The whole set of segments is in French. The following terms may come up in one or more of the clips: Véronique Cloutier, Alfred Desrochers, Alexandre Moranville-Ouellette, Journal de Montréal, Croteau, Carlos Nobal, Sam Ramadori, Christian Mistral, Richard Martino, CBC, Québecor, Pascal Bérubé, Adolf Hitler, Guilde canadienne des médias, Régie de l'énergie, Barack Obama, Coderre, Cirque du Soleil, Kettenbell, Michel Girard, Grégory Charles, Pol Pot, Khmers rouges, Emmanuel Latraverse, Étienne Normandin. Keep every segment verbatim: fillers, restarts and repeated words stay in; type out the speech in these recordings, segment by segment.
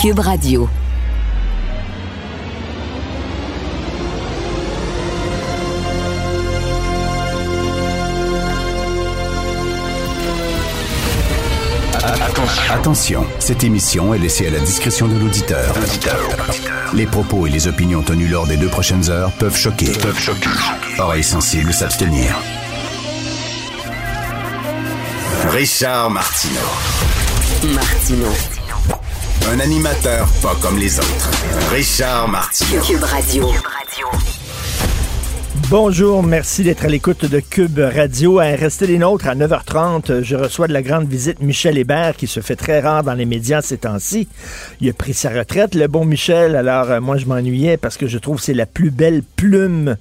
Cube Radio. Attention, cette émission est laissée à la discrétion de l'auditeur. Les propos et les opinions tenues lors des deux prochaines heures peuvent choquer. Peuvent choquer. Oreilles sensibles s'abstenir. Richard Martino. Martino. Un animateur pas comme les autres. Richard Martino. Cube Radio. Bonjour, merci d'être à l'écoute de Cube Radio. À Restez les nôtres, à neuf heures trente, je reçois de la grande visite Michel Hébert, qui se fait très rare dans les médias ces temps-ci. Il a pris sa retraite, le bon Michel. Alors, euh, moi, je m'ennuyais parce que je trouve que c'est la plus belle plume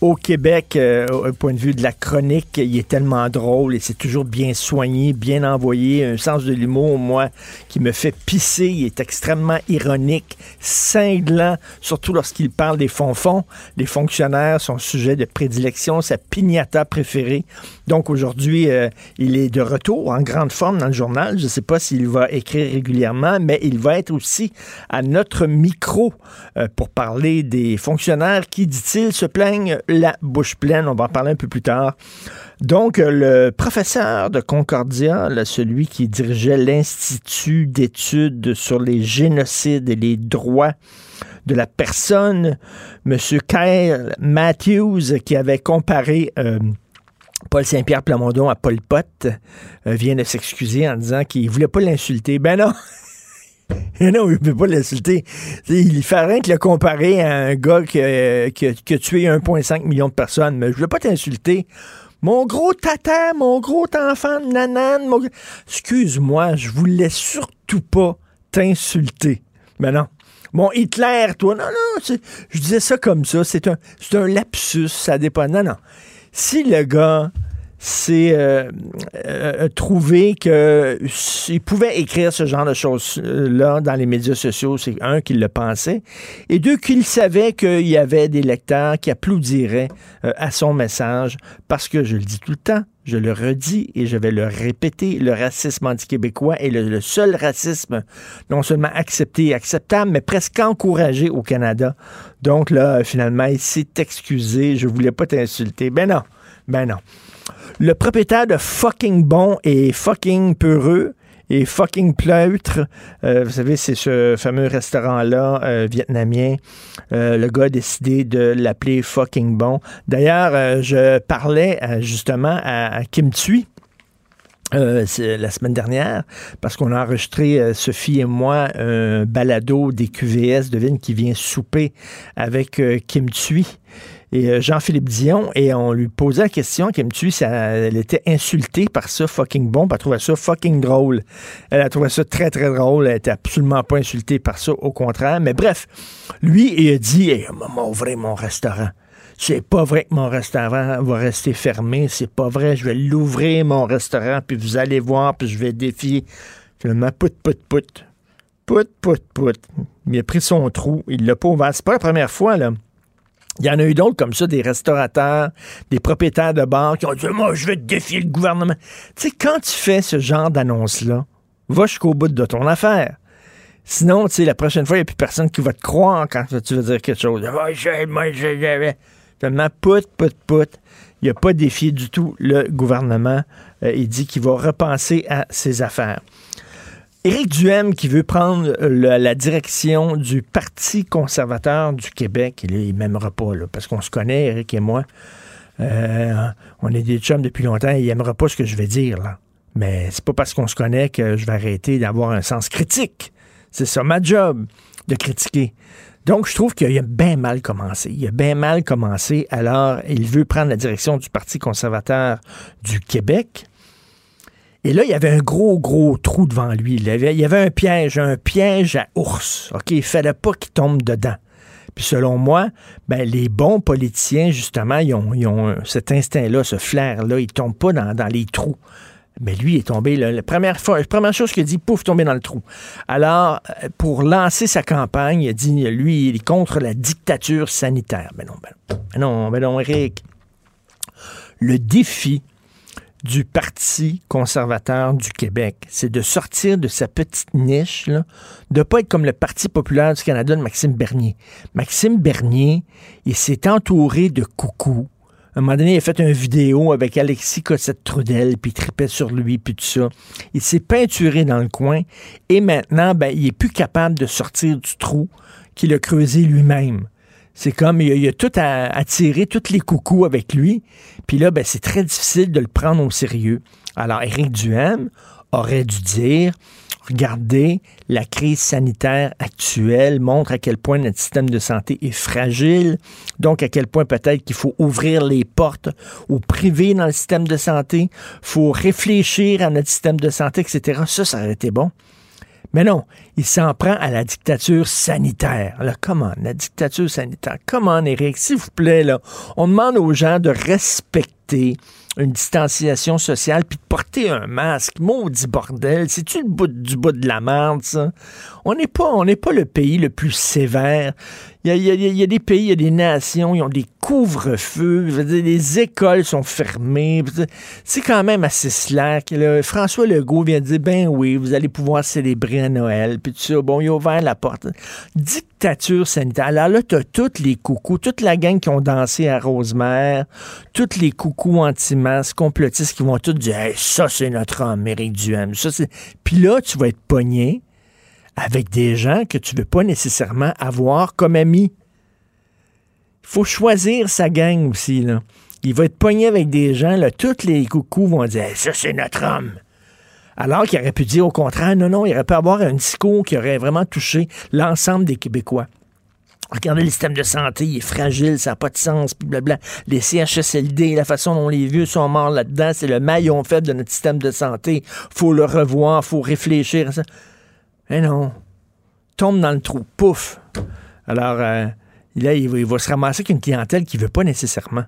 au Québec, euh, au point de vue de la chronique. Il est tellement drôle et c'est toujours bien soigné, bien envoyé. Un sens de l'humour, moi, qui me fait pisser. Il est extrêmement ironique, cinglant, surtout lorsqu'il parle des fonds-fonds. Les fonctionnaires, son sujet de prédilection, sa piñata préférée. Donc aujourd'hui, euh, il est de retour en grande forme dans le journal. Je ne sais pas s'il va écrire régulièrement, mais il va être aussi à notre micro euh, pour parler des fonctionnaires qui, dit-il, se plaignent la bouche pleine. On va en parler un peu plus tard. Donc, le professeur de Concordia, là, celui qui dirigeait l'Institut d'études sur les génocides et les droits de la personne, M. Kyle Matthews, qui avait comparé euh, Paul Saint-Pierre Plamondon à Pol Pot, euh, vient de s'excuser en disant qu'il ne voulait pas l'insulter. Ben non! Et non, il ne peut pas l'insulter. Il fait rien que le comparer à un gars qui a, qui a, qui a tué un virgule cinq million de personnes. Mais je ne veux pas t'insulter. Mon gros tata, mon gros enfant de nanane. Mon... Excuse-moi, je voulais surtout pas t'insulter. Mais non. Mon Hitler, toi. Non, non, c'est... je disais ça comme ça. C'est un, c'est un lapsus, ça dépend. Non, non. Si le gars... c'est euh, euh, trouver qu'il pouvait écrire ce genre de choses-là dans les médias sociaux. C'est un, qu'il le pensait, et deux, qu'il savait qu'il y avait des lecteurs qui applaudiraient euh, à son message, parce que, je le dis tout le temps, je le redis et je vais le répéter, le racisme anti-québécois est le, le seul racisme non seulement accepté et acceptable, mais presque encouragé au Canada. Donc là, finalement, il s'est excusé. Je voulais pas t'insulter. Ben non, ben non. Le propriétaire de Fucking Bon et Fucking Peureux et Fucking Pleutre, euh, vous savez, c'est ce fameux restaurant-là euh, vietnamien. Euh, le gars a décidé de l'appeler Fucking Bon. D'ailleurs, euh, je parlais euh, justement à, à Kim Thuy Euh, c'est la semaine dernière, parce qu'on a enregistré, euh, Sophie et moi, un balado des Q V S, devine, qui vient souper avec euh, Kim Thuy et euh, Jean-Philippe Dion, et on lui posait la question. Kim Thuy, ça, elle était insultée par ça, Fucking Bon, elle trouvait ça fucking drôle. Elle a trouvé ça très, très drôle. Elle était absolument pas insultée par ça, au contraire. Mais bref, lui, il a dit, hey, maman, ouvrez mon restaurant. C'est pas vrai que mon restaurant va rester fermé. C'est pas vrai. Je vais l'ouvrir, mon restaurant, puis vous allez voir, puis je vais défier. Finalement, pout, pout, pout. Pout, pout, pout. Il a pris son trou. Il l'a pas ouvert. C'est pas la première fois, là. Il y en a eu d'autres comme ça, des restaurateurs, des propriétaires de bars qui ont dit « Moi, je vais défier le gouvernement. » Tu sais, quand tu fais ce genre d'annonce-là, va jusqu'au bout de ton affaire. Sinon, tu sais, la prochaine fois, il n'y a plus personne qui va te croire quand tu vas dire quelque chose. « Moi, je, moi, je, je, je. » Finalement, pout, pout, pout, il n'a pas défié du tout le gouvernement. Euh, il dit qu'il va repenser à ses affaires. Éric Duhaime, qui veut prendre le, la direction du Parti conservateur du Québec, il ne m'aimera pas, là, parce qu'on se connaît, Éric et moi. Euh, on est des chums depuis longtemps, il n'aimera pas ce que je vais dire, là. Mais c'est pas parce qu'on se connaît que je vais arrêter d'avoir un sens critique. C'est ça, ma job, de critiquer. Donc, je trouve qu'il a bien mal commencé. Il a bien mal commencé. Alors, il veut prendre la direction du Parti conservateur du Québec. Et là, il y avait un gros, gros trou devant lui. Il y avait, il y avait un piège, un piège à ours. OK, il ne fallait pas qu'il tombe dedans. Puis selon moi, ben, les bons politiciens, justement, ils ont, ils ont cet instinct-là, ce flair-là. Ils ne tombent pas dans, dans les trous. Mais lui, il est tombé, là, la première fois, la première chose qu'il a dit, pouf, tombé dans le trou. Alors, pour lancer sa campagne, il a dit, lui, il est contre la dictature sanitaire. Mais non, mais non, mais non, mais non, Éric. Le défi du Parti conservateur du Québec. C'est de sortir de sa petite niche, là, de ne pas être comme le Parti populaire du Canada de Maxime Bernier. Maxime Bernier, il s'est entouré de coucous. À un moment donné, il a fait une vidéo avec Alexis Cossette-Trudel, puis il tripait sur lui, puis tout ça. Il s'est peinturé dans le coin, et maintenant, ben, il n'est plus capable de sortir du trou qu'il a creusé lui-même. C'est comme, il a, il a tout attiré, tous les coucous avec lui, puis là, ben, c'est très difficile de le prendre au sérieux. Alors, Éric Duhaime aurait dû dire... Regardez, la crise sanitaire actuelle montre à quel point notre système de santé est fragile, donc à quel point peut-être qu'il faut ouvrir les portes au privé dans le système de santé, faut réfléchir à notre système de santé, et cetera. Ça, ça aurait été bon. Mais non, il s'en prend à la dictature sanitaire. Là, comment, la dictature sanitaire? Comment, Éric? S'il vous plaît, là, on demande aux gens de respecter une distanciation sociale, puis de porter un masque. Maudit bordel, c'est-tu le bout du bout de la merde, ça? On n'est pas, on n'est pas le pays le plus sévère. Il y, y, y a des pays, il y a des nations, ils ont des couvre-feux, les écoles sont fermées. C'est quand même assez slack. Là. François Legault vient de dire, ben oui, vous allez pouvoir célébrer à Noël, puis tout ça. Bon, il a ouvert la porte. Dictature sanitaire. Alors là, t'as tous les coucous, toute la gang qui ont dansé à Rosemère, tous les coucous anti complotistes qui vont tous dire hey, « ça, c'est notre homme, Éric Duhaime. » Puis là, tu vas être pogné avec des gens que tu ne veux pas nécessairement avoir comme amis. Il faut choisir sa gang aussi. Là. Il va être pogné avec des gens, là, tous les coucous vont dire hey, « ça, c'est notre homme. » Alors qu'il aurait pu dire au contraire « non, non, il aurait pu avoir un discours qui aurait vraiment touché l'ensemble des Québécois. » Regardez le système de santé, il est fragile, ça n'a pas de sens, puis blabla. Les C H S L D, la façon dont les vieux sont morts là-dedans, c'est le maillon faible de notre système de santé. Faut le revoir, faut réfléchir à ça. Mais non, tombe dans le trou, pouf. Alors, euh, là, il va, il va se ramasser avec une clientèle qu'il ne veut pas nécessairement.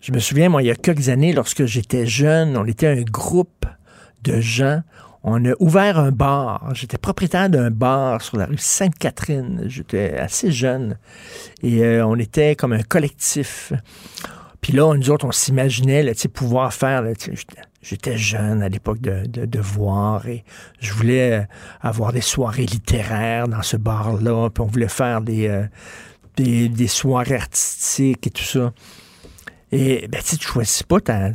Je me souviens, moi, il y a quelques années, lorsque j'étais jeune, on était un groupe de gens... On a ouvert un bar. J'étais propriétaire d'un bar sur la rue Sainte-Catherine. J'étais assez jeune. Et euh, on était comme un collectif. Puis là, nous autres, on s'imaginait là, pouvoir faire... Là, j'étais jeune à l'époque de, de, de voir et je voulais avoir des soirées littéraires dans ce bar-là. Puis on voulait faire des, euh, des, des soirées artistiques et tout ça. Et ben, tu choisis pas ta...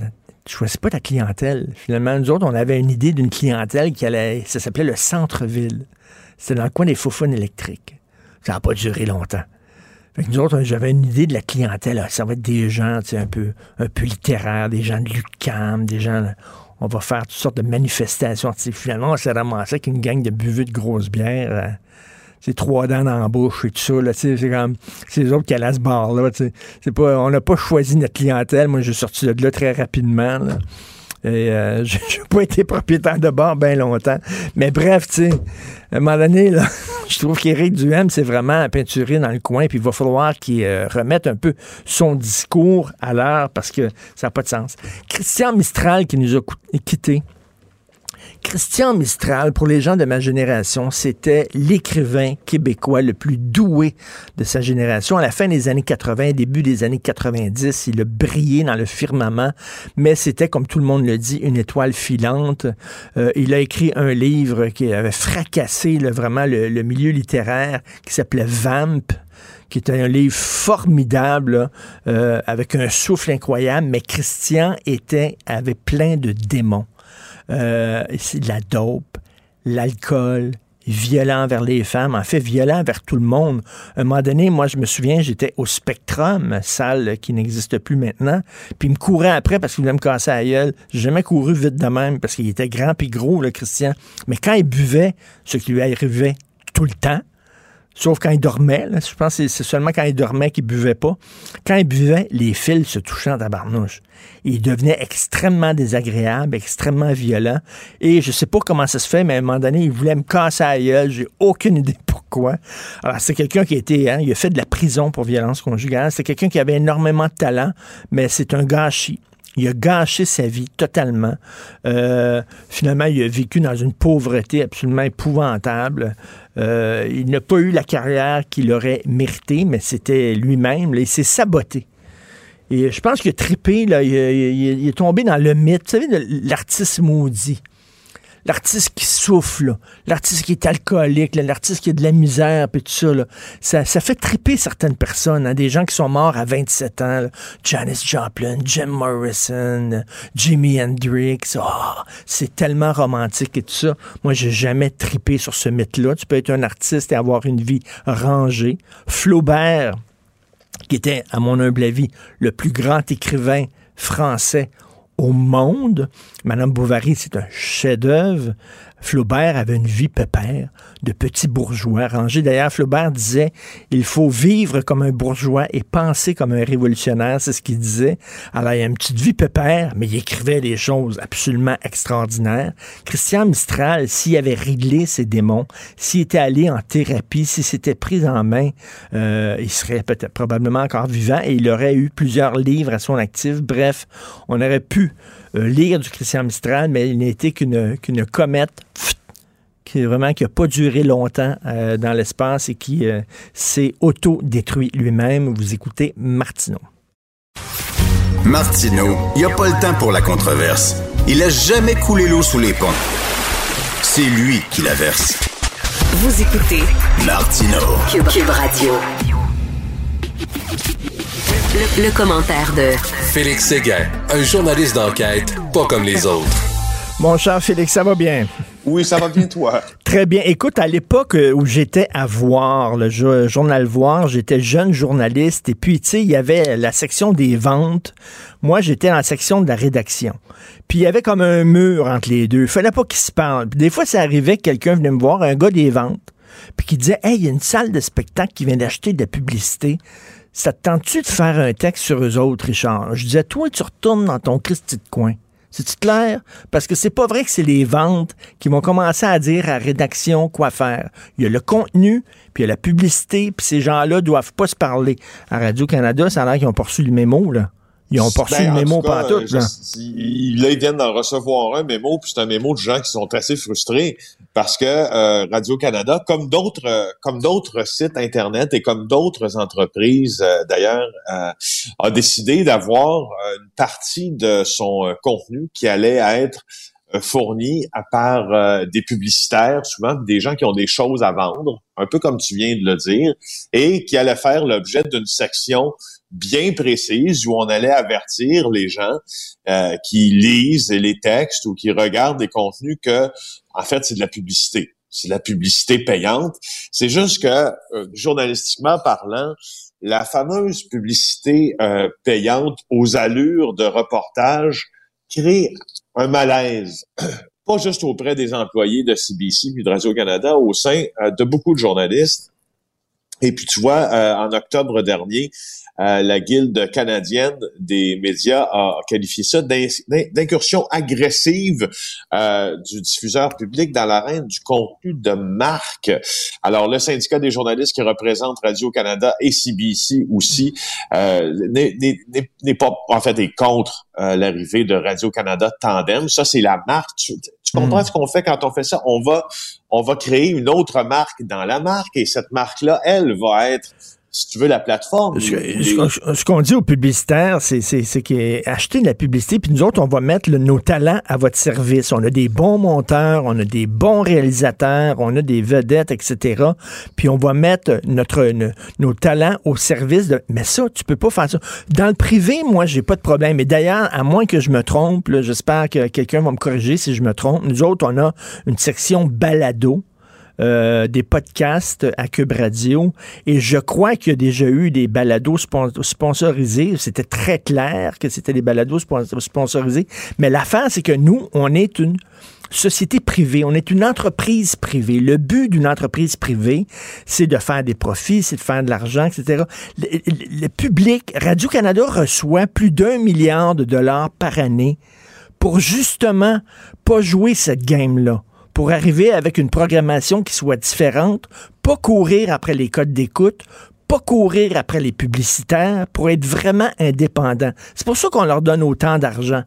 Tu ne choisis pas ta clientèle. Finalement, nous autres, on avait une idée d'une clientèle qui allait... Ça s'appelait le centre-ville. C'était dans le coin des faufounes électriques. Ça n'a pas duré longtemps. Fait que nous autres, j'avais une idée de la clientèle. Ça va être des gens tu sais, un peu, un peu littéraires, des gens de l'U Q A M, des gens... On va faire toutes sortes de manifestations. Tu sais, finalement, on s'est ramassé avec une gang de buveux de grosses bières... Hein. C'est trois dents dans la bouche et tout ça. Là, c'est comme c'est les autres qui allaient à ce bar-là. C'est pas, on n'a pas choisi notre clientèle. Moi, je suis sorti de là très rapidement. Là. Et euh, je n'ai pas été propriétaire de bar bien longtemps. Mais bref, tu sais, à un moment donné, là, je trouve qu'Éric Duhaime, c'est vraiment peinturé dans le coin. Puis il va falloir qu'il euh, remette un peu son discours à l'heure parce que ça n'a pas de sens. Christian Mistral qui nous a quittés. Christian Mistral, pour les gens de ma génération, c'était l'écrivain québécois le plus doué de sa génération. À la fin des années quatre-vingt, début des années quatre-vingt-dix, il a brillé dans le firmament, mais c'était, comme tout le monde le dit, une étoile filante. Euh, il a écrit un livre qui avait fracassé là, vraiment le, le milieu littéraire, qui s'appelait « Vamp ». Qui est un livre formidable, là, euh, avec un souffle incroyable, mais Christian était, avait plein de démons. Euh, c'est de la dope, l'alcool, violent envers les femmes, en fait, violent envers tout le monde. À un moment donné, moi, je me souviens, j'étais au Spectrum, salle qui n'existe plus maintenant, puis il me courait après parce qu'il voulait me casser la gueule. J'ai jamais couru vite de même parce qu'il était grand puis gros, le Christian. Mais quand il buvait, ce qui lui arrivait tout le temps, sauf quand il dormait, là, je pense que c'est seulement quand il dormait qu'il buvait pas. Quand il buvait, les fils se touchaient en tabarnouche. Il devenait extrêmement désagréable, extrêmement violent. Et je sais pas comment ça se fait, mais à un moment donné, il voulait me casser la gueule. J'ai aucune idée pourquoi. Alors, c'est quelqu'un qui a été, hein, il a fait de la prison pour violence conjugale. C'est quelqu'un qui avait énormément de talent, mais c'est un gâchis. Il a gâché sa vie totalement. Euh, finalement, il a vécu dans une pauvreté absolument épouvantable. Euh, il n'a pas eu la carrière qu'il aurait méritée, mais c'était lui-même. Là, il s'est saboté. Et je pense qu'il a trippé, là, il, il, il est tombé dans le mythe, vous savez, de l'artiste maudit. L'artiste qui souffle, là. L'artiste qui est alcoolique, là. L'artiste qui a de la misère, puis tout ça, là. ça, ça fait triper certaines personnes, hein. Des gens qui sont morts à vingt-sept ans, là. Janis Joplin, Jim Morrison, Jimi Hendrix, oh, c'est tellement romantique et tout ça. Moi, j'ai jamais trippé sur ce mythe-là. Tu peux être un artiste et avoir une vie rangée. Flaubert, qui était, à mon humble avis, le plus grand écrivain français au monde. Madame Bovary, c'est un chef-d'œuvre. Flaubert avait une vie pépère de petit bourgeois rangé. D'ailleurs, Flaubert disait « Il faut vivre comme un bourgeois et penser comme un révolutionnaire », c'est ce qu'il disait. Alors, il y a une petite vie pépère, mais il écrivait des choses absolument extraordinaires. Christian Mistral, s'il avait réglé ses démons, s'il était allé en thérapie, s'il s'était pris en main, euh, il serait peut-être probablement encore vivant et il aurait eu plusieurs livres à son actif. Bref, on aurait pu euh, lire du Christian Mistral, mais il n'était qu'une, qu'une comète qui vraiment qui n'a pas duré longtemps euh, dans l'espace et qui euh, s'est auto-détruit lui-même. Vous écoutez Martino. Martino, il n'y a pas le temps pour la controverse. Il n'a jamais coulé l'eau sous les ponts. C'est lui qui la verse. Vous écoutez Martino, Cube, Cube Radio. Le, le commentaire de Félix Séguin, un journaliste d'enquête pas comme les autres. Mon cher Félix, ça va bien? Oui, ça va bien, toi. Très bien. Écoute, à l'époque où j'étais à Voir, le journal Voir, j'étais jeune journaliste et puis, tu sais, il y avait la section des ventes. Moi, j'étais dans la section de la rédaction. Puis, il y avait comme un mur entre les deux. Il fallait pas qu'ils se parlent. Puis, des fois, ça arrivait que quelqu'un venait me voir, un gars des ventes, puis qui disait « Hey, il y a une salle de spectacle qui vient d'acheter de la publicité. » Ça te tente-tu de faire un texte sur eux autres, Richard? Je disais « Toi, tu retournes dans ton Christi de coin. » C'est-tu clair? Parce que c'est pas vrai que c'est les ventes qui vont commencer à dire à la rédaction quoi faire. Il y a le contenu, puis il y a la publicité, puis ces gens-là doivent pas se parler. À Radio-Canada, ça a l'air qu'ils ont poursuivi le mémo, là. Ils ont poursuivi ben, le mémo par tout. Je, là. Là, ils viennent d'en recevoir un mémo, puis c'est un mémo de gens qui sont assez frustrés parce que euh, Radio-Canada, comme d'autres euh, comme d'autres sites Internet et comme d'autres entreprises, euh, d'ailleurs, euh, a décidé d'avoir une partie de son euh, contenu qui allait être fourni à part euh, des publicitaires, souvent des gens qui ont des choses à vendre, un peu comme tu viens de le dire, et qui allaient faire l'objet d'une section bien précise où on allait avertir les gens euh, qui lisent les textes ou qui regardent des contenus que, en fait, c'est de la publicité. C'est de la publicité payante. C'est juste que, euh, journalistiquement parlant, la fameuse publicité euh, payante aux allures de reportage crée un malaise, pas juste auprès des employés de C B C puis de Radio-Canada, au sein euh, de beaucoup de journalistes. Et puis, tu vois, euh, en octobre dernier, Euh, la Guilde canadienne des médias a qualifié ça d'in- d'incursion agressive euh, du diffuseur public dans l'arène du contenu de marque. Alors, le syndicat des journalistes qui représente Radio-Canada et C B C aussi euh, n'est, n'est, n'est pas, en fait, est contre euh, l'arrivée de Radio-Canada Tandem. Ça, c'est la marque. Tu, tu comprends mmh. ce qu'on fait quand on fait ça? On va, on va créer une autre marque dans la marque et cette marque-là, elle va être... si tu veux, la plateforme. Ce, les... ce, ce qu'on dit aux publicitaires, c'est, c'est, c'est qu'acheter de la publicité, puis nous autres, on va mettre le, nos talents à votre service. On a des bons monteurs, on a des bons réalisateurs, on a des vedettes, et cetera. Puis on va mettre notre, ne, nos talents au service de... Mais ça, tu peux pas faire ça. Dans le privé, moi, j'ai pas de problème. Et d'ailleurs, à moins que je me trompe, là, j'espère que quelqu'un va me corriger si je me trompe, nous autres, on a une section balado. Euh, des podcasts à Cube Radio et je crois qu'il y a déjà eu des balados spon- sponsorisés. C'était très clair que c'était des balados spon- sponsorisés. Mais l'affaire, c'est que nous, on est une société privée, on est une entreprise privée. Le but d'une entreprise privée, c'est de faire des profits, c'est de faire de l'argent, et cetera. Le, le, le public, Radio-Canada reçoit plus d'un milliard de dollars par année pour justement pas jouer cette game-là, pour arriver avec une programmation qui soit différente, pas courir après les codes d'écoute, pas courir après les publicitaires, pour être vraiment indépendant. C'est pour ça qu'on leur donne autant d'argent.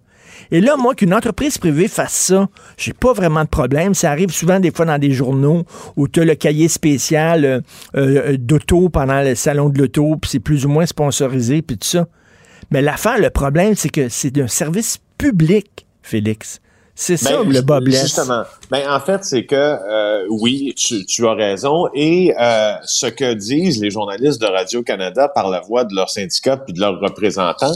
Et là, moi, qu'une entreprise privée fasse ça, j'ai pas vraiment de problème. Ça arrive souvent des fois dans des journaux où tu as le cahier spécial euh, euh, d'auto pendant le salon de l'auto, puis c'est plus ou moins sponsorisé, puis tout ça. Mais l'affaire, le problème, c'est que c'est d'un service public, Félix. C'est ben, ça, le bas blesse. Justement. Ben, en fait, c'est que, euh, oui, tu, tu as raison. Et euh, ce que disent les journalistes de Radio-Canada par la voix de leurs syndicats puis de leurs représentants,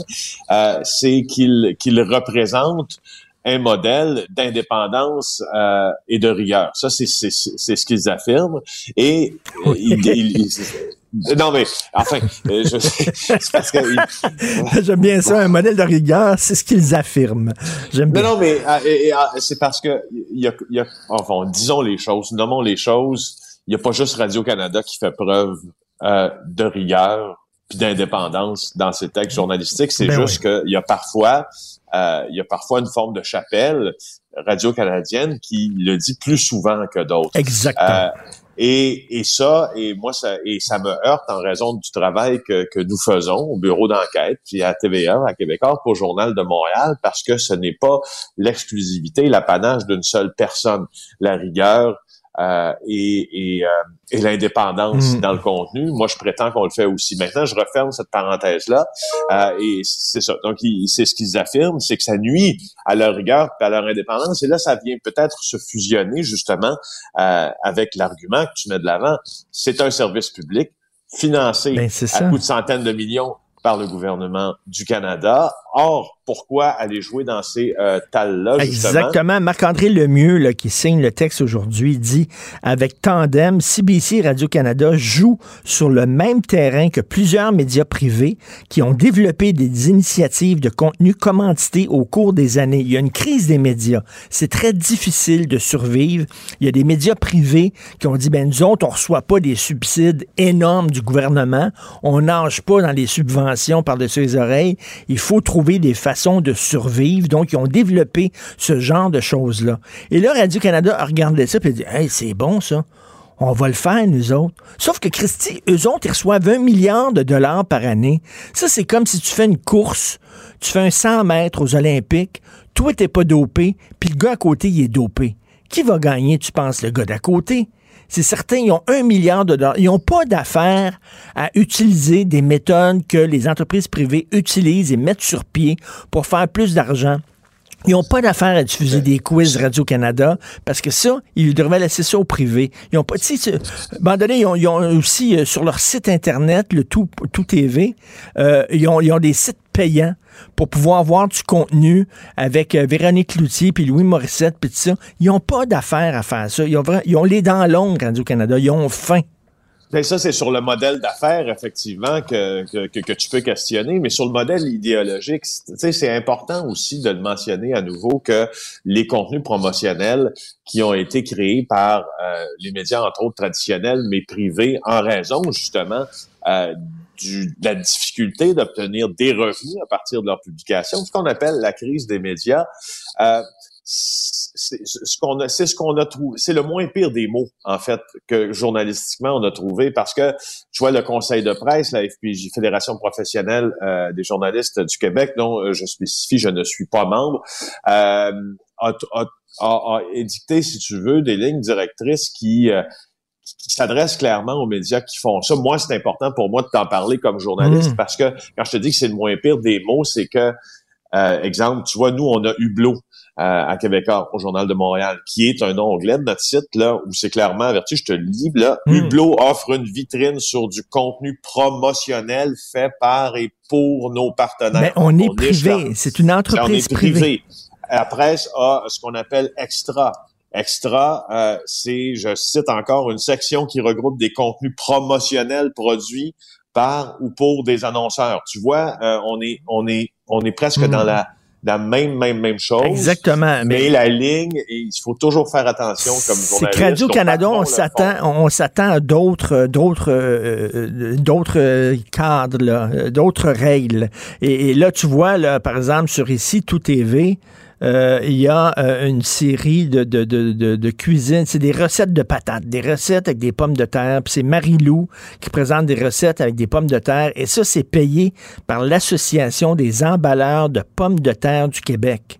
euh, c'est qu'ils, qu'ils représentent un modèle d'indépendance euh, et de rigueur. Ça, c'est, c'est, c'est ce qu'ils affirment. Et euh, ils... ils, ils Non, mais, enfin, euh, je sais, c'est parce que... Euh, J'aime bien ça, un modèle de rigueur, c'est ce qu'ils affirment. J'aime bien. Mais non, mais euh, et, et, c'est parce que, il y a, y a, enfin, disons les choses, nommons les choses, il n'y a pas juste Radio-Canada qui fait preuve euh, de rigueur puis d'indépendance dans ses textes journalistiques, c'est ben juste oui. qu'il y a parfois... Euh, il y a parfois une forme de chapelle radio-canadienne qui le dit plus souvent que d'autres. Exactement. Euh, et, et ça, et moi, ça, et ça me heurte en raison du travail que, que nous faisons au bureau d'enquête, puis à T V A, à Québecor, pour Journal de Montréal, parce que ce n'est pas l'exclusivité, l'apanage d'une seule personne. La rigueur euh, et, et, euh, et l'indépendance mmh. dans le contenu, moi, je prétends qu'on le fait aussi. Maintenant, je referme cette parenthèse-là, euh, et c'est ça. Donc, il, c'est ce qu'ils affirment, c'est que ça nuit à leur rigueur et à leur indépendance, et là, ça vient peut-être se fusionner, justement, euh, avec l'argument que tu mets de l'avant. C'est un service public financé ben, c'est ça. à coups de centaines de millions par le gouvernement du Canada. Or, pourquoi aller jouer dans ces euh, tals-là, justement? Exactement. Marc-André Lemieux, là, qui signe le texte aujourd'hui, dit « Avec tandem, C B C et Radio-Canada jouent sur le même terrain que plusieurs médias privés qui ont développé des initiatives de contenu commandité au cours des années. Il y a une crise des médias. C'est très difficile de survivre. Il y a des médias privés qui ont dit « Ben, nous autres, on ne reçoit pas des subsides énormes du gouvernement. On nage pas dans les subventions par-dessus les oreilles. Il faut trouver des façons de survivre. Donc, ils ont développé ce genre de choses-là. Et là, Radio-Canada regarde ça et dit « Hey, c'est bon, ça. On va le faire, nous autres. » Sauf que, Christy, eux autres, ils reçoivent un milliard de dollars par année. Ça, c'est comme si tu fais une course, tu fais un cent mètres aux Olympiques, toi, t'es pas dopé, puis le gars à côté, il est dopé. Qui va gagner, tu penses, le gars d'à côté? C'est certain, ils ont un milliard de dollars. Ils n'ont pas d'affaires à utiliser des méthodes que les entreprises privées utilisent et mettent sur pied pour faire plus d'argent. Ils n'ont pas d'affaires à diffuser des quiz Radio-Canada parce que ça, ils devaient laisser ça au privé. Ils ont pas, tu sais, à un moment donné, ils ont, ils ont aussi euh, sur leur site Internet, le Tout, tout T V, euh, ils, ont, ils ont des sites payants pour pouvoir voir du contenu avec euh, Véronique Cloutier puis Louis Morissette puis tout ça. Ils n'ont pas d'affaires à faire ça. Ils ont, vraiment, ils ont les dents longues, Radio-Canada. Ils ont faim. Ben ça, c'est sur le modèle d'affaires, effectivement, que, que, que tu peux questionner, mais sur le modèle idéologique, tu sais, c'est important aussi de le mentionner à nouveau que les contenus promotionnels qui ont été créés par euh, les médias, entre autres traditionnels, mais privés, en raison, justement, euh, du, de la difficulté d'obtenir des revenus à partir de leurs publications, ce qu'on appelle la crise des médias, euh, C'est ce qu'on a, c'est ce qu'on a trouvé, c'est le moins pire des mots, en fait, que journalistiquement on a trouvé, parce que je vois le Conseil de presse, la F P J, Fédération professionnelle euh, des journalistes du Québec, dont je spécifie, je ne suis pas membre, euh, a, a, a, a édicté, si tu veux, des lignes directrices qui euh, qui s'adresse clairement aux médias qui font ça. Moi, c'est important pour moi de t'en parler comme journaliste, mmh. parce que quand je te dis que c'est le moins pire des mots, c'est que euh, exemple, tu vois, nous on a Hublot Euh, à Québecor, au Journal de Montréal, qui est un onglet de notre site, là, où c'est clairement averti, je te le lis, là, mm. Hublot offre une vitrine sur du contenu promotionnel fait par et pour nos partenaires. Mais on, on est privé, est, c'est une entreprise là, on est privé. privée. La presse a ce qu'on appelle Extra. Extra, euh, c'est, je cite encore, une section qui regroupe des contenus promotionnels produits par ou pour des annonceurs. Tu vois, euh, on est, on est, on est presque mm. dans la la même, même, même chose. Exactement. Mais, mais la ligne, il faut toujours faire attention comme journaliste. C'est Radio-Canada, on s'attend, on s'attend à d'autres, d'autres, euh, d'autres cadres, là, d'autres règles. Et, et là, tu vois, là, par exemple, sur ici, Tout T V, il euh, y a euh, une série de, de, de, de, de cuisine, c'est des recettes de patates, des recettes avec des pommes de terre, puis c'est Marie-Lou qui présente des recettes avec des pommes de terre, et ça, c'est payé par l'Association des emballeurs de pommes de terre du Québec.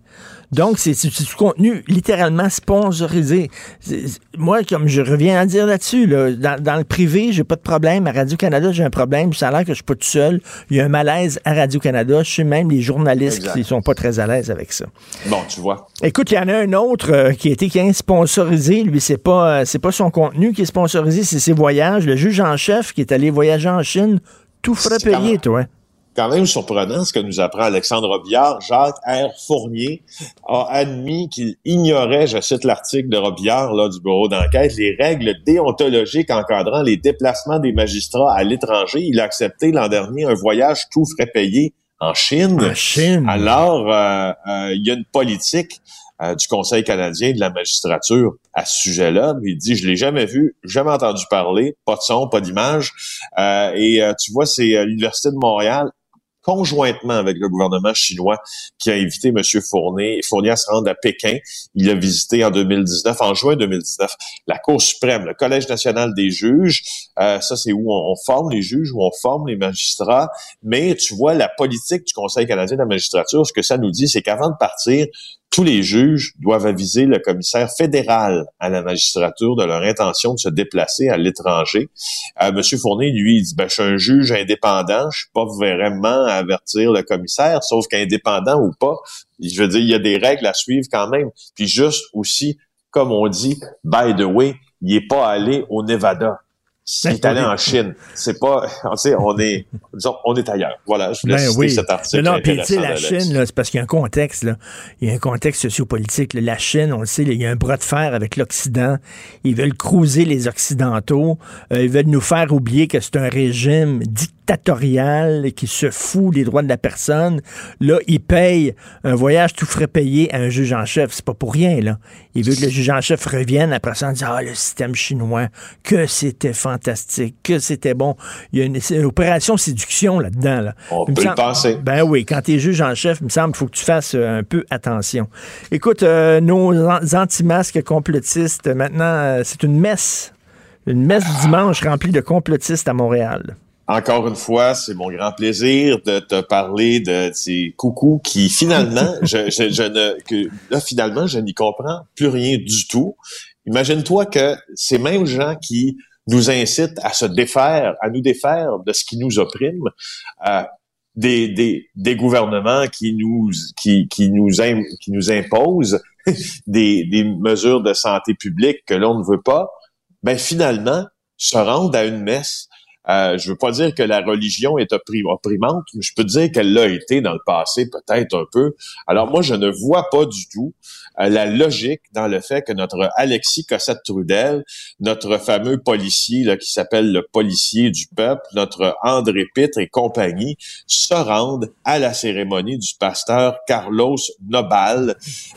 Donc, c'est, c'est, c'est du contenu littéralement sponsorisé. C'est, c'est, moi, comme je reviens à dire là-dessus, là, dans, dans le privé, j'ai pas de problème. À Radio-Canada, j'ai un problème. Ça a l'air que je suis pas tout seul. Il y a un malaise à Radio-Canada. Je sais même les journalistes exact. qui sont pas très à l'aise avec ça. Bon, tu vois. Écoute, il y en a un autre euh, qui a été qui est sponsorisé. Lui, c'est pas, euh, c'est pas son contenu qui est sponsorisé, c'est ses voyages. Le juge en chef qui est allé voyager en Chine, tout frais payé, toi. Quand même surprenant ce que nous apprend Alexandre Robillard. Jacques R. Fournier a admis qu'il ignorait, je cite l'article de Robillard là, du bureau d'enquête, les règles déontologiques encadrant les déplacements des magistrats à l'étranger. Il a accepté l'an dernier un voyage tout frais payé en Chine. En Chine. Alors, il euh, euh, y a une politique euh, du Conseil canadien de la magistrature à ce sujet-là. Il dit, je l'ai jamais vu, jamais entendu parler, pas de son, pas d'image. Euh, et euh, tu vois, c'est euh, l'Université de Montréal conjointement avec le gouvernement chinois qui a invité M. Fournier, Fournier à se rendre à Pékin. Il a visité en deux mille dix-neuf, en juin deux mille dix-neuf, la Cour suprême, le Collège national des juges. Euh, ça, c'est où on, on forme les juges, où on forme les magistrats. Mais tu vois, la politique du Conseil canadien de la magistrature, ce que ça nous dit, c'est qu'avant de partir, tous les juges doivent aviser le commissaire fédéral à la magistrature de leur intention de se déplacer à l'étranger. Euh, Monsieur Fournier, lui, il dit, ben, je suis un juge indépendant, je suis pas vraiment à avertir le commissaire, sauf qu'indépendant ou pas, je veux dire, il y a des règles à suivre quand même. Puis juste aussi, comme on dit, by the way, il est pas allé au Nevada. Il est allé en Chine. C'est pas, on sait, on est, disons, on est ailleurs. Voilà, je voulais ben citer oui. cet article. Non, puis tu sais, la Chine, là, c'est parce qu'il y a un contexte, là. Il y a un contexte sociopolitique. Là. La Chine, on le sait, là, il y a un bras de fer avec l'Occident. Ils veulent cruiser les Occidentaux. Euh, ils veulent nous faire oublier que c'est un régime dictatorial qui se fout des droits de la personne. Là, ils payent un voyage tout frais payé à un juge en chef. C'est pas pour rien, là. Ils veulent que le juge en chef revienne après ça en disant, ah, le système chinois, que c'était fantastique. fantastique, que c'était bon. Il y a une, une opération séduction là-dedans. Là. On il peut semble, le penser. Ben oui, quand t'es juge en chef, il me semble qu'il faut que tu fasses un peu attention. Écoute, euh, nos anti-masques complotistes, maintenant, euh, c'est une messe. Une messe ah. du dimanche remplie de complotistes à Montréal. Encore une fois, c'est mon grand plaisir de te parler de ces coucous qui, finalement, je, je, je ne, que, là, finalement, je n'y comprends plus rien du tout. Imagine-toi que ces mêmes gens qui nous incite à se défaire, à nous défaire de ce qui nous opprime, euh, des, des, des gouvernements qui nous, qui, qui nous, im, qui nous imposent des, des mesures de santé publique que l'on ne veut pas, ben finalement se rendent à une messe. Euh, je veux pas dire que la religion est opprimante, mais je peux dire qu'elle l'a été dans le passé, peut-être un peu. Alors moi, je ne vois pas du tout euh, la logique dans le fait que notre Alexis Cossette-Trudel, notre fameux policier là, qui s'appelle le policier du peuple, notre André Pitre et compagnie, se rendent à la cérémonie du pasteur Carlos Nobal.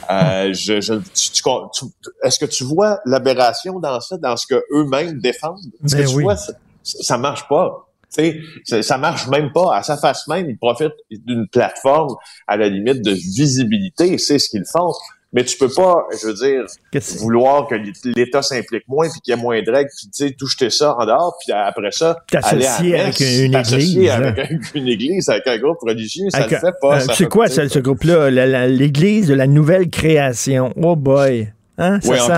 Euh, je, je, tu, tu, tu, est-ce que tu vois l'aberration dans ça, dans ce que eux-mêmes défendent? Est-ce ben que tu oui. vois ça? Ça marche pas. Tu sais, ça marche même pas. À sa face même, ils profitent d'une plateforme à la limite de visibilité. C'est ce qu'ils font. Mais tu peux pas, je veux dire, Qu'est-ce vouloir que l'État s'implique moins puis qu'il y ait moins de règles, puis tu sais, tout jeter ça en dehors, puis après ça, t'associer aller à Metz, avec une, une église, avec une église, avec un groupe religieux, avec, ça ne fait pas. Euh, ça c'est quoi ça, ce groupe-là, la, la, l'Église de la nouvelle création. Oh boy. Hein, oui, ça, en sent,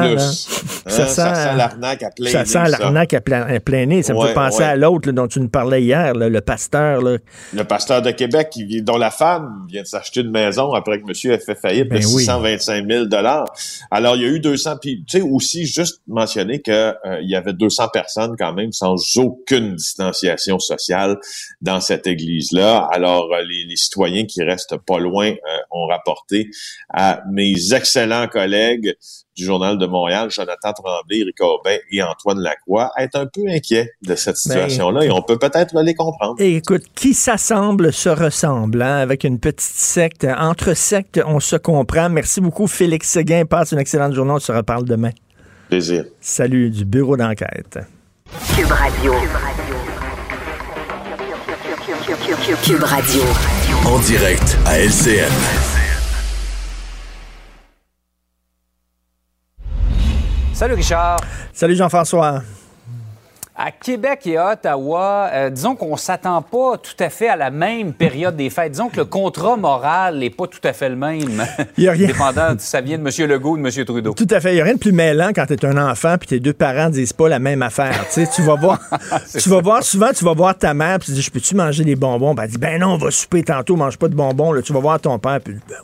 plus. Hein, ça, ça sent, sent l'arnaque à plein nez. Ça sent l'arnaque à plein, à plein nez. Ça ouais, me fait penser ouais. à l'autre là, dont tu nous parlais hier, là, le pasteur. Là. Le pasteur de Québec qui, dont la femme vient de s'acheter une maison après que monsieur ait fait faillite ben de six cent vingt-cinq mille dollars. Alors, il y a eu deux cents... Puis, tu sais, aussi, juste mentionner qu'il euh, y avait deux cents personnes quand même sans aucune distanciation sociale dans cette église-là. Alors, euh, les, les citoyens qui restent pas loin euh, ont rapporté à mes excellents collègues du Journal de Montréal, Jonathan Tremblay, Éric Aubin et Antoine Lacroix, être un peu inquiets de cette situation-là ben, et on peut peut-être les comprendre. Écoute, qui s'assemble se ressemble, hein, avec une petite secte. Entre sectes, on se comprend. Merci beaucoup, Félix Séguin. Passe une excellente journée. On se reparle demain. Plaisir. Salut du bureau d'enquête. Cube Radio. Cube Radio. Cube, Cube, Cube, Cube, Cube Radio. En direct à L C N. Salut Richard. Salut Jean-François. À Québec et à Ottawa, euh, disons qu'on ne s'attend pas tout à fait à la même période des fêtes. Disons que le contrat moral n'est pas tout à fait le même, il y a rien... dépendant si ça vient de M. Legault ou de M. Trudeau. Tout à fait. Il n'y a rien de plus mêlant quand tu es un enfant et tes deux parents ne disent pas la même affaire. Tu vas voir, tu vas voir souvent, tu vas voir ta mère et tu dis « Je peux-tu manger des bonbons? » Ben, elle dit « Ben non, on va souper tantôt, mange pas de bonbons. » Là, tu vas voir ton père puis ben,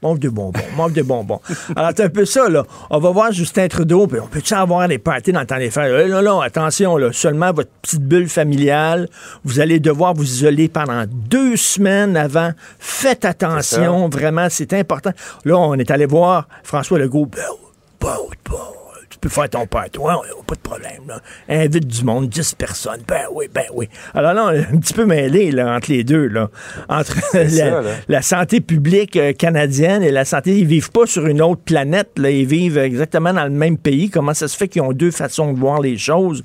manque de bonbons, manque de bonbons. Alors, c'est un peu ça, là. On va voir Justin Trudeau, puis on peut-tu avoir des parties dans le temps des fêtes? Euh, non, non, attention, là. Seulement votre petite bulle familiale. Vous allez devoir vous isoler pendant deux semaines avant. Faites attention, c'est vraiment, c'est important. Là, on est allé voir François Legault. Bah, bah, bah, tu peux faire ton party. Ouais, pas de problème, là. Invite du monde, dix personnes. Ben oui, ben oui. Alors là, on est un petit peu mêlé, là, entre les deux, là. Entre la, ça, là. la santé publique canadienne et la santé. Ils vivent pas sur une autre planète, là. Ils vivent exactement dans le même pays. Comment ça se fait qu'ils ont deux façons de voir les choses?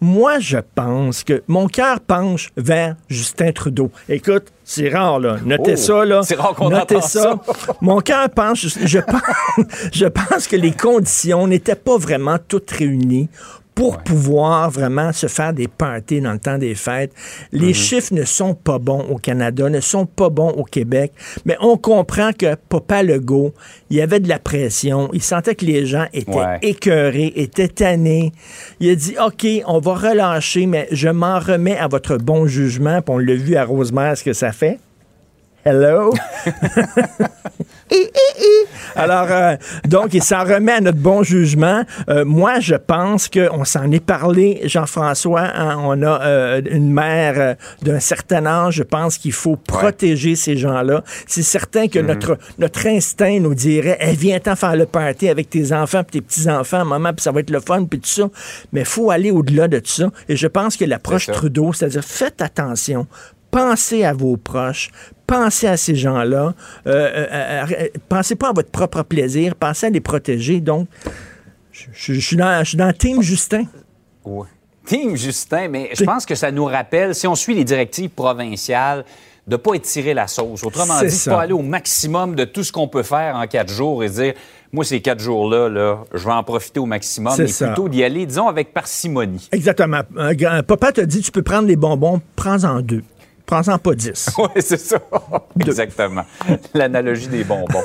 Moi, je pense que mon cœur penche vers Justin Trudeau. Écoute, c'est rare, là. Notez oh, ça, là. C'est rare qu'on Notez entend ça. ça. Mon cœur penche. Je pense, je pense que les conditions n'étaient pas vraiment toutes réunies pour ouais. pouvoir vraiment se faire des parties dans le temps des fêtes. Les mm-hmm. chiffres ne sont pas bons au Canada, ne sont pas bons au Québec, mais on comprend que Papa Legault, il y avait de la pression, il sentait que les gens étaient ouais. écœurés, étaient tannés. Il a dit, OK, on va relâcher, mais je m'en remets à votre bon jugement, puis on l'a vu à Rosemère, ce que ça fait. Hello? Alors, euh, donc, il s'en remet à notre bon jugement. Euh, moi, je pense qu'on s'en est parlé, Jean-François. Hein, on a euh, une mère euh, d'un certain âge. Je pense qu'il faut protéger ouais. ces gens-là. C'est certain que mm-hmm. notre, notre instinct nous dirait eh, « Viens-t'en faire le party avec tes enfants pis tes petits-enfants, maman, puis ça va être le fun, puis tout ça. » Mais il faut aller au-delà de tout ça. Et je pense que l'approche c'est Trudeau, c'est-à-dire « Faites attention. » Pensez à vos proches, pensez à ces gens-là, euh, euh, euh, pensez pas à votre propre plaisir, pensez à les protéger. Donc, je, je, je suis dans, je suis dans Team Justin. Oui. Team Justin, mais je pense que ça nous rappelle, si on suit les directives provinciales, de ne pas étirer la sauce. Autrement c'est dit, de ne pas aller au maximum de tout ce qu'on peut faire en quatre jours et dire, moi, ces quatre jours-là, là, je vais en profiter au maximum, c'est mais ça. Plutôt d'y aller, disons, avec parcimonie. Exactement. Euh, papa t'a dit, tu peux prendre les bonbons, prends-en deux. Prends-en pas dix. Oui, c'est ça. Exactement. L'analogie des bonbons.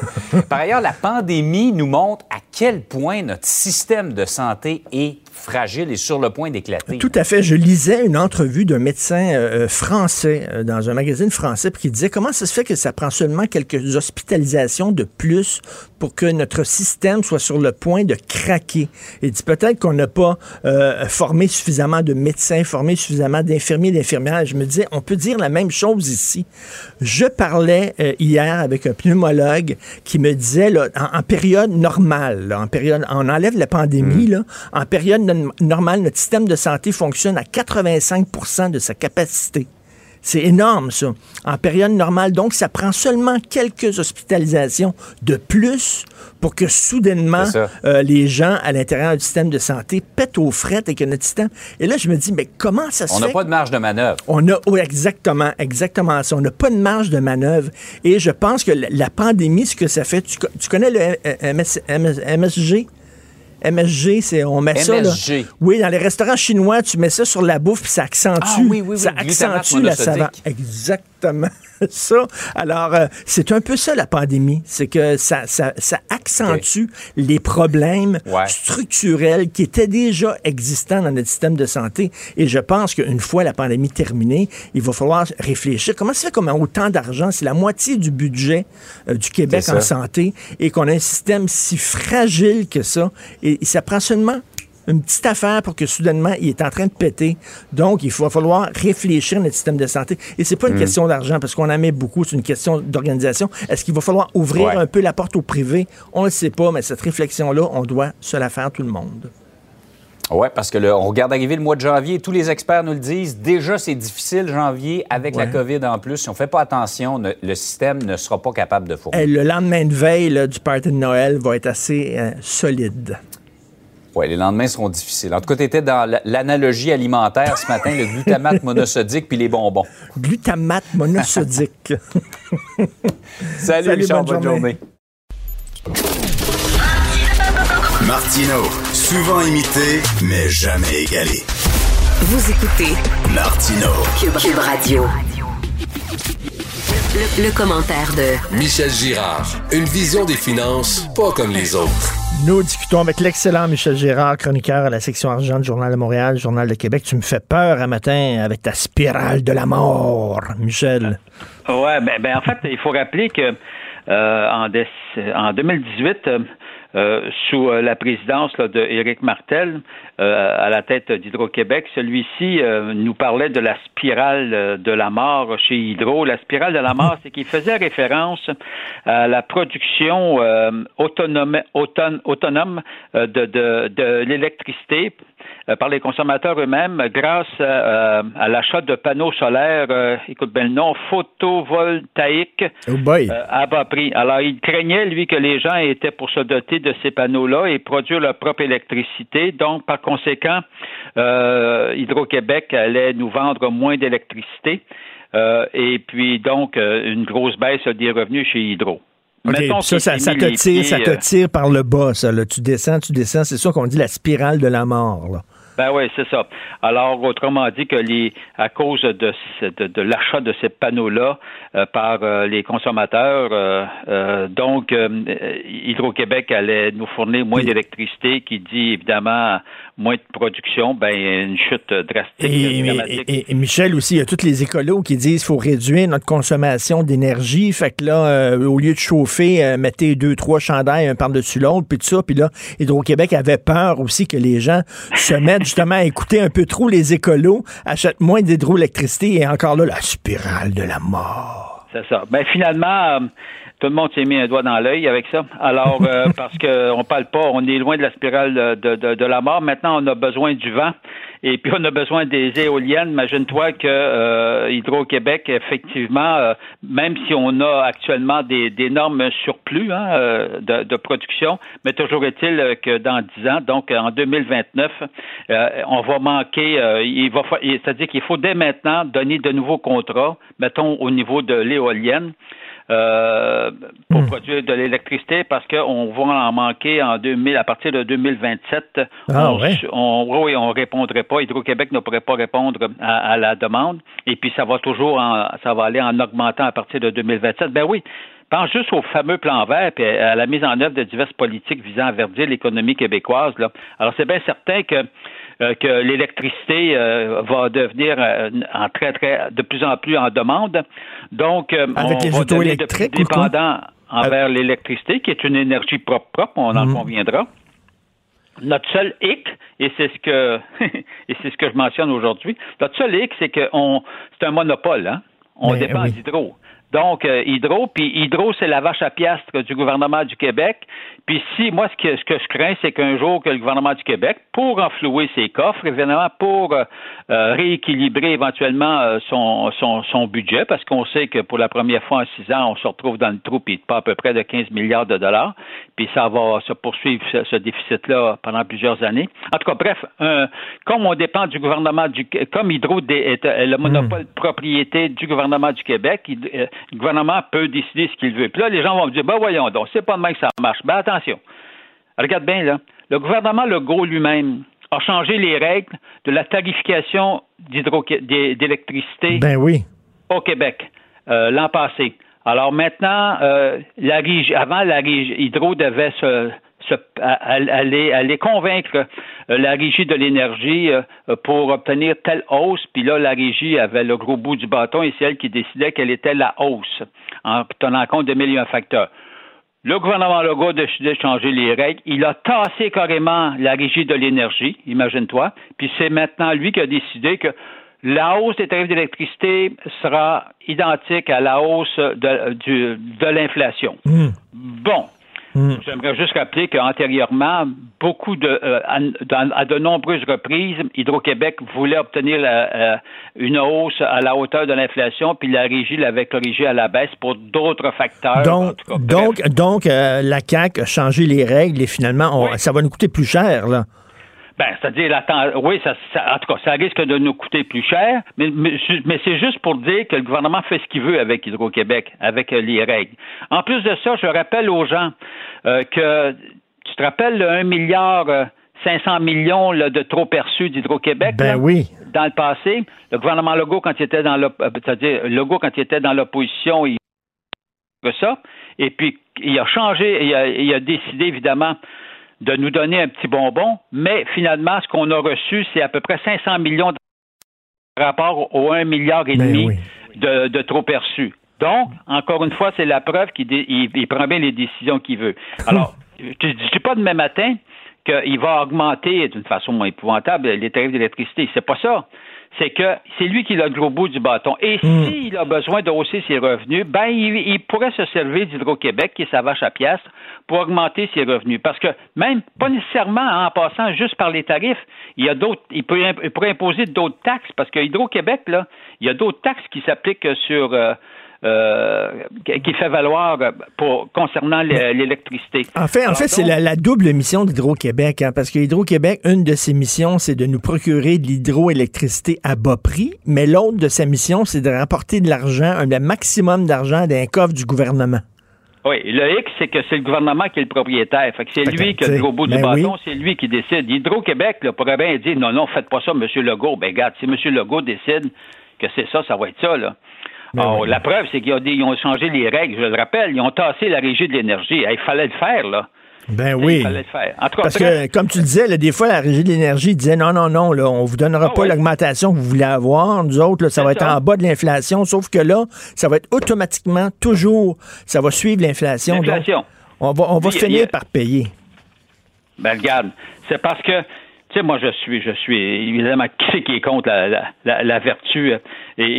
Par ailleurs, la pandémie nous montre à quel point notre système de santé est fragile et sur le point d'éclater. Tout à fait. Je lisais une entrevue d'un médecin euh, français euh, dans un magazine français qui disait comment ça se fait que ça prend seulement quelques hospitalisations de plus pour que notre système soit sur le point de craquer. Il dit peut-être qu'on n'a pas euh, formé suffisamment de médecins, formé suffisamment d'infirmiers, d'infirmières. Je me disais, on peut dire la même chose ici. Je parlais euh, hier avec un pneumologue qui me disait, là, en, en période normale, là, en période, on enlève la pandémie, mmh. là, en période normal, notre système de santé fonctionne à quatre-vingt-cinq pour cent de sa capacité. C'est énorme, ça. En période normale, donc, ça prend seulement quelques hospitalisations de plus pour que soudainement, euh, les gens à l'intérieur du système de santé pètent aux frettes et que notre système... Et là, je me dis, mais comment ça se on fait? On n'a pas de marge de manœuvre. On a... Oh, exactement, exactement ça. On n'a pas de marge de manœuvre. Et je pense que la, la pandémie, ce que ça fait... Tu, tu connais le M S G? M S G, c'est on met M S G. Ça là. Oui, dans les restaurants chinois, tu mets ça sur la bouffe puis ça accentue, ah, oui, oui, oui. ça accentue la saveur. Exactement ça. Alors euh, c'est un peu ça la pandémie, c'est que ça ça, ça accentue okay. les problèmes ouais. structurels qui étaient déjà existants dans notre système de santé. Et je pense qu'une fois la pandémie terminée, il va falloir réfléchir. Comment ça fait qu'on a autant d'argent, c'est la moitié du budget euh, du Québec en santé et qu'on a un système si fragile que ça. Et ça prend seulement une petite affaire pour que soudainement, il est en train de péter. Donc, il va falloir réfléchir à notre système de santé. Et c'est pas une mmh. question d'argent, parce qu'on en met beaucoup, c'est une question d'organisation. Est-ce qu'il va falloir ouvrir ouais. un peu la porte au privé? On le sait pas, mais cette réflexion-là, on doit se la faire tout le monde. Oui, parce que le, on regarde arriver le mois de janvier, tous les experts nous le disent, déjà c'est difficile janvier avec ouais. la COVID en plus. Si on ne fait pas attention, ne, le système ne sera pas capable de fournir. Et le lendemain de veille là, du party de Noël va être assez euh, solide. Oui, les lendemains seront difficiles. En tout cas, tu étais dans l'analogie alimentaire ce matin, le glutamate monosodique puis les bonbons. Glutamate monosodique. Salut, Salut Richard, bonne, bonne journée. journée. Martino, souvent imité, mais jamais égalé. Vous écoutez Martino, Cube, Cube Radio. Le, le commentaire de Michel Girard. Une vision des finances pas comme les autres. Nous discutons avec l'excellent Michel Girard, chroniqueur à la section argent du Journal de Montréal, Journal de Québec. Tu me fais peur un matin avec ta spirale de la mort, Michel. Ouais, ben, ben en fait, il faut rappeler que euh, en, des, en deux mille dix-huit... Euh, Euh, sous euh, la présidence là, de Éric Martel, euh, à la tête d'Hydro-Québec, celui-ci euh, nous parlait de la spirale euh, de la mort chez Hydro. La spirale de la mort, c'est qu'il faisait référence à la production euh, autonome, auton, autonome euh, de, de, de l'électricité euh, par les consommateurs eux-mêmes grâce à, euh, à l'achat de panneaux solaires, euh, écoute bien le nom, photovoltaïques oh boy. Euh, à bas prix. Alors, il craignait, lui, que les gens étaient pour se doter de ces panneaux-là et produire leur propre électricité. Donc, par conséquent, euh, Hydro-Québec allait nous vendre moins d'électricité euh, et puis, donc, euh, une grosse baisse des revenus chez Hydro. Okay. Ça, ça, ça, te tire, pieds, ça te tire par le bas, ça. Là. Tu descends, tu descends. C'est ça qu'on dit la spirale de la mort, là. Ben oui, c'est ça. Alors, autrement dit que les, à cause de, de, de l'achat de ces panneaux-là euh, par euh, les consommateurs, euh, euh, donc euh, Hydro-Québec allait nous fournir moins d'électricité, qui dit évidemment moins de production, ben une chute drastique. Et, dramatique. Et, et, et Michel aussi, il y a tous les écolos qui disent qu'il faut réduire notre consommation d'énergie, fait que là, euh, au lieu de chauffer, euh, mettez deux, trois chandails un par-dessus l'autre, puis tout ça, puis là, Hydro-Québec avait peur aussi que les gens se mettent justement, écoutez un peu trop les écolos, achètent moins d'hydroélectricité et encore là, la spirale de la mort. C'est ça. Ben finalement, euh, tout le monde s'est mis un doigt dans l'œil avec ça. Alors, euh, parce qu'on parle pas, on est loin de la spirale de, de, de la mort. Maintenant, on a besoin du vent. Et puis, on a besoin des éoliennes. Imagine-toi que euh, Hydro-Québec, effectivement, euh, même si on a actuellement des, d'énormes surplus hein, euh, de, de production, mais toujours est-il que dans dix ans, donc en deux mille vingt-neuf, euh, on va manquer, euh, il va, c'est-à-dire qu'il faut dès maintenant donner de nouveaux contrats, mettons au niveau de l'éolienne, Euh, pour mmh. produire de l'électricité parce qu'on va en manquer en deux mille, à partir de deux mille vingt-sept. Ah, on, ouais. on, oui, on répondrait pas. Hydro-Québec ne pourrait pas répondre à, à la demande. Et puis, ça va toujours en, ça va aller en augmentant à partir de deux mille vingt-sept. Ben oui. Pense juste au fameux plan vert et à la mise en œuvre de diverses politiques visant à verdir l'économie québécoise, là. Alors, c'est bien certain que Euh, que l'électricité euh, va devenir euh, en très très de plus en plus en demande. Donc euh, Avec on les va devenir de, dépendant envers euh... l'électricité qui est une énergie propre propre, on mmh. en conviendra. Notre seul hic, et c'est ce que et c'est ce que je mentionne aujourd'hui, notre seul hic c'est que on c'est un monopole hein. On Mais, dépend oui. d'Hydro. Donc, euh, Hydro, puis Hydro, c'est la vache à piastre du gouvernement du Québec. Puis si, moi, ce que, ce que je crains, c'est qu'un jour que le gouvernement du Québec, pour enflouer ses coffres, évidemment, pour euh, rééquilibrer éventuellement euh, son, son, son budget, parce qu'on sait que pour la première fois en six ans, on se retrouve dans le trou, puis pas à peu près de quinze milliards de dollars, puis ça va se poursuivre, ce, ce déficit-là, pendant plusieurs années. En tout cas, bref, euh, comme on dépend du gouvernement du Québec, comme Hydro est le monopole mmh. propriété du gouvernement du Québec, il, euh, le gouvernement peut décider ce qu'il veut. Puis là, les gens vont me dire, ben voyons donc, c'est pas de même que ça marche. Ben attention, regarde bien là, le gouvernement Legault lui-même a changé les règles de la tarification d'hydro- d'électricité ben oui. au Québec euh, l'an passé. Alors maintenant, euh, la Régie, avant la Régie, Hydro devait se... Se, à, à, aller, aller convaincre euh, la Régie de l'énergie euh, pour obtenir telle hausse, puis là, la Régie avait le gros bout du bâton et c'est elle qui décidait quelle était la hausse, en tenant compte de mille et un facteurs. Le gouvernement Legault a décidé de changer les règles. Il a tassé carrément la Régie de l'énergie, imagine-toi, puis c'est maintenant lui qui a décidé que la hausse des tarifs d'électricité sera identique à la hausse de, du, de l'inflation. Mmh. Bon. J'aimerais juste rappeler qu'antérieurement, beaucoup de, euh, à, à de nombreuses reprises, Hydro-Québec voulait obtenir la, euh, une hausse à la hauteur de l'inflation, puis la Régie l'avait corrigée à la baisse pour d'autres facteurs. Donc, en tout cas, donc, donc euh, la C A Q a changé les règles et finalement, on, oui. ça va nous coûter plus cher, là. Ben, c'est-à-dire, la, oui, ça, ça, en tout cas, ça risque de nous coûter plus cher, mais, mais, mais c'est juste pour dire que le gouvernement fait ce qu'il veut avec Hydro-Québec, avec les règles. En plus de ça, je rappelle aux gens euh, que, tu te rappelles, le 1 milliard cinq cents millions là, de trop perçus d'Hydro-Québec ben là, oui. dans le passé. Le gouvernement Legault, quand il était dans l'opposition, c'est-à-dire Legault, quand il était dans l'opposition, il que ça. Et puis, il a changé, il a, il a décidé, évidemment, de nous donner un petit bonbon, mais finalement, ce qu'on a reçu, c'est à peu près cinq cents millions de par rapport aux un milliard et demi de, de trop perçus. Donc, encore une fois, c'est la preuve qu'il dé, il, il prend bien les décisions qu'il veut. Alors, je ne dis pas demain matin qu'il va augmenter d'une façon épouvantable les tarifs d'électricité. C'est pas ça. C'est que c'est lui qui a le gros bout du bâton. Et mmh. s'il a besoin de hausser ses revenus, ben il, il pourrait se servir d'Hydro-Québec, qui est sa vache à piastres, pour augmenter ses revenus. Parce que même, pas nécessairement en passant juste par les tarifs, il y a d'autres, il, peut, il pourrait imposer d'autres taxes, parce que Hydro-Québec, là, il y a d'autres taxes qui s'appliquent sur... Euh, Euh, qui fait valoir pour, concernant l'électricité. En fait, en fait, c'est la, la double mission d'Hydro-Québec, hein, parce que Hydro-Québec, une de ses missions, c'est de nous procurer de l'hydroélectricité à bas prix, mais l'autre de sa mission, c'est de rapporter de l'argent, un, un maximum d'argent d'un coffre du gouvernement. Oui, le hic, c'est que c'est le gouvernement qui est le propriétaire. Fait que c'est fait lui qui a le gros bout ben du bâton, oui. c'est lui qui décide. Hydro-Québec là, pourrait bien dire, non, non, faites pas ça, M. Legault. Ben, regarde, si M. Legault décide que c'est ça, ça va être ça, là. Oh, la preuve, c'est qu'ils ont, ils ont changé les règles, je le rappelle. Ils ont tassé la Régie de l'énergie. Il fallait le faire, là. Ben oui. Il fallait le faire. En tout cas, parce que, comme tu le disais, là, des fois, la Régie de l'énergie disait non, non, non, là, on ne vous donnera ah, pas ouais. l'augmentation que vous voulez avoir. Nous autres, là, ça va ça. être en bas de l'inflation. Sauf que là, ça va être automatiquement, toujours, ça va suivre l'inflation. L'inflation. Donc, on va, on va Puis, finir a... par payer. Ben, regarde, c'est parce que. Tu sais, moi, je suis, je suis, évidemment, qui c'est qui est contre la, la, la, la vertu, et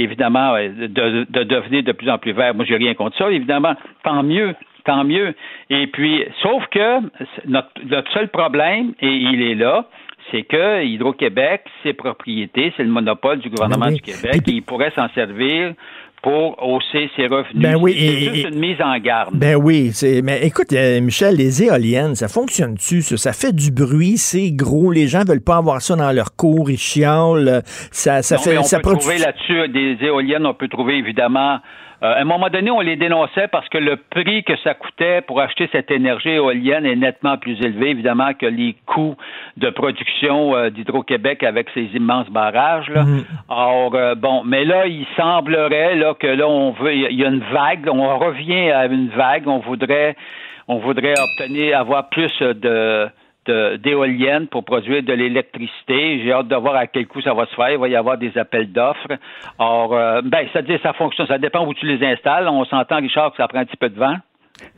évidemment, de, de devenir de plus en plus vert. Moi, j'ai rien contre ça, évidemment. Tant mieux, tant mieux. Et puis, sauf que notre, notre seul problème, et il est là, c'est que Hydro-Québec, ses propriétés, c'est le monopole du gouvernement oui. du Québec, et il pourrait s'en servir pour hausser ses revenus. Ben oui, c'est et, juste et, une mise en garde. Ben oui. C'est, mais écoute, euh, Michel, les éoliennes, ça fonctionne-tu, ça? Ça fait du bruit, c'est gros, les gens veulent pas avoir ça dans leur cour, ils chialent. Ça, ça non, fait, mais on ça peut produ- trouver là-dessus des éoliennes, on peut trouver évidemment... Euh, à un moment donné, on les dénonçait parce que le prix que ça coûtait pour acheter cette énergie éolienne est nettement plus élevé, évidemment, que les coûts de production euh, d'Hydro-Québec avec ces immenses barrages. Là. Mmh. Or, euh, bon, mais là, il semblerait là, que là, on veut, il y a une vague, on revient à une vague, on voudrait, on voudrait obtenir, avoir plus de... d'éoliennes pour produire de l'électricité. J'ai hâte de voir à quel coût ça va se faire. Il va y avoir des appels d'offres. Or, euh, ben, ça dit, ça fonctionne. Ça dépend où tu les installes. On s'entend, Richard, que ça prend un petit peu de vent.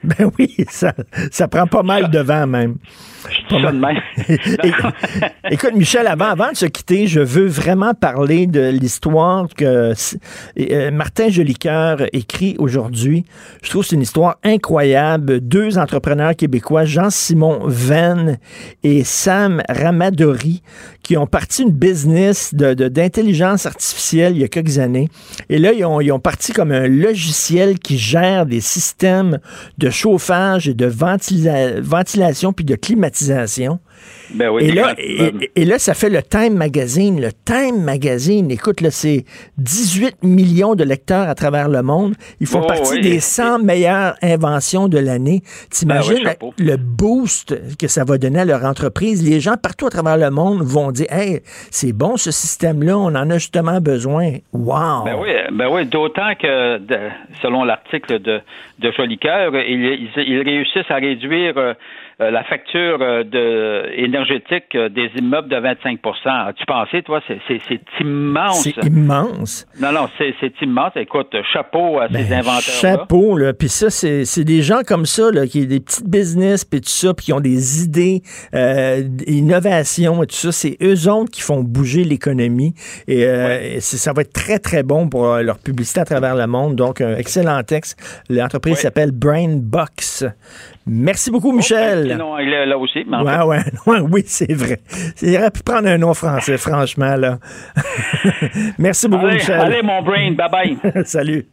Ben oui, ça, ça prend pas mal de vent, même. Je dis ça de même. Écoute, Michel, avant, avant de se quitter, je veux vraiment parler de l'histoire que euh, Martin Jolicoeur écrit aujourd'hui. Je trouve que c'est une histoire incroyable. Deux entrepreneurs québécois, Jean-Simon Venn et Sam Ramadori, qui ont parti une business de, de, d'intelligence artificielle il y a quelques années. Et là, ils ont, ils ont parti comme un logiciel qui gère des systèmes de chauffage et de ventila- ventilation puis de climatisation. Ben oui, et, là, et, et là, ça fait le Time Magazine. Le Time Magazine, écoute, là, c'est dix-huit millions de lecteurs à travers le monde. Ils font oh, partie oui. des cent meilleures inventions de l'année. T'imagines ben oui, le boost que ça va donner à leur entreprise? Les gens partout à travers le monde vont dire « Hey, c'est bon ce système-là, on en a justement besoin. Wow! » Ben oui, ben oui, d'autant que, selon l'article de, de Jolicoeur, ils, ils, ils réussissent à réduire... Euh, la facture de, énergétique des immeubles de vingt-cinq pour cent. Tu pensais, toi, c'est, c'est, c'est immense. C'est immense. Non, non, c'est, c'est immense. Écoute, chapeau à ben, ces inventeurs-là. Chapeau, là. Puis ça, c'est, c'est des gens comme ça, là, qui ont des petites business, puis tout ça, puis qui ont des idées, euh, innovations et tout ça. C'est eux autres qui font bouger l'économie. Et, euh, ouais. et ça va être très, très bon pour leur publicité à travers le monde. Donc, un excellent texte. L'entreprise ouais. s'appelle BrainBox. Merci beaucoup, Michel. Oh, un nom anglais là aussi. Mais ouais, ouais, ouais, oui, c'est vrai. Il aurait pu prendre un nom français, franchement, là. Merci beaucoup, allez, Michel. Allez, mon brain, bye bye. Salut.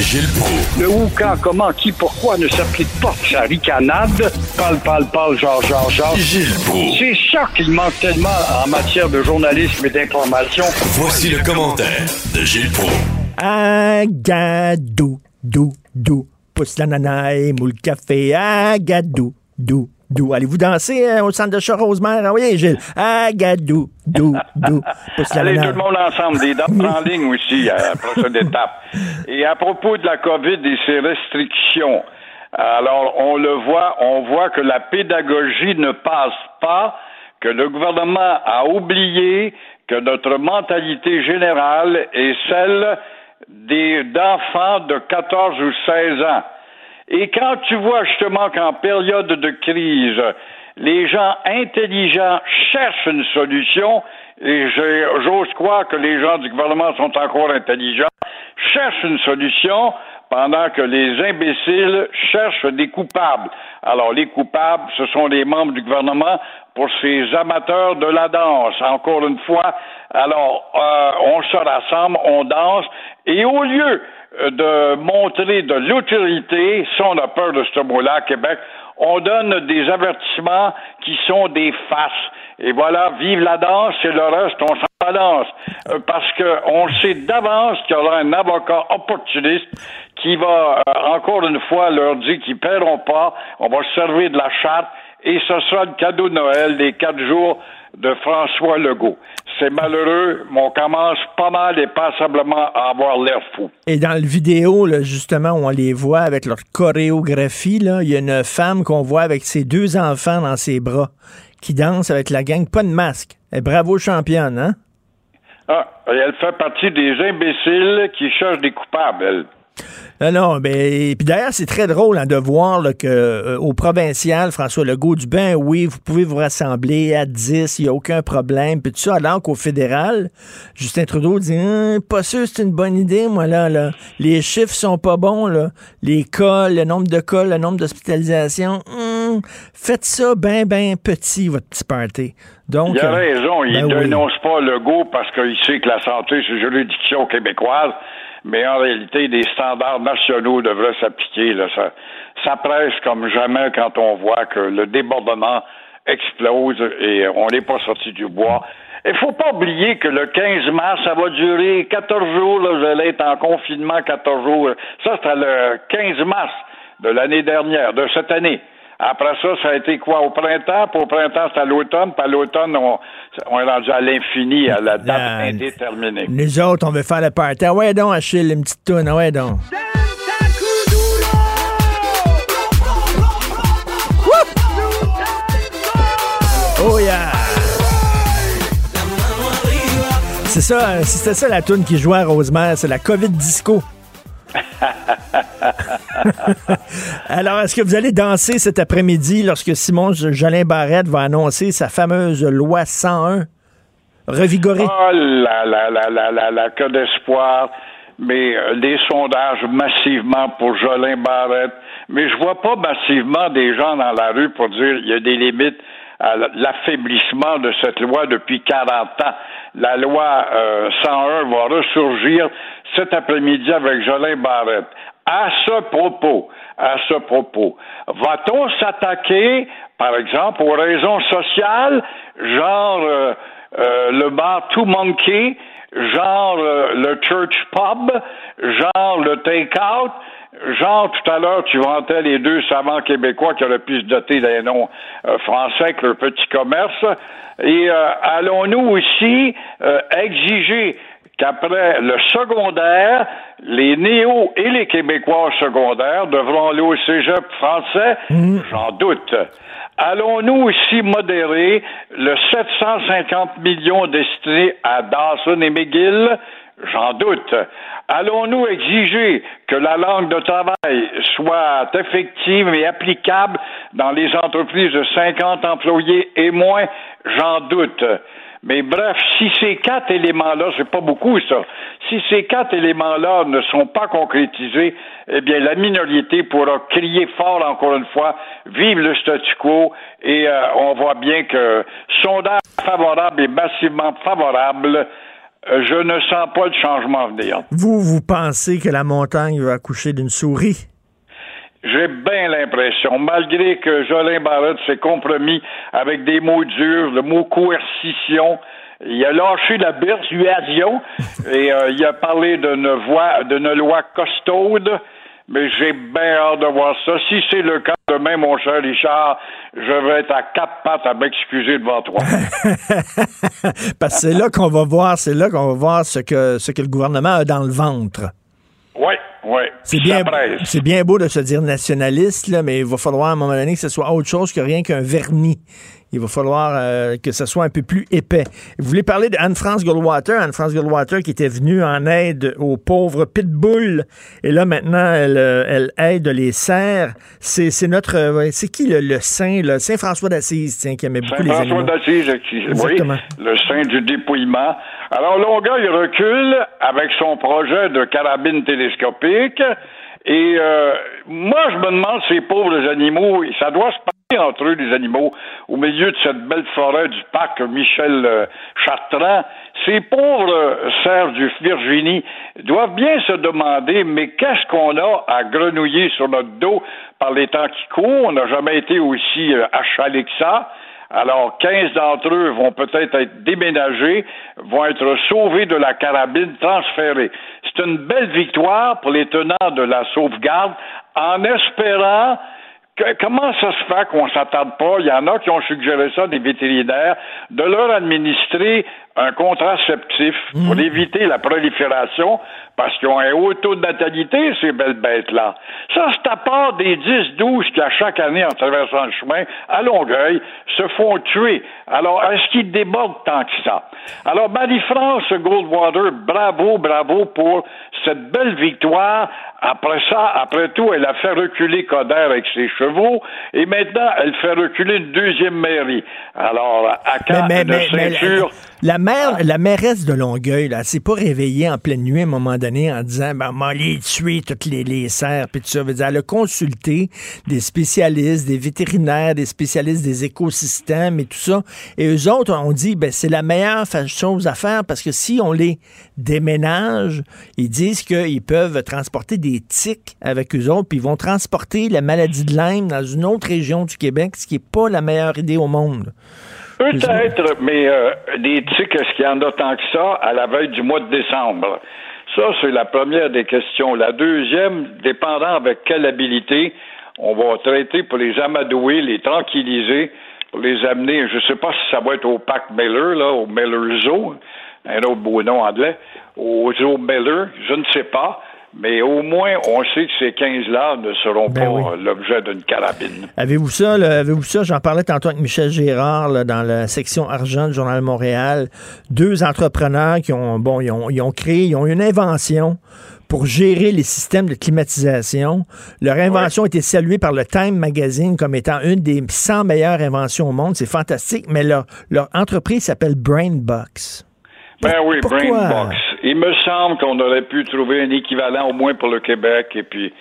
Gilles Proulx. Le où, quand, comment, qui, pourquoi ne s'applique pas sa ricanade. Parle, parle, parle, genre, genre, genre. Gilles Proulx. C'est ça qu'il manque tellement en matière de journalisme et d'information. Voici le commentaire de Gilles Proulx. Agadou, dou, dou. Pousse l'ananas et moule café, agadou, dou, Gadou. Allez-vous danser euh, au centre de Chaux-Rosemère? Oui, Gilles. Ah, Gadou, dou, dou. Allez, tout le monde ensemble. Des dates en ligne aussi, à la prochaine étape. Et à propos de la COVID et ses restrictions, alors, on le voit, on voit que la pédagogie ne passe pas, que le gouvernement a oublié que notre mentalité générale est celle des, d'enfants de quatorze ou seize ans. Et quand tu vois justement qu'en période de crise, les gens intelligents cherchent une solution, et j'ose croire que les gens du gouvernement sont encore intelligents, cherchent une solution pendant que les imbéciles cherchent des coupables. Alors, les coupables, ce sont les membres du gouvernement pour ces amateurs de la danse. Encore une fois, alors, euh, on se rassemble, on danse, et au lieu de montrer de l'autorité, si on a peur de ce mot-là à Québec, on donne des avertissements qui sont des faces. Et voilà, vive la danse, et le reste, on s'en balance. Parce qu'on sait d'avance qu'il y aura un avocat opportuniste qui va, euh, encore une fois, leur dire qu'ils ne paieront pas, on va se servir de la charte, et ce sera le cadeau de Noël des quatre jours de François Legault. C'est malheureux, mais on commence pas mal et passablement à avoir l'air fou. Et dans le vidéo, là, justement, on les voit avec leur chorégraphie, là, il y a une femme qu'on voit avec ses deux enfants dans ses bras, qui danse avec la gang, pas de masque. Et bravo championne, hein? Ah, elle fait partie des imbéciles qui cherchent des coupables, elle. Non, non, mais puis d'ailleurs, c'est très drôle hein, de voir là, que, euh, au provincial, François Legault dit, ben oui, vous pouvez vous rassembler à dix, il n'y a aucun problème, puis tout ça, alors qu'au fédéral, Justin Trudeau dit, hum, pas sûr, c'est une bonne idée, moi, là, là, les chiffres sont pas bons, là, les cas, le nombre de cas, le nombre d'hospitalisations, hum, faites ça ben, ben petit, votre petit party. Donc, il a euh, raison, ben il ne oui. dénonce pas Legault parce qu'il sait que la santé, c'est juridiction québécoise, mais en réalité, des standards nationaux devraient s'appliquer. Là, ça, ça presse comme jamais quand on voit que le débordement explose et on n'est pas sorti du bois. Il faut pas oublier que le quinze mars, ça va durer quatorze jours. Là, vous allez être en confinement quatorze jours. Ça, c'était le quinze mars de l'année dernière, de cette année. Après ça, ça a été quoi? Au printemps, puis au printemps, c'est à l'automne, puis à l'automne, on, on est rendu à l'infini, à la date la, indéterminée. Nous autres, on veut faire le party. Ah ouais donc, Achille, une petite toune, ah ouais donc. Oh yeah! C'est ça, c'était ça la toune qui jouait à Rosemère, c'est la COVID Disco. Alors, est-ce que vous allez danser cet après-midi lorsque Simon Jolin Barrette va annoncer sa fameuse loi cent un revigorée? Oh là là là là là là, que d'espoir, mais euh, des sondages massivement pour Jolin Barrette, mais je vois pas massivement des gens dans la rue pour dire il y a des limites à l'affaiblissement de cette loi depuis quarante ans. La loi euh, cent un va ressurgir cet après-midi avec Jolin Barrette. À ce propos, à ce propos, va-t-on s'attaquer, par exemple, aux raisons sociales, genre euh, euh, le bar Two Monkey, genre euh, le church pub, genre le take-out? Genre, tout à l'heure, tu vantais les deux savants québécois qui auraient pu se doter d'un nom euh, français avec le petit commerce. Et euh, allons-nous aussi euh, exiger qu'après le secondaire, les néo et les Québécois secondaires devront aller au cégep français? Mmh. J'en doute. Allons-nous aussi modérer le sept cent cinquante millions destinés à Dawson et McGill? J'en doute. Allons-nous exiger que la langue de travail soit effective et applicable dans les entreprises de cinquante employés et moins? J'en doute. Mais bref, si ces quatre éléments-là, c'est pas beaucoup ça, si ces quatre éléments-là ne sont pas concrétisés, eh bien la minorité pourra crier fort encore une fois, vive le statu quo, et euh, on voit bien que sondage favorable et massivement favorable, je ne sens pas de changement venir. Vous, vous pensez que la montagne va accoucher d'une souris? J'ai bien l'impression, malgré que Jolin Barrette s'est compromis avec des mots durs, le mot coercition, il a lâché la persuasion et euh, il a parlé d'une voix, d'une loi costaude, mais j'ai bien hâte de voir ça. Si c'est le cas, demain, mon cher Richard, je vais être à quatre pattes à m'excuser devant toi. Parce que c'est là qu'on va voir, c'est là qu'on va voir ce que, ce que le gouvernement a dans le ventre. Oui, oui. C'est bien, c'est bien beau de se dire nationaliste, là, mais il va falloir à un moment donné que ce soit autre chose que rien qu'un vernis. Il va falloir euh, que ce soit un peu plus épais. Vous voulez parler d'Anne-France Goldwater, Anne-France Goldwater qui était venue en aide aux pauvres pitbulls, et là maintenant elle, elle aide les cerfs. C'est, c'est notre, euh, c'est qui le, le saint, le saint François d'Assise, tiens, qui aimait beaucoup les animaux. Saint François d'Assise, oui, le saint du dépouillement. Alors Longueuil recule avec son projet de carabine télescopique, et euh, moi je me demande ces pauvres animaux, ça doit se passer entre eux, les animaux, au milieu de cette belle forêt du parc Michel euh, Chartrand. Ces pauvres euh, cerfs du Virginie doivent bien se demander, mais qu'est-ce qu'on a à grenouiller sur notre dos par les temps qui courent? On n'a jamais été aussi euh, achalés que ça. Alors, quinze d'entre eux vont peut-être être déménagés, vont être sauvés de la carabine transférée. C'est une belle victoire pour les tenants de la sauvegarde, en espérant... Comment ça se fait qu'on s'attarde pas? Il y en a qui ont suggéré ça, des vétérinaires, de leur administrer un contraceptif pour mmh. éviter la prolifération, parce qu'ils ont un haut taux de natalité, ces belles bêtes-là. Ça, c'est à part des dix douze qui, à chaque année, en traversant le chemin, à Longueuil, se font tuer. Alors, est-ce qu'ils débordent tant que ça? Alors, Marie-France Goldwater, bravo, bravo pour cette belle victoire. Après ça, après tout, elle a fait reculer Coderre avec ses chevaux, et maintenant, elle fait reculer une deuxième mairie. Alors, à quand mais, mais, de mais, ceinture... Mais, la, la mère, la mairesse de Longueuil, là, elle s'est pas réveillée en pleine nuit, à un moment donné, en disant, ben, on les tuer toutes les, les serres, puis tout ça. Elle a consulté des spécialistes, des vétérinaires, des spécialistes des écosystèmes et tout ça. Et eux autres ont dit, ben, c'est la meilleure chose à faire parce que si on les déménage, ils disent qu'ils peuvent transporter des tiques avec eux autres, puis ils vont transporter la maladie de Lyme dans une autre région du Québec, ce qui n'est pas la meilleure idée au monde. Peut-être, mais euh, des tiques, est-ce qu'il y en a tant que ça à la veille du mois de décembre? Ça, c'est la première des questions. La deuxième, dépendant avec quelle habilité on va traiter pour les amadouer, les tranquilliser, pour les amener, je ne sais pas si ça va être au parc Miller, là, au Miller Zoo, un autre beau nom anglais, au zoo Miller, je ne sais pas. Mais au moins, on sait que ces quinze-là ne seront ben pas oui. l'objet d'une carabine. Avez-vous ça? Là, avez-vous ça? J'en parlais tantôt avec Michel Girard là, dans la section argent du Journal de Montréal. Deux entrepreneurs qui ont, bon, ils ont, ils ont créé, ils ont une invention pour gérer les systèmes de climatisation. Leur invention ouais. a été saluée par le Time Magazine comme étant une des cent meilleures inventions au monde. C'est fantastique, mais leur, leur entreprise s'appelle BrainBox. Ben oui, pourquoi? BrainBox. Il me semble qu'on aurait pu trouver un équivalent au moins pour le Québec et puis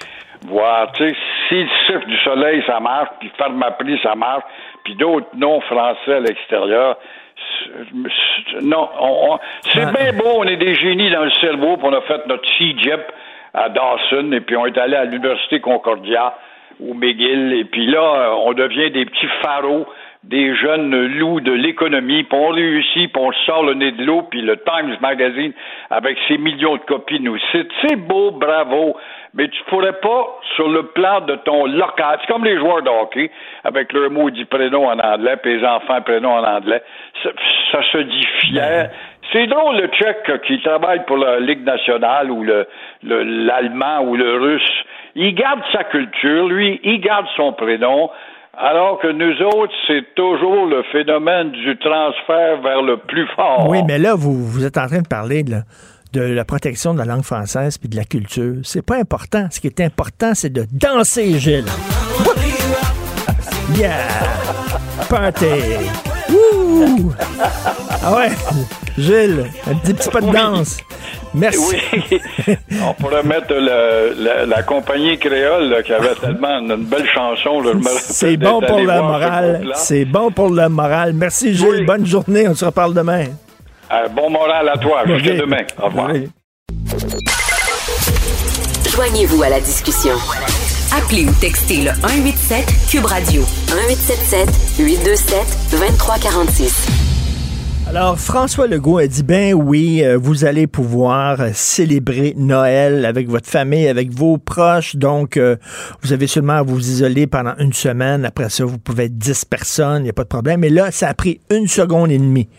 voir, tu sais, si le Cirque du Soleil, ça marche, puis Pharmaprix, ça marche, puis d'autres noms français à l'extérieur. Non, on, on, c'est bien beau, on est des génies dans le cerveau, puis on a fait notre C G E P à Dawson et puis on est allé à l'Université Concordia ou McGill et puis là, on devient des petits pharaons, des jeunes loups de l'économie, puis on réussit, puis on sort le nez de l'eau, puis le Times Magazine, avec ses millions de copies, nous cite. C'est beau, bravo, mais tu pourrais pas, sur le plan de ton local, c'est comme les joueurs de hockey, avec leur maudit prénom en anglais, puis les enfants prénom en anglais, ça, ça se dit fier. C'est drôle, le Tchèque qui travaille pour la Ligue nationale, ou le, le l'Allemand, ou le Russe, il garde sa culture, lui, il garde son prénom, alors que nous autres, c'est toujours le phénomène du transfert vers le plus fort. Oui, mais là, vous, vous êtes en train de parler de la, de la protection de la langue française puis de la culture. C'est pas important. Ce qui est important, c'est de danser, Gilles. Yeah! Party! Wouh! Ah ouais! Gilles, un petit, petit pas de danse. Merci. Oui. On pourrait mettre le, la, la compagnie créole là, qui avait tellement une, une belle chanson. Là, je me c'est bon pour la morale. C'est bon pour la morale. Merci, Gilles. Oui. Bonne journée. On se reparle demain. Euh, bon moral à toi. Okay. Jusqu'à demain. Au revoir. Oui. Joignez-vous à la discussion. Appelez ou textez le un huit sept Cube Radio. un huit sept sept huit deux sept deux trois quatre six. Alors, François Legault a dit, ben oui, euh, vous allez pouvoir euh, célébrer Noël avec votre famille, avec vos proches. Donc, euh, vous avez seulement à vous isoler pendant une semaine. Après ça, vous pouvez être dix personnes, il n'y a pas de problème. Mais là, ça a pris une seconde et demie.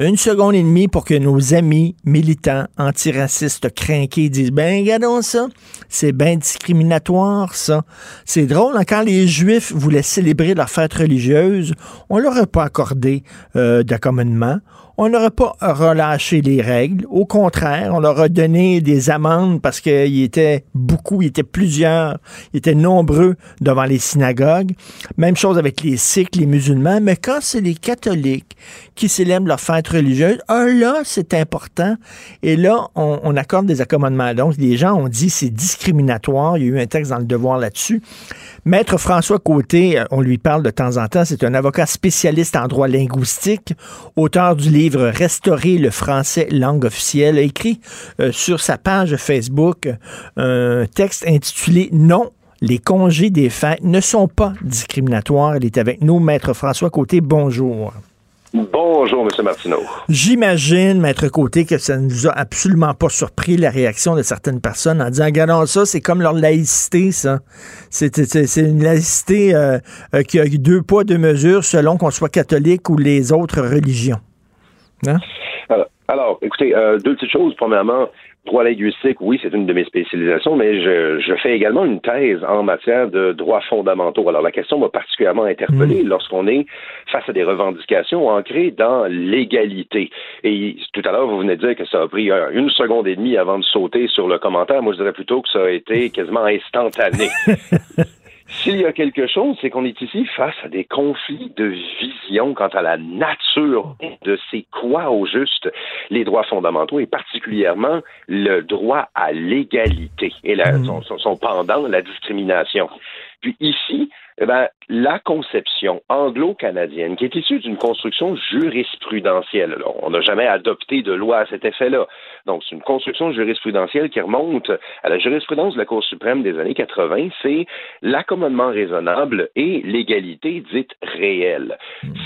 Une seconde et demie pour que nos amis militants antiracistes crinqués disent, ben, regardons ça, c'est bien discriminatoire, ça. C'est drôle, hein, quand les Juifs voulaient célébrer leur fête religieuse, on l'aurait pas accordé euh, d'accommodement. On n'aurait pas relâché les règles. Au contraire, on leur a donné des amendes parce qu'ils étaient beaucoup, ils étaient plusieurs, ils étaient nombreux devant les synagogues. Même chose avec les Sikhs, les musulmans. Mais quand c'est les catholiques qui célèbrent leur fête religieuse, ah là, c'est important. Et là, on, on accorde des accommodements. Donc, les gens ont dit c'est discriminatoire. Il y a eu un texte dans Le Devoir là-dessus. Maître François Côté, on lui parle de temps en temps, c'est un avocat spécialiste en droit linguistique, auteur du livre livre « Restaurer le français langue officielle » a écrit euh, sur sa page Facebook euh, un texte intitulé « Non, les congés des fêtes ne sont pas discriminatoires ». Il est avec nous, Maître François Côté, bonjour. Bonjour, M. Martineau. J'imagine, Maître Côté, que ça ne nous a absolument pas surpris la réaction de certaines personnes en disant « Regardons ça, c'est comme leur laïcité, ça. C'est, c'est, c'est une laïcité euh, euh, qui a deux poids, deux mesures selon qu'on soit catholique ou les autres religions. » Non? Alors, alors, écoutez, euh, deux petites choses. Premièrement, droit linguistique, oui, c'est une de mes spécialisations, mais je, je fais également une thèse en matière de droits fondamentaux. Alors, la question m'a particulièrement interpellé mmh. lorsqu'on est face à des revendications ancrées dans l'égalité. Et tout à l'heure, vous venez de dire que ça a pris euh, une seconde et demie avant de sauter sur le commentaire. Moi, je dirais plutôt que ça a été quasiment instantané. S'il y a quelque chose, c'est qu'on est ici face à des conflits de vision quant à la nature de c'est quoi au juste les droits fondamentaux et particulièrement le droit à l'égalité et la, son, son pendant, la discrimination. Puis ici, eh bien, la conception anglo-canadienne, qui est issue d'une construction jurisprudentielle, alors, on n'a jamais adopté de loi à cet effet-là, donc c'est une construction jurisprudentielle qui remonte à la jurisprudence de la Cour suprême des années quatre-vingt, c'est l'accommodement raisonnable et l'égalité dite réelle.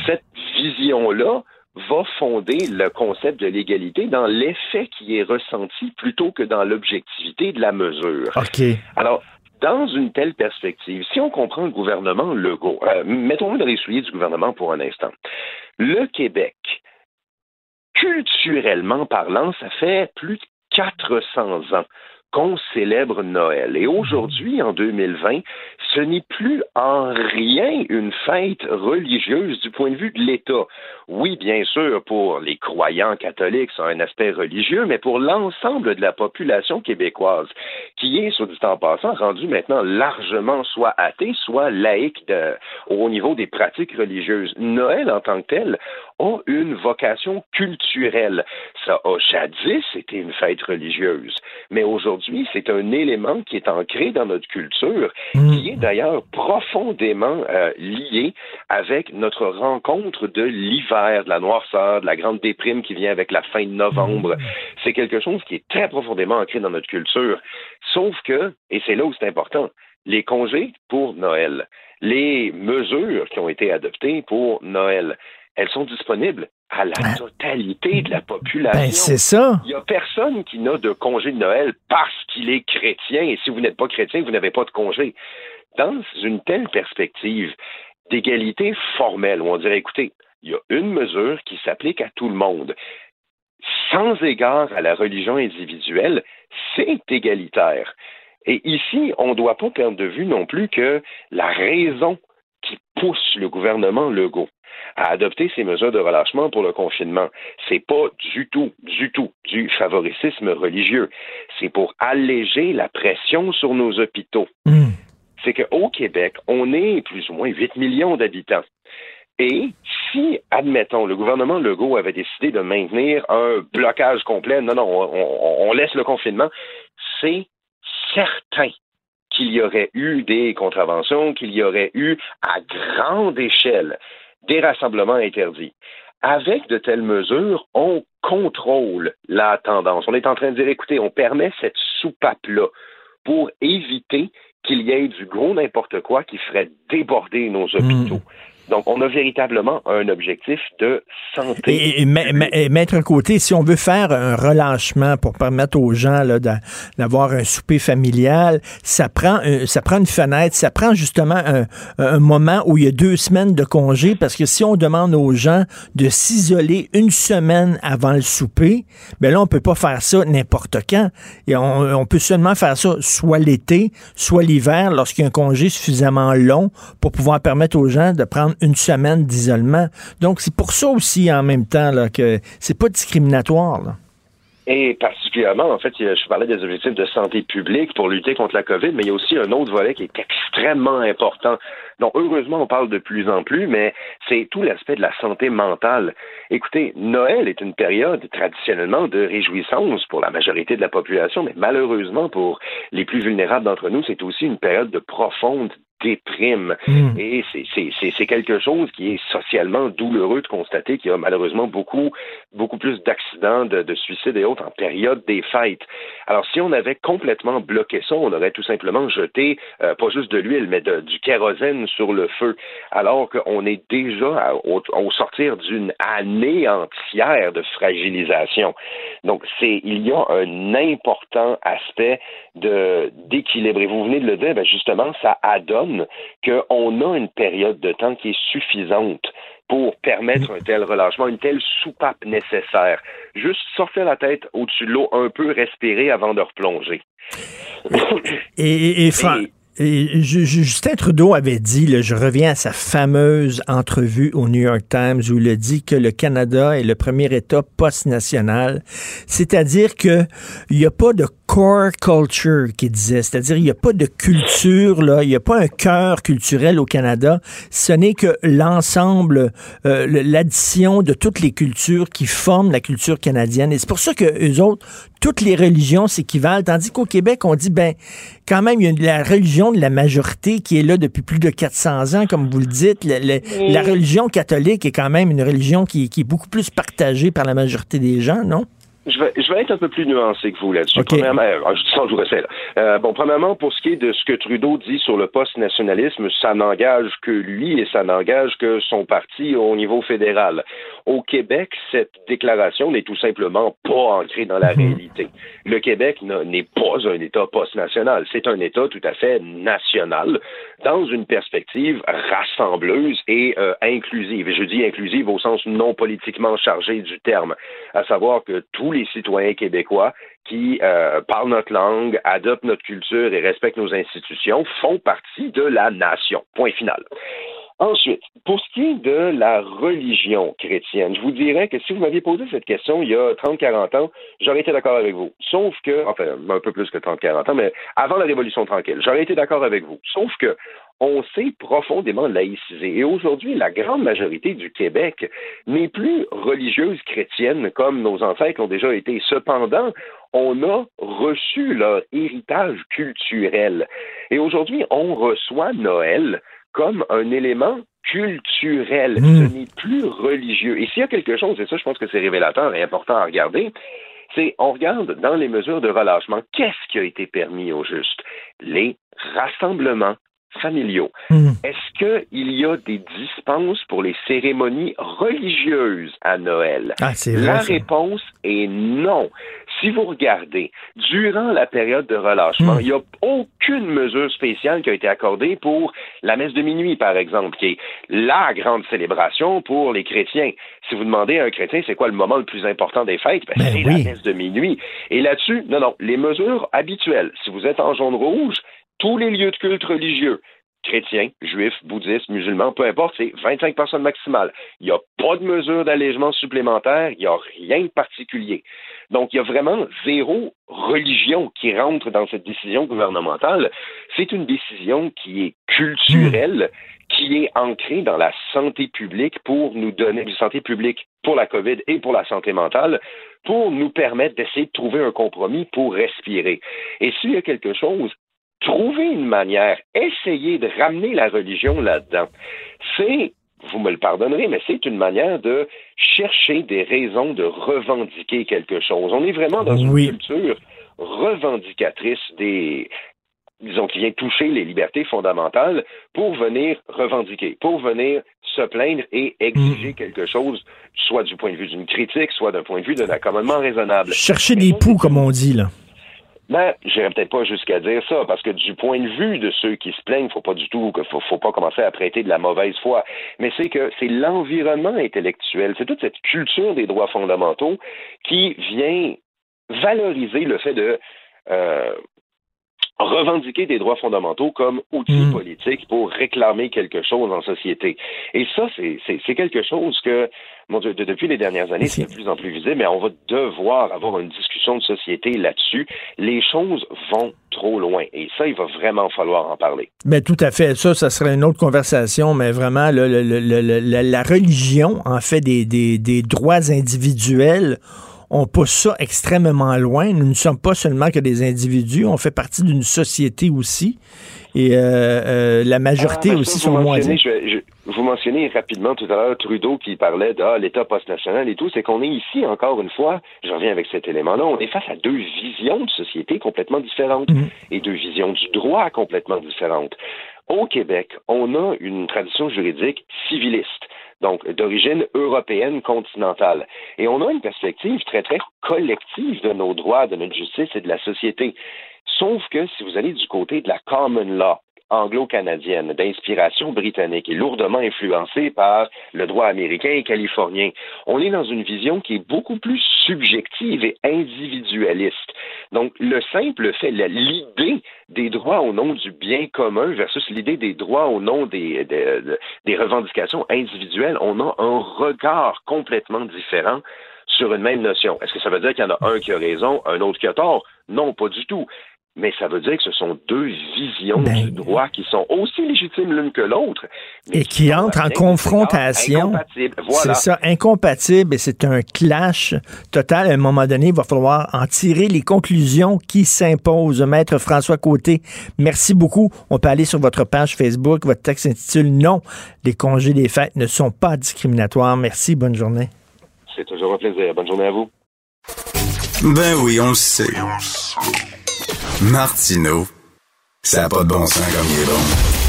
Cette vision-là va fonder le concept de l'égalité dans l'effet qui est ressenti plutôt que dans l'objectivité de la mesure. Okay. Alors, dans une telle perspective, si on comprend le gouvernement Legault, euh, mettons-nous dans les souliers du gouvernement pour un instant. Le Québec, culturellement parlant, ça fait plus de quatre cents ans qu'on célèbre Noël. Et aujourd'hui, en deux mille vingt, ce n'est plus en rien une fête religieuse du point de vue de l'État. Oui, bien sûr, pour les croyants catholiques, ça a un aspect religieux, mais pour l'ensemble de la population québécoise, qui est, soit dit en passant, rendue maintenant largement soit athée, soit laïque de, au niveau des pratiques religieuses. Noël, en tant que tel, a une vocation culturelle. Ça a jadis été une fête religieuse, mais aujourd'hui, Aujourd'hui, c'est un élément qui est ancré dans notre culture, qui est d'ailleurs profondément euh, lié avec notre rencontre de l'hiver, de la noirceur, de la grande déprime qui vient avec la fin de novembre. C'est quelque chose qui est très profondément ancré dans notre culture. Sauf que, et c'est là où c'est important, les congés pour Noël, les mesures qui ont été adoptées pour Noël, elles sont disponibles à la totalité de la population. Ben, c'est ça. Il n'y a personne qui n'a de congé de Noël parce qu'il est chrétien. Et si vous n'êtes pas chrétien, vous n'avez pas de congé. Dans une telle perspective d'égalité formelle, où on dirait, écoutez, il y a une mesure qui s'applique à tout le monde. Sans égard à la religion individuelle, c'est égalitaire. Et ici, on ne doit pas perdre de vue non plus que la raison qui pousse le gouvernement Legault à adopter ces mesures de relâchement pour le confinement, c'est pas du tout, du tout du favoritisme religieux. C'est pour alléger la pression sur nos hôpitaux. Mmh. C'est qu'au Québec, on est plus ou moins huit millions d'habitants. Et si, admettons, le gouvernement Legault avait décidé de maintenir un blocage complet, non, non, on, on laisse le confinement, c'est certain qu'il y aurait eu des contraventions, qu'il y aurait eu à grande échelle des rassemblements interdits. Avec de telles mesures, on contrôle la tendance. On est en train de dire, écoutez, on permet cette soupape-là pour éviter qu'il y ait du gros n'importe quoi qui ferait déborder nos hôpitaux. Mmh. Donc, on a véritablement un objectif de santé. Et, et, et, et, et Maître Côté, si on veut faire un relâchement pour permettre aux gens là, d'avoir un souper familial, ça prend, un, ça prend une fenêtre, ça prend justement un, un moment où il y a deux semaines de congé, parce que si on demande aux gens de s'isoler une semaine avant le souper, bien là, on ne peut pas faire ça n'importe quand. Et on, on peut seulement faire ça soit l'été, soit l'hiver, lorsqu'il y a un congé suffisamment long pour pouvoir permettre aux gens de prendre une semaine d'isolement. Donc, c'est pour ça aussi, en même temps, là, que c'est pas discriminatoire, là. Et particulièrement, en fait, je parlais des objectifs de santé publique pour lutter contre la COVID, mais il y a aussi un autre volet qui est extrêmement important. Donc, heureusement, on parle de plus en plus, mais c'est tout l'aspect de la santé mentale. Écoutez, Noël est une période traditionnellement de réjouissance pour la majorité de la population, mais malheureusement, pour les plus vulnérables d'entre nous, c'est aussi une période de profonde déprime. Mmh. Et c'est, c'est, c'est, c'est quelque chose qui est socialement douloureux de constater qu'il y a malheureusement beaucoup, beaucoup plus d'accidents, de, de suicides et autres en période des fêtes. Alors, si on avait complètement bloqué ça, on aurait tout simplement jeté, euh, pas juste de l'huile, mais de, du kérosène sur le feu, alors qu'on est déjà à, au, au sortir d'une année entière de fragilisation. Donc, c'est, il y a un important aspect de, d'équilibre. Et vous venez de le dire, ben justement, ça adonne qu'on a une période de temps qui est suffisante pour permettre un tel relâchement, une telle soupape nécessaire. Juste sortir la tête au-dessus de l'eau, un peu respirer avant de replonger. Et, et, et, et Et Justin Trudeau avait dit, là, je reviens à sa fameuse entrevue au New York Times où il a dit que le Canada est le premier État post-national, c'est-à-dire que il n'y a pas de core culture qu'il disait, c'est-à-dire il n'y a pas de culture, là, il n'y a pas un cœur culturel au Canada, ce n'est que l'ensemble, euh, l'addition de toutes les cultures qui forment la culture canadienne. Et c'est pour ça que eux autres, toutes les religions s'équivalent, tandis qu'au Québec, on dit, ben, quand même, il y a la religion de la majorité qui est là depuis plus de quatre cents ans, comme vous le dites. Le, le, la religion catholique est quand même une religion qui, qui est beaucoup plus partagée par la majorité des gens, non? Je vais, je vais être un peu plus nuancé que vous là-dessus. Okay. Premièrement, euh, je dis ça, je vous recèle. Euh, bon, premièrement, pour ce qui est de ce que Trudeau dit sur le post-nationalisme, ça n'engage que lui et ça n'engage que son parti au niveau fédéral. Au Québec, cette déclaration n'est tout simplement pas ancrée dans la mmh. réalité. Le Québec n'est pas un État post-national. C'est un État tout à fait national dans une perspective rassembleuse et euh, inclusive. Je dis inclusive au sens non politiquement chargé du terme, à savoir que tous les les citoyens québécois qui euh, parlent notre langue, adoptent notre culture et respectent nos institutions font partie de la nation. Point final. Ensuite, pour ce qui est de la religion chrétienne, je vous dirais que si vous m'aviez posé cette question il y a trente à quarante ans, j'aurais été d'accord avec vous. Sauf que, enfin, un peu plus que trente à quarante ans, mais avant la Révolution tranquille, j'aurais été d'accord avec vous. Sauf que on s'est profondément laïcisé. Et aujourd'hui, la grande majorité du Québec n'est plus religieuse chrétienne comme nos ancêtres l'ont déjà été. Cependant, on a reçu leur héritage culturel. Et aujourd'hui, on reçoit Noël comme un élément culturel. Mmh. Ce n'est plus religieux. Et s'il y a quelque chose, et ça, je pense que c'est révélateur et important à regarder, c'est on regarde dans les mesures de relâchement, qu'est-ce qui a été permis au juste? Les rassemblements familiaux. Mmh. Est-ce qu'il y a des dispenses pour les cérémonies religieuses à Noël? Ah, c'est vrai, la réponse ça. Est non. Si vous regardez, durant la période de relâchement, mmh. il n'y a aucune mesure spéciale qui a été accordée pour la messe de minuit, par exemple, qui est la grande célébration pour les chrétiens. Si vous demandez à un chrétien c'est quoi le moment le plus important des fêtes, ben, ben c'est oui. la messe de minuit. Et là-dessus, non, non, les mesures habituelles. Si vous êtes en jaune rouge, tous les lieux de culte religieux, chrétiens, juifs, bouddhistes, musulmans, peu importe, c'est vingt-cinq personnes maximales. Il n'y a pas de mesure d'allègement supplémentaire, il n'y a rien de particulier. Donc, il y a vraiment zéro religion qui rentre dans cette décision gouvernementale. C'est une décision qui est culturelle, qui est ancrée dans la santé publique pour nous donner du santé publique pour la COVID et pour la santé mentale, pour nous permettre d'essayer de trouver un compromis pour respirer. Et s'il y a quelque chose, trouver une manière, essayer de ramener la religion là-dedans, c'est, vous me le pardonnerez, mais c'est une manière de chercher des raisons de revendiquer quelque chose. On est vraiment dans une oui. culture revendicatrice des disons, qui vient toucher les libertés fondamentales pour venir revendiquer, pour venir se plaindre et exiger mmh. quelque chose, soit du point de vue d'une critique, soit d'un point de vue d'un accommodement raisonnable. Chercher des poux, comme on dit, là. Ben, j'irais peut-être pas jusqu'à dire ça, parce que du point de vue de ceux qui se plaignent, faut pas du tout, faut, faut pas commencer à prêter de la mauvaise foi. Mais c'est que c'est l'environnement intellectuel, c'est toute cette culture des droits fondamentaux qui vient valoriser le fait de euh, revendiquer des droits fondamentaux comme outil mmh. politique pour réclamer quelque chose en société. Et ça, c'est, c'est, c'est quelque chose que, mon Dieu, de, depuis les dernières années, c'est de plus en plus visible, mais on va devoir avoir une discussion de société là-dessus. Les choses vont trop loin, et ça, il va vraiment falloir en parler. Mais tout à fait. Ça, ça serait une autre conversation, mais vraiment, le, le, le, le, la, la religion, en fait, des, des, des droits individuels, on pousse ça extrêmement loin. Nous ne sommes pas seulement que des individus, on fait partie d'une société aussi. Et euh, euh, la majorité ah, ben ça, aussi sont moyens. Vous mentionnez rapidement tout à l'heure Trudeau qui parlait de ah, l'État post-national et tout. C'est qu'on est ici, encore une fois, je reviens avec cet élément-là, on est face à deux visions de société complètement différentes mmh. et deux visions du droit complètement différentes. Au Québec, on a une tradition juridique civiliste, donc d'origine européenne continentale. Et on a une perspective très, très collective de nos droits, de notre justice et de la société. Sauf que si vous allez du côté de la common law anglo-canadienne, d'inspiration britannique et lourdement influencée par le droit américain et californien, on est dans une vision qui est beaucoup plus subjective et individualiste. Donc, le simple fait, l'idée des droits au nom du bien commun versus l'idée des droits au nom des, des, des revendications individuelles, on a un regard complètement différent sur une même notion. Est-ce que ça veut dire qu'il y en a un qui a raison, un autre qui a tort? Non, pas du tout. Mais ça veut dire que ce sont deux visions ben, du droit qui sont aussi légitimes l'une que l'autre. Mais et qui, qui entrent en confrontation. Voilà. C'est ça, incompatible, et c'est un clash total. À un moment donné, il va falloir en tirer les conclusions qui s'imposent. Maître François Côté, merci beaucoup. On peut aller sur votre page Facebook. Votre texte s'intitule « Non, les congés des fêtes ne sont pas discriminatoires ». Merci, bonne journée. C'est toujours un plaisir. Bonne journée à vous. Ben oui, on le sait. Martino, ça n'a pas de bon sens comme il est bon.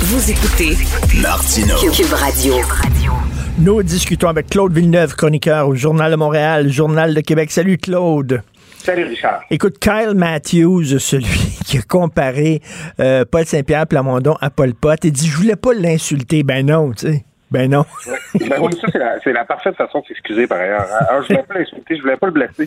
Vous écoutez Martino, Cube Radio. Nous discutons avec Claude Villeneuve, chroniqueur au Journal de Montréal, Journal de Québec. Salut Claude. Salut Richard. Écoute, Kyle Matthews, celui qui a comparé euh, Paul Saint-Pierre Plamondon à Pol Pot, et dit « Je voulais pas l'insulter ». Ben non, tu sais. Ben non. Ben oui, ça, c'est la, c'est la parfaite façon de s'excuser, par ailleurs. Alors, je voulais pas l'insulter, je voulais pas le blesser.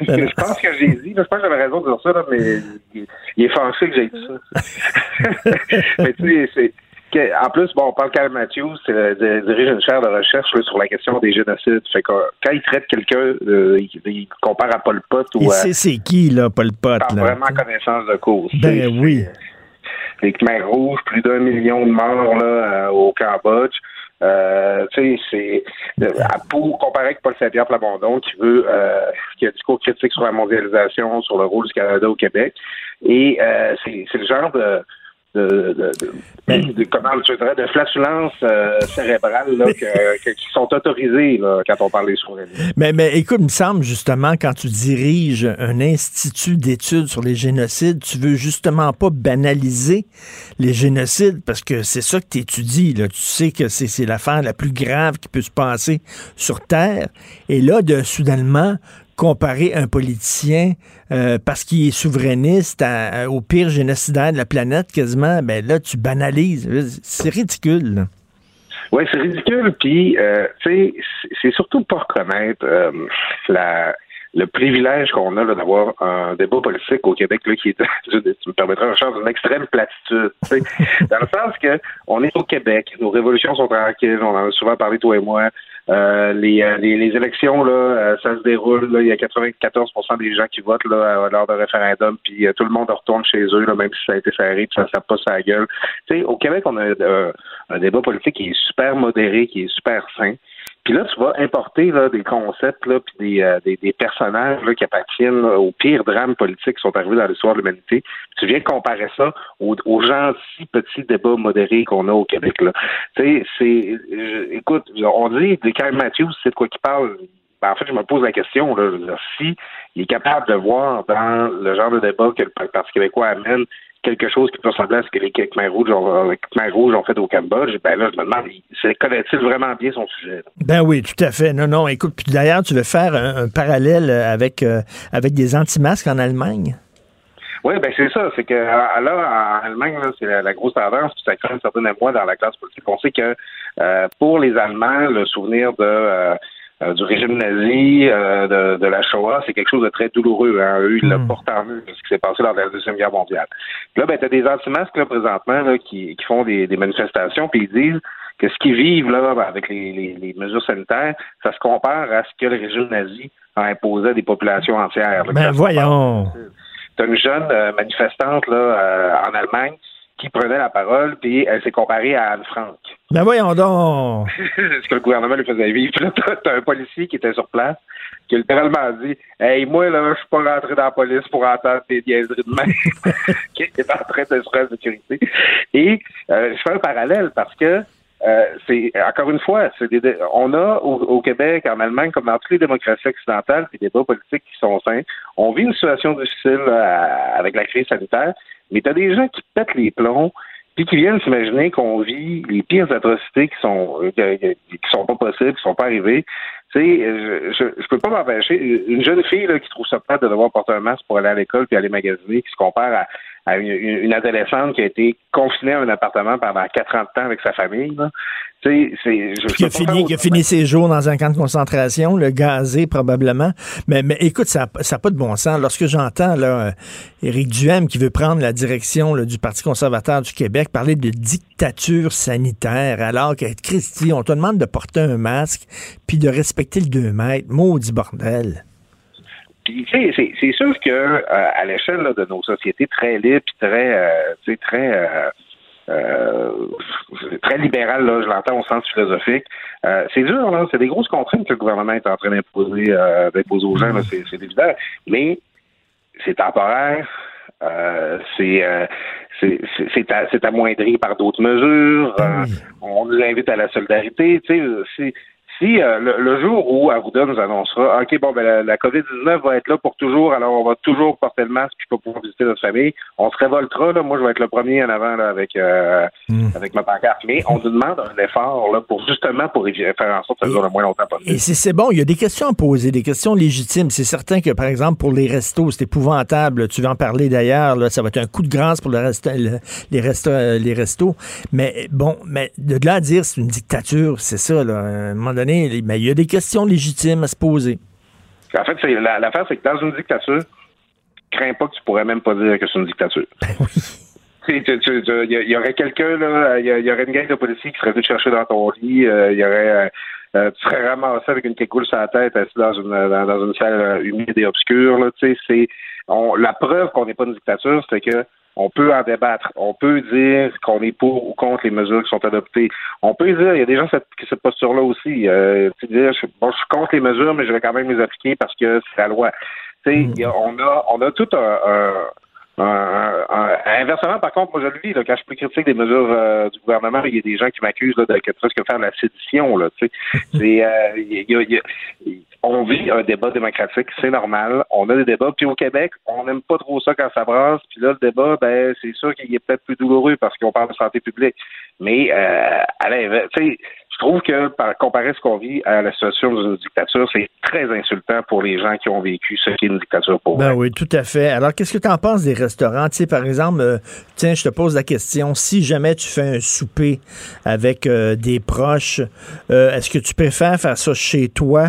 Je pense que j'ai dit, je pense que j'avais raison de dire ça, là, mais il est fâché que j'ai dit ça. Mais tu sais, c'est... En plus, bon, Kyle Matthews dirige une chaire de recherche sur la question des génocides. Fait que quand il traite quelqu'un, euh, il, il compare à Pol Pot ou à... Il sait c'est qui, là, Pol Pot, là. Il a vraiment connaissance de cause. Ben c'est, oui. Les Khmers rouges, plus d'un million de morts, là, au Cambodge. Euh, tu sais, c'est euh, pour comparer avec Paul Saint-Pierre Plamondon qui veut euh, qui a du discours critique sur la mondialisation, sur le rôle du Canada au Québec, et euh, c'est, c'est le genre de de, de, de, de, de comment je dirais de flatulence euh, cérébrale là, que, que, qui sont autorisés là, quand on parle des souverainistes. Mais, mais écoute, il me semble justement quand tu diriges un institut d'études sur les génocides, tu veux justement pas banaliser les génocides parce que c'est ça que tu étudies. Tu sais que c'est, c'est l'affaire la plus grave qui peut se passer sur Terre. Et là, de soudainement comparer un politicien euh, parce qu'il est souverainiste à, à, au pire génocidaire de la planète, quasiment, ben là, tu banalises. C'est ridicule. Oui, c'est ridicule. Puis, euh, tu sais, c'est surtout pas reconnaître euh, la, le privilège qu'on a là, d'avoir un débat politique au Québec là, qui est, je, tu me permettras un chance, d'une extrême platitude. Dans le sens que on est au Québec, nos révolutions sont tranquilles, on en a souvent parlé, toi et moi. Euh, les, les, les élections, là, euh, ça se déroule. Là, il y a quatre-vingt-quatorze pour cent des gens qui votent là, lors d'un référendum, puis euh, tout le monde retourne chez eux, là, même si ça a été serré, puis ça ne sape pas sa gueule. Tu sais, au Québec, on a euh, un débat politique qui est super modéré, qui est super sain. Puis là, tu vas importer là, des concepts, là, puis des, euh, des, des personnages là, qui appartiennent là, aux pires drames politiques qui sont arrivés dans l'histoire de l'humanité. Tu viens comparer ça aux, aux gentils petits débats modérés qu'on a au Québec. Là. Tu sais, c'est, je, écoute, on dit que Kyle Matthews, c'est de quoi qu'il parle. Ben, en fait, je me pose la question, là, je veux dire, si il est capable de voir dans le genre de débat que le Parti québécois amène quelque chose qui peut ressembler à ce que les Khmers rouges ont, les Khmers rouges ont fait au Cambodge, ben là, je me demande, il, connaît-il vraiment bien son sujet? Ben oui, tout à fait. Non, non, écoute, puis d'ailleurs, tu veux faire un, un parallèle avec, euh, avec des anti-masques en Allemagne? Oui, ben c'est ça. C'est que là, en Allemagne, là, c'est la, la grosse tendance, puis ça crée une certaine émoi dans la classe politique. On sait que euh, pour les Allemands, le souvenir de... Euh, Euh, du régime nazi, euh, de, de la Shoah, c'est quelque chose de très douloureux. Hein. Eux, ils mmh. le portent en eux, ce qui s'est passé lors de la Deuxième Guerre mondiale. Puis là, ben, t'as des anti-masques, là, présentement, là, qui, qui font des, des manifestations, puis ils disent que ce qu'ils vivent, là, ben, avec les, les, les mesures sanitaires, ça se compare à ce que le régime nazi a imposé à des populations entières. Là, ben, voyons! T'as une jeune euh, manifestante, là, euh, en Allemagne, qui prenait la parole, puis elle s'est comparée à Anne Frank. Ben voyons donc! C'est ce que le gouvernement lui faisait vivre. Puis là, t'as, t'as un policier qui était sur place, qui a littéralement dit « Hey, moi, là, je suis pas rentré dans la police pour entendre des niaiseries de même. » Qui est en train de se faire sécurité. Et euh, je fais un parallèle parce que, euh, c'est encore une fois, c'est des, on a au, au Québec, en Allemagne, comme dans toutes les démocraties occidentales, puis des débats politiques qui sont sains, on vit une situation difficile euh, avec la crise sanitaire. Mais t'as des gens qui pètent les plombs puis qui viennent s'imaginer qu'on vit les pires atrocités qui sont euh, qui sont pas possibles, qui sont pas arrivées. Tu sais, je, je, je peux pas m'empêcher. Une jeune fille là, qui trouve ça plate de devoir porter un masque pour aller à l'école puis aller magasiner, qui se compare à, à une, une adolescente qui a été confinée à un appartement pendant quatre ans de temps avec sa famille. Tu sais, c'est. Je, qui a fini, qui a fini ses jours dans un camp de concentration, le gazé probablement. Mais, mais écoute, ça n'a pas de bon sens. Lorsque j'entends là, Éric Duhaime qui veut prendre la direction là, du Parti conservateur du Québec parler de dictature sanitaire, alors que Christy, on te demande de porter un masque puis de respecter le deux mètres, maudit bordel. Puis, tu sais, c'est, c'est sûr que euh, à l'échelle là, de nos sociétés très libres, très, euh, tu sais, très, euh, euh, très libérales, là, je l'entends au sens philosophique, euh, c'est dur, là, c'est des grosses contraintes que le gouvernement est en train d'imposer, euh, d'imposer aux gens, là, c'est, c'est évident, mais c'est temporaire. Euh, c'est, euh, c'est, c'est, c'est, à, c'est amoindri par d'autres mesures. Euh, on nous invite à la solidarité, tu sais, c'est Si euh, le, le jour où Arruda nous annoncera « OK, bon, ben la, la covid dix-neuf va être là pour toujours, alors on va toujours porter le masque puis je vais pouvoir visiter notre famille », on se révoltera. Là, moi, je vais être le premier en avant là, avec, euh, mmh. avec ma pancarte. Mais on nous demande un effort là, pour justement pour faire en sorte que ça dure le moins longtemps possible. Et si c'est bon, il y a des questions à poser, des questions légitimes. C'est certain que, par exemple, pour les restos, c'est épouvantable. Tu veux en parler d'ailleurs. Là, ça va être un coup de grâce pour le resta- le, les, resta- les restos. Mais bon, mais de là à dire c'est une dictature, c'est ça, là, à un moment donné. Mais il y a des questions légitimes à se poser. En fait, c'est, la, l'affaire, c'est que dans une dictature, crains pas que tu pourrais même pas dire que c'est une dictature. Il y, y aurait quelqu'un, il y, y aurait une gang de policiers qui serait venu te chercher dans ton lit, il euh, y aurait... Euh, Euh, tu serais ramassé avec une kékoule sur la tête, assis dans une dans, dans une salle humide et obscure. Là, tu sais, c'est on, la preuve qu'on n'est pas une dictature, c'est que on peut en débattre, on peut dire qu'on est pour ou contre les mesures qui sont adoptées. On peut dire, il y a des gens cette cette posture-là aussi. Euh, tu sais, dire, je, bon, je suis contre les mesures, mais je vais quand même les appliquer parce que c'est la loi. Tu sais, on a on a tout un, un Euh, euh, inversement, par contre, moi je le vis, là, quand je suis plus critique des mesures euh, du gouvernement, il y a des gens qui m'accusent là, de presque faire de la sédition. Là, tu sais. c'est, euh, y, y, y, y, on vit un débat démocratique, c'est normal, on a des débats, puis au Québec, on n'aime pas trop ça quand ça brasse, puis là, le débat, ben c'est sûr qu'il est peut-être plus douloureux parce qu'on parle de santé publique. Mais euh, à l'inverse, tu sais, je trouve que par, comparer ce qu'on vit à la situation d'une dictature, c'est très insultant pour les gens qui ont vécu ce qu'est une dictature pour eux. Ben oui, tout à fait. Alors, qu'est-ce que tu en penses des restaurants? Tu sais, par exemple, euh, tiens, je te pose la question, si jamais tu fais un souper avec euh, des proches, euh, est-ce que tu préfères faire ça chez toi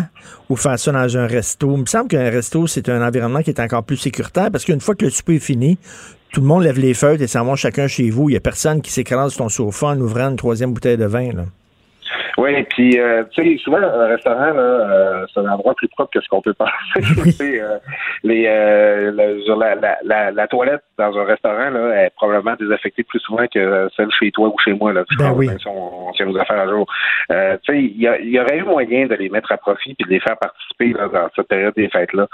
ou faire ça dans un resto? Il me semble qu'un resto, c'est un environnement qui est encore plus sécuritaire parce qu'une fois que le souper est fini, tout le monde lève les feutres et s'en va chacun chez vous. Il n'y a personne qui s'écrase sur ton sofa en ouvrant une troisième bouteille de vin, là. Oui, puis, euh, tu sais, souvent, un restaurant, là, euh, c'est un endroit plus propre que ce qu'on peut penser. euh, les, euh, la, la, la, la toilette dans un restaurant, là, est probablement désaffectée plus souvent que celle chez toi ou chez moi, là. Ben oui. Si on tient nos affaires à jour. Euh, tu sais, il y, y aurait eu moyen de les mettre à profit puis de les faire participer, là, dans cette période des fêtes-là.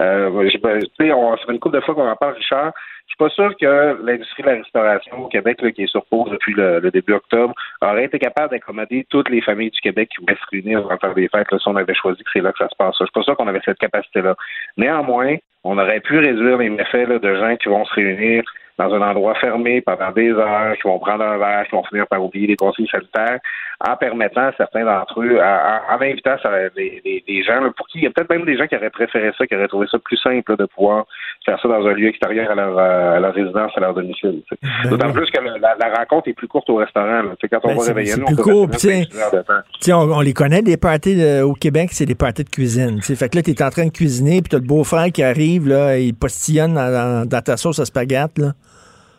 Euh, tu sais, on, ça fait une couple de fois qu'on en parle, Richard. Je suis pas sûr que l'industrie de la restauration au Québec, là, qui est sur pause depuis le, le début octobre, aurait été capable d'accommoder toutes les familles du Québec qui voulaient se réunir en temps des fêtes, là, si on avait choisi que c'est là que ça se passe. Je suis pas sûr qu'on avait cette capacité-là. Néanmoins, on aurait pu réduire les méfaits là, de gens qui vont se réunir dans un endroit fermé pendant des heures, qui vont prendre un verre, qui vont finir par oublier les conseils sanitaires, en permettant à certains d'entre eux, en, en invitant des gens, là, pour qui il y a peut-être même des gens qui auraient préféré ça, qui auraient trouvé ça plus simple là, de pouvoir faire ça dans un lieu extérieur à leur, à leur résidence, à leur domicile. Ben D'autant oui. plus que le, la, la rencontre est plus courte au restaurant. Quand on ben va réveiller, nous, on peut court, rester de temps. On, on les connaît, des parties de, au Québec, c'est des parties de cuisine. T'sais. Fait que là, t'es en train de cuisiner, puis t'as le beau-frère qui arrive, là, il postillonne dans, dans, dans ta sauce à spaghetti, là.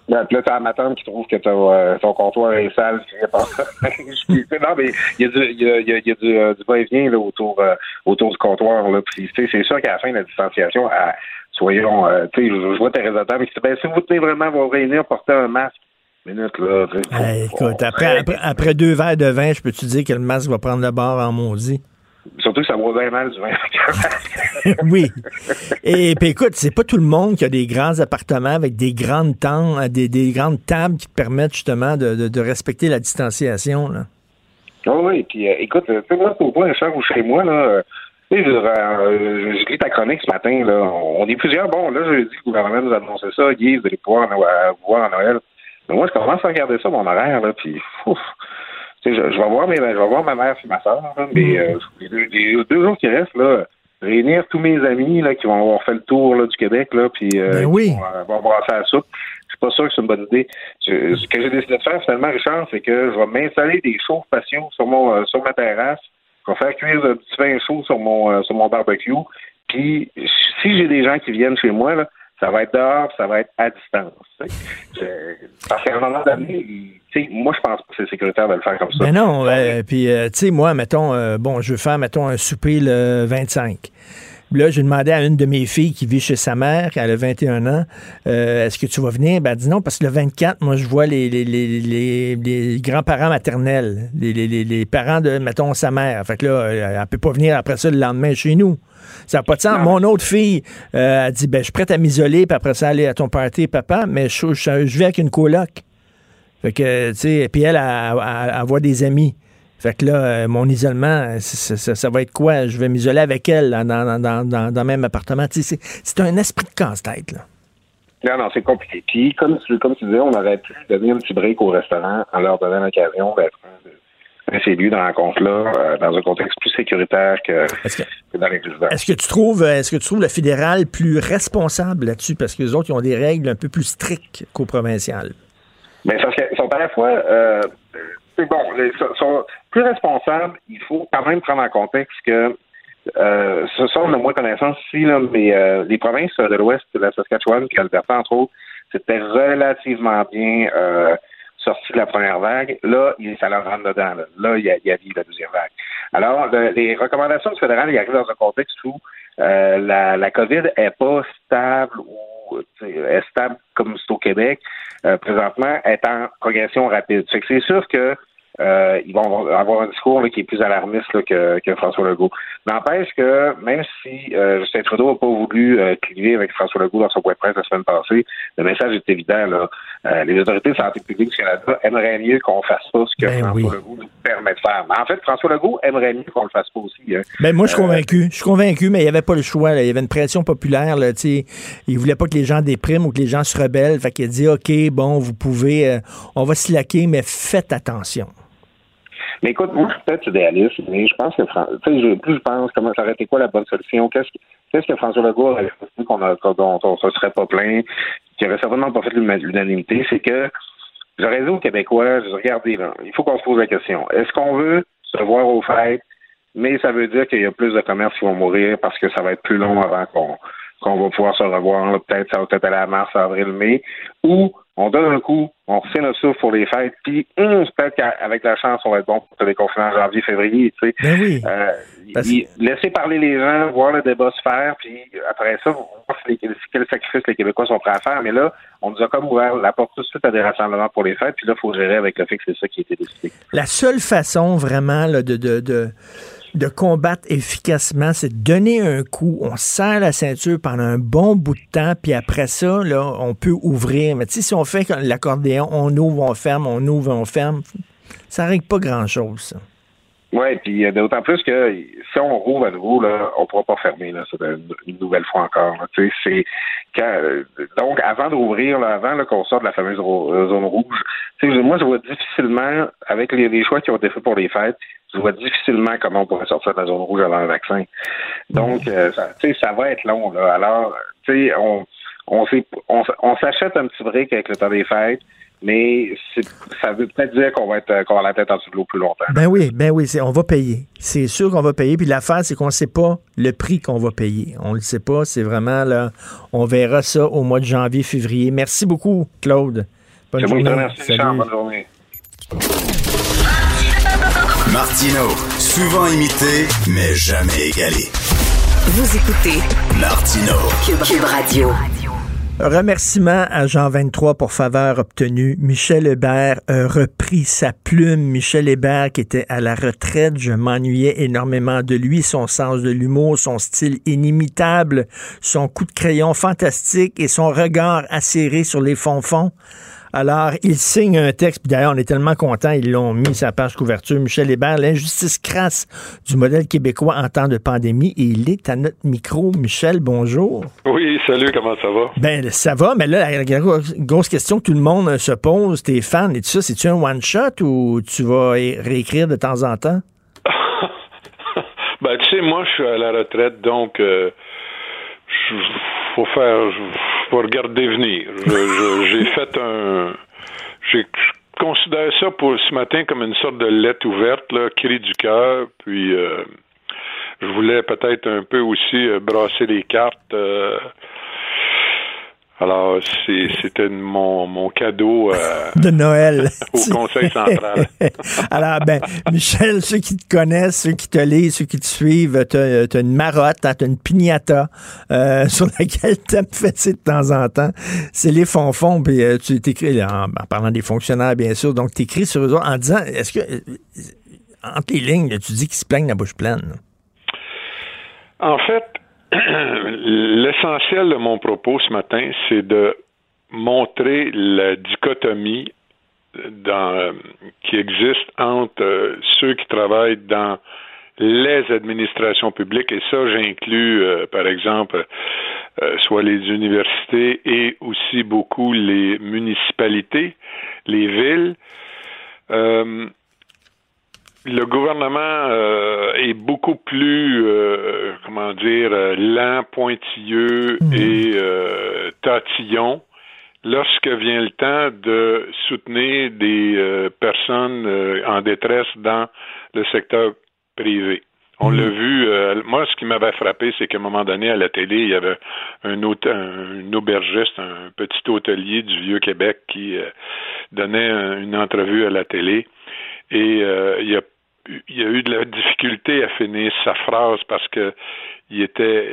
Là, t'as ma tante qui trouve que ton, euh, ton comptoir est sale. Non, mais il y a du, il y a, il y a du, euh, du va-et-vient là, autour, euh, autour du comptoir. Là, pis, c'est sûr qu'à la fin de la distanciation, à, soyons, euh, tu sais, je vois tes résultats, mais ben, si vous tenez vraiment à vous réunir, portez un masque. Minute, là. Hey, écoute, après, après, après deux verres de vin, je peux-tu dire que le masque va prendre le bord en maudit? Surtout que ça boit bien mal du vin. Oui. Et puis écoute, c'est pas tout le monde qui a des grands appartements avec des grandes tentes, des, des grandes tables qui te permettent justement de, de, de respecter la distanciation. Là. Oh oui, puis euh, écoute, tu sais, moi, c'est pas un char ou chez moi, là. Tu sais, je, euh, je, je lis ta chronique ce matin, là. On est plusieurs. Bon, là, je dis que le gouvernement nous a annoncé ça, Guy, vous allez pouvoir voir à Noël. Mais moi, je commence à regarder ça, mon horaire, là, puis ouf. Je, je, vais voir mes, je vais voir ma mère et ma soeur, là, mais euh, les, deux, les deux jours qui restent, là, réunir tous mes amis là, qui vont avoir fait le tour là, du Québec, là, puis euh, ben oui. qui vont, vont brasser la soupe, je suis pas sûr que c'est une bonne idée. Je, ce que j'ai décidé de faire finalement, Richard, c'est que je vais m'installer des chauffes patios sur, mon, euh, sur ma terrasse, je vais faire cuire un petit vin chaud sur mon, euh, sur mon barbecue, puis si j'ai des gens qui viennent chez moi, là, ça va être dehors, ça va être à distance. Je, parce qu'à un moment donné, moi, je pense que c'est sécuritaire de le faire comme ça. Mais non, euh, puis, euh, tu sais, moi, mettons, euh, bon, je veux faire, mettons, un souper le vingt-cinq. Là, j'ai demandé à une de mes filles qui vit chez sa mère, elle a vingt et un ans, euh, est-ce que tu vas venir? Ben, elle dit non, parce que le vingt-quatre, moi, je vois les, les, les, les, les grands-parents maternels, les, les, les, les parents de, mettons, sa mère. Fait que là, elle ne peut pas venir après ça le lendemain chez nous. Ça n'a pas de sens. Mon autre fille euh, a dit, ben, je suis prête à m'isoler, puis après ça, aller à ton party, papa, mais je, je, je vis avec une coloc. Fait que, tu sais, puis elle, elle, elle, elle voit des amis. Fait que là, mon isolement, ça, ça, ça va être quoi? Je vais m'isoler avec elle là, dans, dans, dans, dans le même appartement. Tu sais, c'est, c'est un esprit de casse-tête, là. Non, non, c'est compliqué. Puis, comme tu, comme tu disais, on aurait pu donner un petit break au restaurant en leur donnant l'occasion d'être un ces lieux de rencontre-là, euh, dans un contexte plus sécuritaire que, que, que dans les résidences. Est-ce que tu trouves, est-ce que tu trouves le fédéral plus responsable là-dessus? Parce que les autres, ils ont des règles un peu plus strictes qu'aux provinciales. Mais parce qu'ils sont à la fois... Euh, c'est bon, ils sont plus responsables. Il faut quand même prendre en contexte que, euh, ce sont, de moins connaissance ici, là, mais euh, les provinces de l'Ouest, la Saskatchewan et l'Alberta, entre autres, c'était relativement bien euh, sorti de la première vague. Là, ça leur rentre dedans. Là, là il y a, il y a eu la deuxième vague. Alors, le, les recommandations du fédéral, ils arrivent dans un contexte où euh, la, la COVID n'est pas stable ou est stable comme c'est au Québec, euh, présentement, est en progression rapide. Fait que c'est sûr que euh, ils vont avoir un discours là, qui est plus alarmiste là, que, que François Legault. N'empêche que, même si euh, Justin Trudeau n'a pas voulu euh, cliver avec François Legault dans son point de presse la semaine passée, le message est évident. Là. Euh, les autorités de santé publique du Canada aimeraient mieux qu'on fasse pas ce que ben François oui. Legault nous permet de faire. Mais en fait, François Legault aimerait mieux qu'on le fasse pas aussi. Hein. Ben moi, je suis euh, convaincu. Je suis convaincu, mais il n'y avait pas le choix. Là. Il y avait une pression populaire. Là, il ne voulait pas que les gens dépriment ou que les gens se rebellent. Fait qu'il a dit, OK, bon, vous pouvez, euh, on va slacker, mais faites attention. Mais écoute, moi, je suis peut-être idéaliste, mais je pense que, tu sais, plus je pense, comment ça aurait été quoi la bonne solution? Qu'est-ce que, qu'est-ce que François Legault aurait fait qu'on a, dont on se serait pas plaint, qui aurait certainement pas fait l'unanimité? C'est que, j'aurais dit aux Québécois, regardez, là, il faut qu'on se pose la question. Est-ce qu'on veut se voir aux fêtes, mais ça veut dire qu'il y a plus de commerces qui vont mourir parce que ça va être plus long avant qu'on, qu'on va pouvoir se revoir, là, peut-être, ça va peut-être aller à mars, avril, mai, ou on donne un coup, on refait notre souffle pour les fêtes, puis hum, peut-être qu'avec la chance, on va être bon pour les confinements en janvier, février, tu sais. Ben oui. Euh, Parce... Laissez parler les gens, voir le débat se faire, puis après ça, on voit quels sacrifices les Québécois sont prêts à faire, mais là, on nous a comme ouvert la porte tout de suite à des rassemblements pour les fêtes, puis là, il faut gérer avec le fait que c'est ça qui a été décidé. La seule façon, vraiment, là, de... de, de... de combattre efficacement, c'est de donner un coup. On serre la ceinture pendant un bon bout de temps, puis après ça, là, on peut ouvrir. Mais tu sais, si on fait l'accordéon, on ouvre, on ferme, on ouvre, on ferme, ça règle pas grand-chose, ça. Oui, puis d'autant plus que si on rouvre à nouveau, là, on ne pourra pas fermer là, une nouvelle fois encore. Là, c'est quand, donc, avant de rouvrir, là, avant là, qu'on sorte de la fameuse zone rouge, moi, je vois difficilement, avec les, les choix qui ont été faits pour les fêtes, je vois difficilement comment on pourrait sortir de la zone rouge avant un vaccin. Donc, euh, ça, ça va être long. Là. Alors, on, on, on, on s'achète un petit break avec le temps des fêtes. Mais c'est, ça veut peut-être dire qu'on va être qu'on a la tête en dessous de l'eau plus longtemps. Ben oui, ben oui, c'est, on va payer. C'est sûr qu'on va payer. Puis l'affaire, c'est qu'on ne sait pas le prix qu'on va payer. On ne le sait pas. C'est vraiment là. On verra ça au mois de janvier, février. Merci beaucoup, Claude. Bonne c'est journée. Bon, merci, Richard. Bonne journée. Martino, souvent imité, mais jamais égalé. Vous écoutez Martino, Cube, Cube Radio. Remerciements à Jean vingt-trois pour faveur obtenue. Michel Hébert a repris sa plume. Michel Hébert qui était à la retraite. Je m'ennuyais énormément de lui, son sens de l'humour, son style inimitable, son coup de crayon fantastique et son regard acéré sur les fonds-fonds. Alors, il signe un texte, puis d'ailleurs, on est tellement contents, ils l'ont mis sur la page couverture. Michel Hébert, l'injustice crasse du modèle québécois en temps de pandémie, et il est à notre micro. Michel, bonjour. Oui, salut, comment ça va? Ben, ça va, mais là, la grosse question que tout le monde se pose, tes fans et tout ça, c'est-tu un one-shot ou tu vas é- réécrire de temps en temps? Ben, tu sais, moi, je suis à la retraite, donc... Euh... Faut faire, faut regarder venir. Je, je, j'ai fait un, j'ai, je considère ça pour ce matin comme une sorte de lettre ouverte, là, cri du cœur. Puis, euh, je voulais peut-être un peu aussi euh, brasser les cartes. Euh, Alors, c'est, c'était mon, mon cadeau euh, de Noël au Conseil central. Alors, ben, Michel, ceux qui te connaissent, ceux qui te lisent, ceux qui te suivent, t'as, t'as une marotte, t'as une piñata euh, sur laquelle t'aimes fêter de temps en temps. C'est les fonds-fonds, puis euh, tu t'écris, en, en parlant des fonctionnaires, bien sûr, donc t'écris sur eux autres en disant, est-ce que, entre les lignes, là, tu dis qu'ils se plaignent la bouche pleine? En fait, l'essentiel de mon propos ce matin, c'est de montrer la dichotomie dans, euh, qui existe entre euh, ceux qui travaillent dans les administrations publiques, et ça, j'inclus, euh, par exemple, euh, soit les universités et aussi beaucoup les municipalités, les villes. Euh, Le gouvernement euh, est beaucoup plus, euh, comment dire, lent, pointilleux mmh. et euh, tatillon lorsque vient le temps de soutenir des euh, personnes euh, en détresse dans le secteur privé. On mmh. l'a vu, euh, moi, ce qui m'avait frappé, c'est qu'à un moment donné, à la télé, il y avait un, autre, un aubergiste, un petit hôtelier du Vieux-Québec qui euh, donnait un, une entrevue à la télé. Et euh, il, a, il a eu de la difficulté à finir sa phrase parce que il était,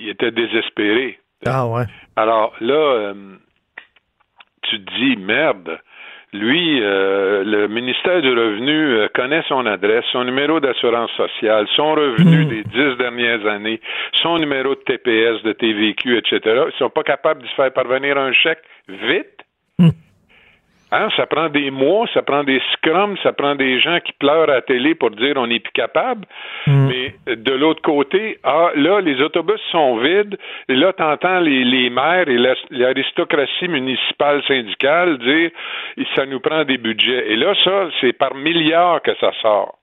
il était désespéré. Ah ouais. Alors là, euh, tu te dis, merde, lui, euh, le ministère du Revenu euh, connaît son adresse, son numéro d'assurance sociale, son revenu mmh. des dix dernières années, son numéro de T P S, de T V Q, et cetera. Ils sont pas capables de se faire parvenir un chèque vite. Mmh. Hein, ça prend des mois, ça prend des scrums, ça prend des gens qui pleurent à la télé pour dire on n'est plus capable. Mm. Mais de l'autre côté, ah, là, les autobus sont vides. Et là, t'entends les, les maires et la, l'aristocratie municipale syndicale dire ça nous prend des budgets. Et là, ça, c'est par milliards que ça sort.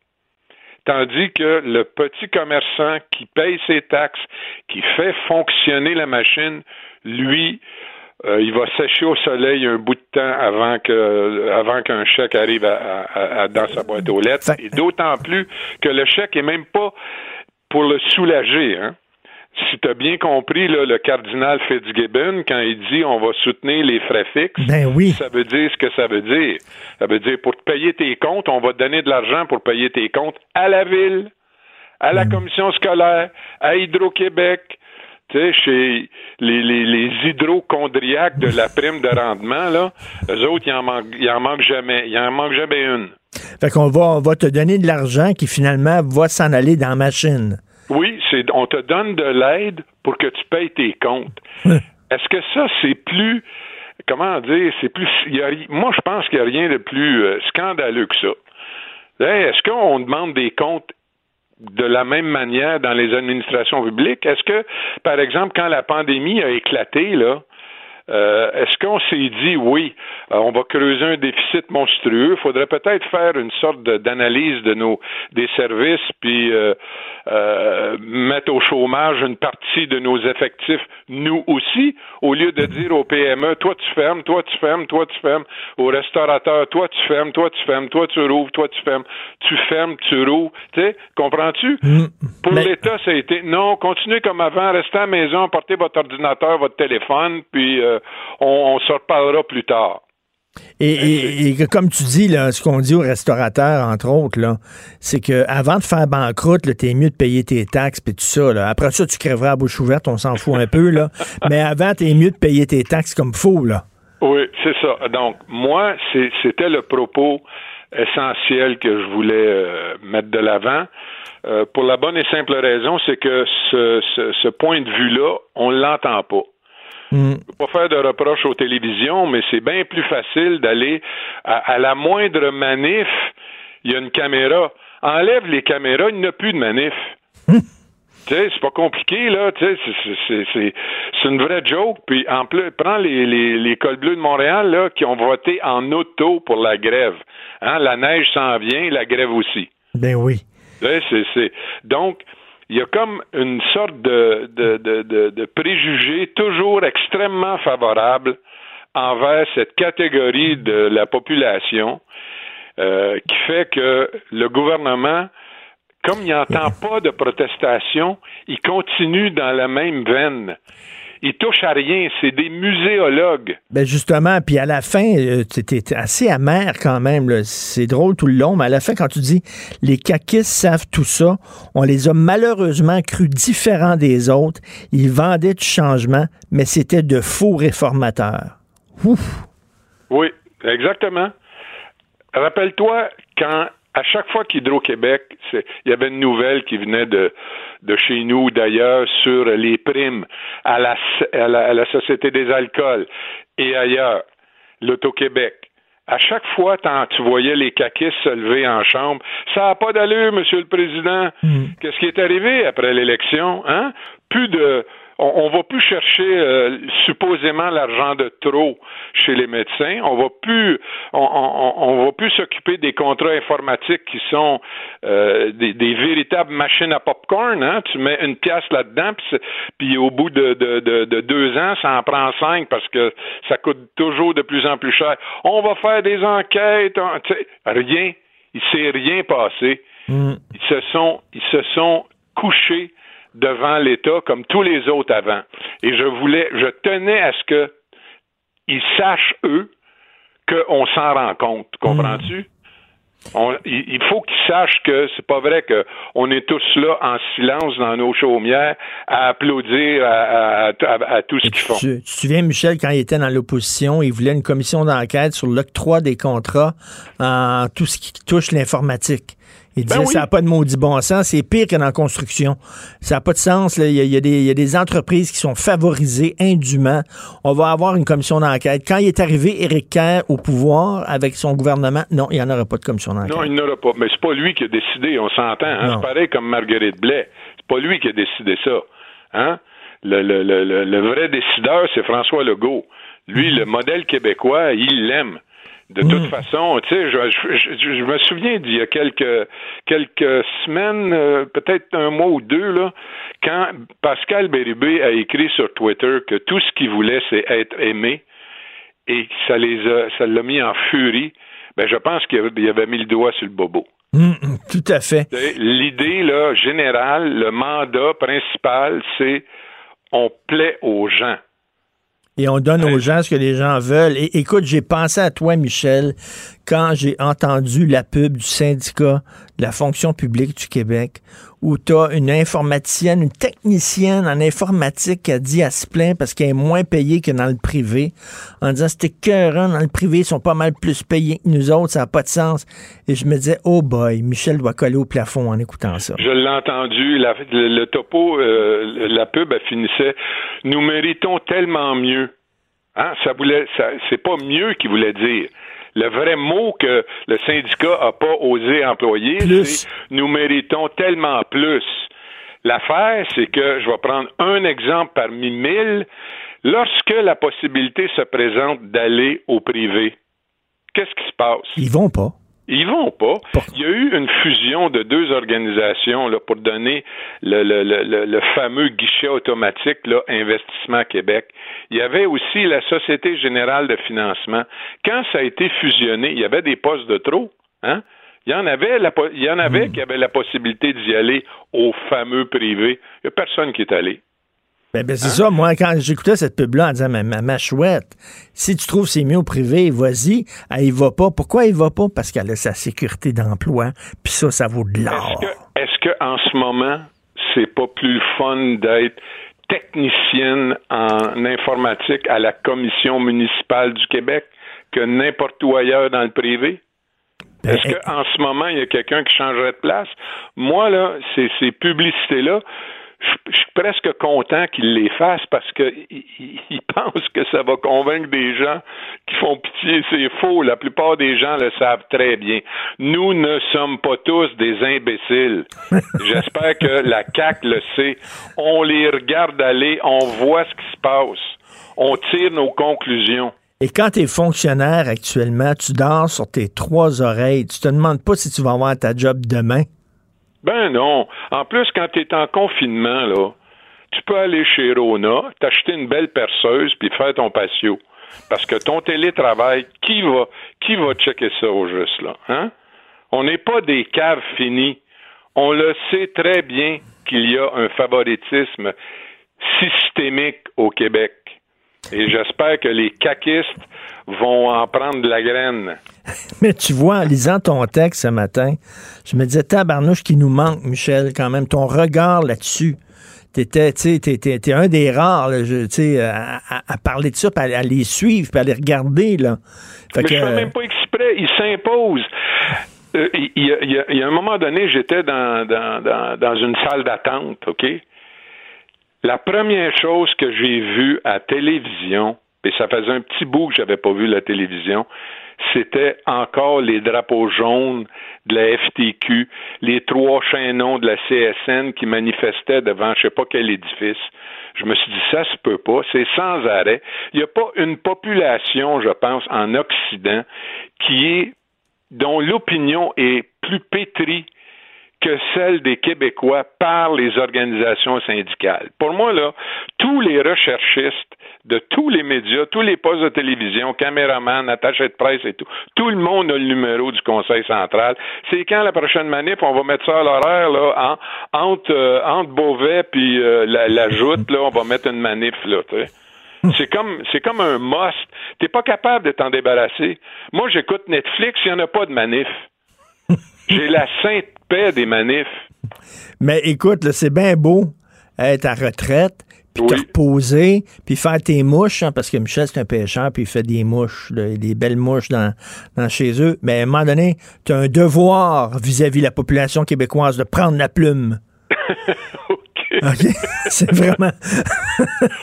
Tandis que le petit commerçant qui paye ses taxes, qui fait fonctionner la machine, lui... Euh, il va sécher au soleil un bout de temps avant que avant qu'un chèque arrive à, à, à, dans sa boîte aux lettres. Et d'autant plus que le chèque est même pas pour le soulager, hein. Si tu as bien compris, là, le cardinal Fitzgibbon, quand il dit on va soutenir les frais fixes, ben oui. Ça veut dire ce que ça veut dire. Ça veut dire pour te payer tes comptes, on va te donner de l'argent pour payer tes comptes à la ville, à la commission scolaire, à Hydro-Québec. Chez les, les, les hydrochondriaques de la prime de rendement, là, eux autres, il en manque, il en manque jamais. Il en manque jamais une. Fait qu'on va, on va te donner de l'argent qui, finalement, va s'en aller dans la machine. Oui, c'est, on te donne de l'aide pour que tu payes tes comptes. Est-ce que ça, c'est plus... Comment dire? c'est plus. Y a, moi, je pense qu'il n'y a rien de plus euh, scandaleux que ça. Est-ce qu'on demande des comptes de la même manière dans les administrations publiques? Est-ce que, par exemple, quand la pandémie a éclaté, là, Euh, est-ce qu'on s'est dit, oui, euh, on va creuser un déficit monstrueux, il faudrait peut-être faire une sorte de, d'analyse de nos des services, puis euh, euh, mettre au chômage une partie de nos effectifs, nous aussi, au lieu de dire aux P M E, toi tu fermes, toi tu fermes, toi tu fermes, aux restaurateurs, toi tu fermes, toi tu fermes, toi tu rouvres, toi tu fermes, tu fermes, tu rouvres, tu sais, comprends-tu? Mmh. Pour Mais... l'État, ça a été, non, continuez comme avant, restez à la maison, portez votre ordinateur, votre téléphone, puis... Euh, On, on se reparlera plus tard. Et, et, et comme tu dis, là, ce qu'on dit aux restaurateurs, entre autres, là, c'est qu'avant de faire banqueroute, là, t'es mieux de payer tes taxes et tout ça. Là. Après ça, tu crèveras à bouche ouverte, on s'en fout un peu. Là. Mais avant, t'es mieux de payer tes taxes comme faut. Là. Oui, c'est ça. Donc, moi, c'est, c'était le propos essentiel que je voulais euh, mettre de l'avant. Euh, pour la bonne et simple raison, c'est que ce, ce, ce point de vue-là, on ne l'entend pas. Je ne veux pas faire de reproches aux télévisions, mais c'est bien plus facile d'aller à, à la moindre manif, il y a une caméra. Enlève les caméras, il n'y a plus de manif. Mmh. Tu sais, c'est pas compliqué, là. Tu sais, c'est, c'est, c'est, c'est une vraie joke. Puis, en plus, prends les, les, les cols bleus de Montréal, là, qui ont voté en auto pour la grève. Hein, la neige s'en vient, la grève aussi. Ben oui. Tu sais, c'est, c'est... Donc... il y a comme une sorte de, de, de, de, de préjugé toujours extrêmement favorable envers cette catégorie de la population euh, qui fait que le gouvernement, comme il n'entend pas de protestation, il continue dans la même veine. Ils touchent à rien, c'est des muséologues. Ben justement, puis à la fin, t'es assez amer quand même, là. C'est drôle tout le long, mais à la fin, quand tu dis « les caquistes savent tout ça, on les a malheureusement crus différents des autres, ils vendaient du changement, mais c'était de faux réformateurs. » Ouf! Oui, exactement. Rappelle-toi quand... à chaque fois qu'Hydro-Québec, c'est, il y avait une nouvelle qui venait de, de chez nous ou d'ailleurs sur les primes à la, à la, à la Société des alcools et ailleurs, l'Auto-Québec. À chaque fois, tu voyais les caquistes se lever en chambre. Ça n'a pas d'allure, Monsieur le Président. Mmh. Qu'est-ce qui est arrivé après l'élection? Hein? Plus de... on ne va plus chercher euh, supposément l'argent de trop chez les médecins. On va plus, on, on, on va plus s'occuper des contrats informatiques qui sont euh, des, des véritables machines à popcorn. Hein? Tu mets une pièce là-dedans, puis au bout de, de, de, de deux ans, ça en prend cinq parce que ça coûte toujours de plus en plus cher. On va faire des enquêtes. On, rien. Il ne s'est rien passé. Mm. Ils se sont, ils se sont couchés devant l'État comme tous les autres avant. Et je voulais, je tenais à ce que ils sachent, eux, qu'on s'en rend compte. Comprends-tu? On, il faut qu'ils sachent que c'est pas vrai qu'on est tous là en silence dans nos chaumières à applaudir à, à, à, à tout ce qu'ils font. Tu te souviens, Michel, quand il était dans l'opposition, il voulait une commission d'enquête sur l'octroi des contrats en tout ce qui touche l'informatique. Il disait, ben oui. Ça n'a pas de maudit bon sens, c'est pire que dans la construction. Ça n'a pas de sens, là. Il y a, il y a des, il y a des entreprises qui sont favorisées indûment. On va avoir une commission d'enquête. Quand il est arrivé, Éric Kerr, au pouvoir, avec son gouvernement, non, il n'y en aura pas de commission d'enquête. Non, il n'y en aura pas. Mais c'est pas lui qui a décidé, on s'entend. Hein? C'est pareil comme Marguerite Blais. C'est pas lui qui a décidé ça. Hein? Le, le, le, le, le vrai décideur, c'est François Legault. Lui, le modèle québécois, il l'aime. De toute mmh. façon, tu sais, je, je, je, je me souviens d'il y a quelques, quelques semaines, euh, peut-être un mois ou deux, là, quand Pascal Bérubé a écrit sur Twitter que tout ce qu'il voulait, c'est être aimé, et que ça les a, ça l'a mis en furie, ben je pense qu'il avait mis le doigt sur le bobo. Mmh, tout à fait. L'idée, là, générale, le mandat principal, c'est on plaît aux gens. Et on donne aux gens ce que les gens veulent. Et écoute, j'ai pensé à toi, Michel, quand j'ai entendu la pub du syndicat de la fonction publique du Québec, où t'as une informaticienne, une technicienne en informatique qui a dit, elle se plaint parce qu'elle est moins payée que dans le privé, en disant, c'était écœurant, dans le privé, ils sont pas mal plus payés que nous autres, ça n'a pas de sens. Et je me disais, oh boy, Michel doit coller au plafond en écoutant ça. Je l'ai entendu, la, le, le topo, euh, la pub, elle finissait, nous méritons tellement mieux. Hein? Ça voulait, ça, c'est pas mieux qu'il voulait dire. Le vrai mot que le syndicat a pas osé employer, plus. C'est « nous méritons tellement plus ». L'affaire, c'est que, je vais prendre un exemple parmi mille, lorsque la possibilité se présente d'aller au privé, qu'est-ce qui se passe? Ils vont pas. Ils vont pas. Pourquoi? Il y a eu une fusion de deux organisations là, pour donner le, le, le, le fameux guichet automatique là, Investissement Québec. Il y avait aussi la Société générale de financement. Quand ça a été fusionné, il y avait des postes de trop, hein? Il y en avait, la, il y en avait mmh. qui avaient la possibilité d'y aller au fameux privé. Il n'y a personne qui est allé. Ben, ben c'est hein? ça, moi, quand j'écoutais cette pub-là en disant, ma, ma, ma chouette, si tu trouves c'est mieux au privé, vas-y, elle y va pas. Pourquoi elle y va pas? Parce qu'elle a sa sécurité d'emploi, puis ça, ça vaut de l'or. Est-ce que, est-ce que en ce moment, c'est pas plus fun d'être technicienne en informatique à la Commission municipale du Québec que n'importe où ailleurs dans le privé? Ben, est-ce qu'en ce moment, il y a quelqu'un qui changerait de place? Moi, là, ces, ces publicités-là, je suis presque content qu'ils les fassent parce qu'ils pensent que ça va convaincre des gens qui font pitié. C'est faux. La plupart des gens le savent très bien. Nous ne sommes pas tous des imbéciles. J'espère que la C A Q le sait. On les regarde aller, on voit ce qui se passe. On tire nos conclusions. Et quand t'es fonctionnaire actuellement, tu dors sur tes trois oreilles. Tu te demandes pas si tu vas avoir ta job demain. Ben non. En plus, quand t'es en confinement, là, tu peux aller chez Rona, t'acheter une belle perceuse puis faire ton patio. Parce que ton télétravail, qui va, qui va checker ça au juste, là? Hein? On n'est pas des caves finies. On le sait très bien qu'il y a un favoritisme systémique au Québec. Et j'espère que les caquistes vont en prendre de la graine. Mais tu vois, en lisant ton texte ce matin, je me disais, tabarnouche qui nous manque, Michel, quand même, ton regard là-dessus. T'étais, t'sais, t'es, t'es, t'es un des rares, là, je, t'sais, à, à, à parler de ça, puis à, à les suivre, puis à les regarder, là. Fait Mais que, je fais même pas exprès, ils s'imposent. Euh, il, y a, il, y a, il y a un moment donné, j'étais dans, dans, dans, dans une salle d'attente, OK? La première chose que j'ai vue à télévision, et ça faisait un petit bout que j'avais pas vu la télévision, c'était encore les drapeaux jaunes de la F T Q, les trois chaînons de la C S N qui manifestaient devant je sais pas quel édifice. Je me suis dit, ça se peut pas, c'est sans arrêt. Il n'y a pas une population, je pense, en Occident, qui est, dont l'opinion est plus pétrie que celle des Québécois par les organisations syndicales. Pour moi, là, tous les recherchistes de tous les médias, tous les postes de télévision, caméramans, attachés de presse et tout, tout le monde a le numéro du Conseil central. C'est quand la prochaine manif, on va mettre ça à l'horaire, là, en, entre, euh, entre Beauvais puis euh, la, la Joute, là, on va mettre une manif, là, tu sais. C'est comme, c'est comme un must. T'es pas capable de t'en débarrasser. Moi, j'écoute Netflix, il n'y en a pas de manif. J'ai la sainte paix des manifs. Mais écoute, là, c'est bien beau être à retraite, puis oui. te reposer, puis faire tes mouches, hein, parce que Michel, c'est un pêcheur, puis il fait des mouches, là, des belles mouches dans, dans chez eux. Mais à un moment donné, tu as un devoir vis-à-vis de la population québécoise de prendre la plume. OK, c'est vraiment...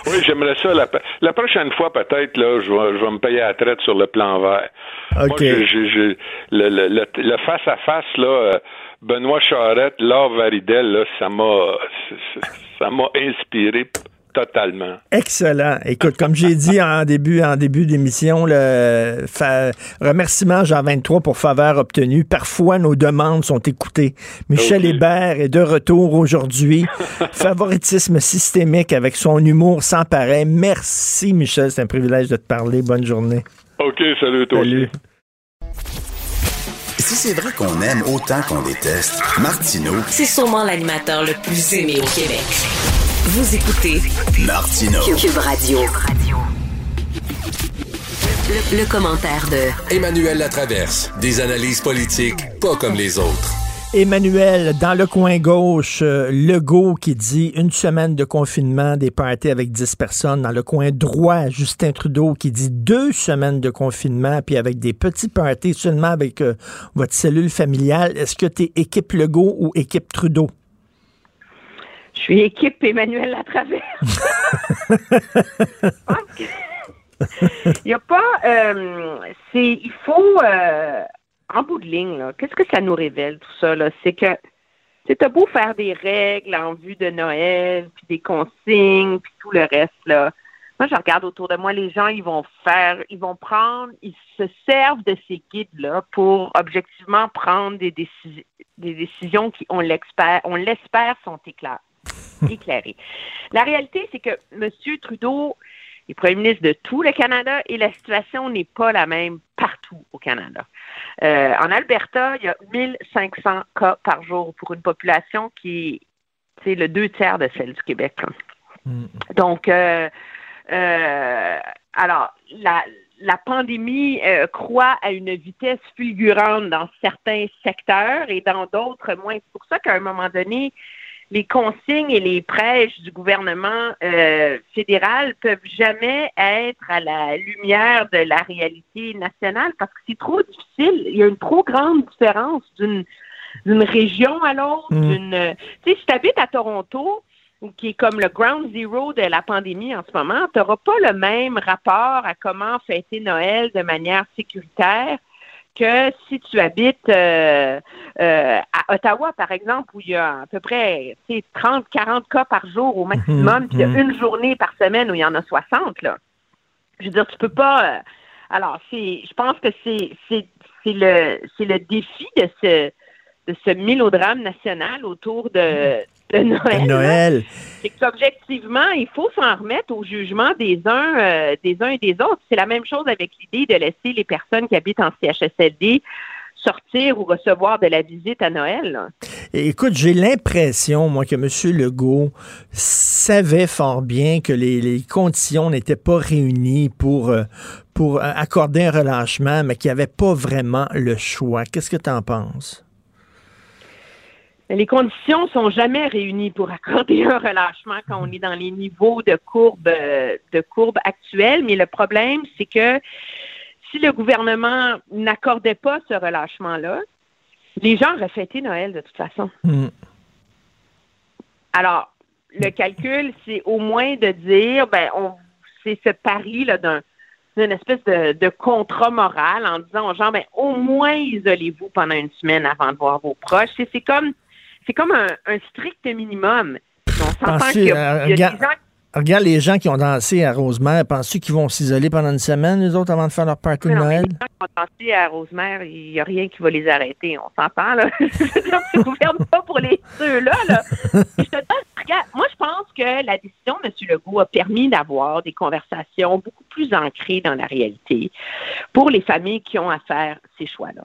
oui, j'aimerais ça. La, la prochaine fois, peut-être, là, je vais, je vais me payer à la traite sur le plan vert. OK. Moi, je, je, je, le, le, le, le face-à-face, là, Benoît Charette, Laure Varidel, là, ça m'a, ça m'a inspiré totalement. Excellent. Écoute, comme j'ai dit en début, en début d'émission, le fa- remerciement Jean vingt-trois pour faveur obtenue. Parfois, nos demandes sont écoutées. Michel okay. Hébert est de retour aujourd'hui. Favoritisme systémique avec son humour sans pareil. Merci, Michel. C'est un privilège de te parler. Bonne journée. OK. Salut, toi. Salut. Si c'est vrai qu'on aime autant qu'on déteste, Martineau, c'est sûrement l'animateur le plus aimé au Québec. Vous écoutez Martino Cube Radio. Le, le commentaire de Emmanuel Latraverse. Des analyses politiques pas comme les autres. Emmanuel, dans le coin gauche, euh, Legault qui dit une semaine de confinement, des parties avec dix personnes. Dans le coin droit, Justin Trudeau qui dit deux semaines de confinement, puis avec des petits parties seulement avec euh, votre cellule familiale. Est-ce que t'es équipe Legault ou équipe Trudeau? Je suis équipe Emmanuel Latraverse. Il n'y a pas... Euh, c'est, Et il faut, euh, en bout de ligne, là, qu'est-ce que ça nous révèle, tout ça, là? C'est que t'as beau faire des règles en vue de Noël, puis des consignes, puis tout le reste, là. Moi, je regarde autour de moi, les gens, ils vont faire, ils vont prendre, ils se servent de ces guides-là pour objectivement prendre des, décis- des décisions qui, on l'espère, on l'espère sont éclair- éclairées. La réalité, c'est que M. Trudeau est premier ministre de tout le Canada et la situation n'est pas la même partout au Canada. Euh, en Alberta, il y a mille cinq cents cas par jour pour une population qui est le deux tiers de celle du Québec. Là. Donc, euh, Euh, alors, la, la pandémie euh, croît à une vitesse fulgurante dans certains secteurs et dans d'autres moins. C'est pour ça qu'à un moment donné, les consignes et les prêches du gouvernement euh, fédéral peuvent jamais être à la lumière de la réalité nationale parce que c'est trop difficile. Il y a une trop grande différence d'une, d'une région à l'autre. Mmh. D'une, tu sais, si tu habites à Toronto, qui est comme le ground zero de la pandémie en ce moment, tu n'auras pas le même rapport à comment fêter Noël de manière sécuritaire que si tu habites euh, euh, à Ottawa, par exemple, où il y a à peu près trente à quarante cas par jour au maximum, mmh, puis il y a mmh. une journée par semaine où il y en a soixante. Là. Je veux dire, tu peux pas... Euh, alors, c'est, je pense que c'est, c'est, c'est, le, c'est le défi de ce, de ce mélodrame national autour de... Mmh. De Noël. Noël. C'est qu'objectivement, il faut s'en remettre au jugement des uns, euh, des uns et des autres. C'est la même chose avec l'idée de laisser les personnes qui habitent en C H S L D sortir ou recevoir de la visite à Noël. Là. Écoute, j'ai l'impression, moi, que M. Legault savait fort bien que les, les conditions n'étaient pas réunies pour, pour accorder un relâchement, mais qu'il n'y avait pas vraiment le choix. Qu'est-ce que tu en penses? Les conditions ne sont jamais réunies pour accorder un relâchement quand on est dans les niveaux de courbe, de courbe actuelle. Mais le problème, c'est que si le gouvernement n'accordait pas ce relâchement-là, les gens auraient fêté Noël de toute façon. Mmh. Alors, le calcul, c'est au moins de dire, ben, on, c'est ce pari-là d'un, d'une espèce de, de contrat moral en disant aux gens, ben, au moins isolez-vous pendant une semaine avant de voir vos proches. C'est, c'est comme... C'est comme un, un strict minimum. On s'entend qu'il y a, il y a regarde, des gens... Regarde les gens qui ont dansé à Rosemère. Penses-tu qu'ils vont s'isoler pendant une semaine, les autres, avant de faire leur party de Noël? Les gens qui ont dansé à Rosemère, il n'y a rien qui va les arrêter. On s'entend, là. Je ne gouverne pas pour les ceux-là, là. Et je te dis, regarde, moi, je pense que la décision de M. Legault a permis d'avoir des conversations beaucoup plus ancrées dans la réalité pour les familles qui ont à faire ces choix-là.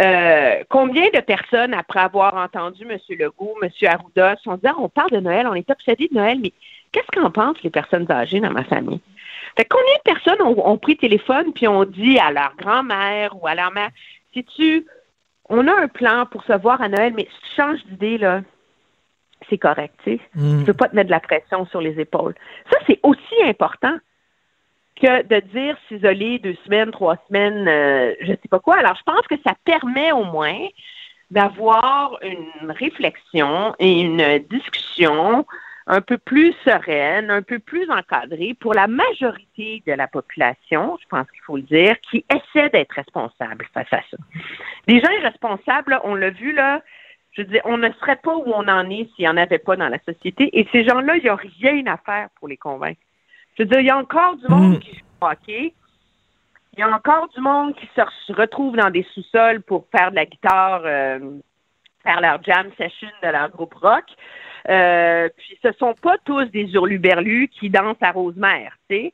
Euh, combien de personnes, après avoir entendu M. Legault, M. Arruda, sont dit ah, on parle de Noël, on est obsédé de Noël, mais qu'est-ce qu'en pensent les personnes âgées dans ma famille? Fait que combien de personnes ont, ont pris téléphone puis ont dit à leur grand-mère ou à leur mère, sais-tu, on a un plan pour se voir à Noël, mais si tu changes d'idée, là, c'est correct, tu sais. Mm. Tu veux pas te mettre de la pression sur les épaules. Ça, c'est aussi important que de dire s'isoler deux semaines, trois semaines, euh, je ne sais pas quoi. Alors, je pense que ça permet au moins d'avoir une réflexion et une discussion un peu plus sereine, un peu plus encadrée pour la majorité de la population, je pense qu'il faut le dire, qui essaie d'être responsable face à ça. Des gens irresponsables, on l'a vu, là, je veux dire, on ne serait pas où on en est s'il n'y en avait pas dans la société. Et ces gens-là, il n'y a rien à faire pour les convaincre. Je veux dire, il y a encore du monde mmh. qui joue au hockey. Il y a encore du monde qui se retrouve dans des sous-sols pour faire de la guitare, euh, faire leur jam session de leur groupe rock. Euh, puis ce sont pas tous des hurluberlus qui dansent à Rosemère, tu sais.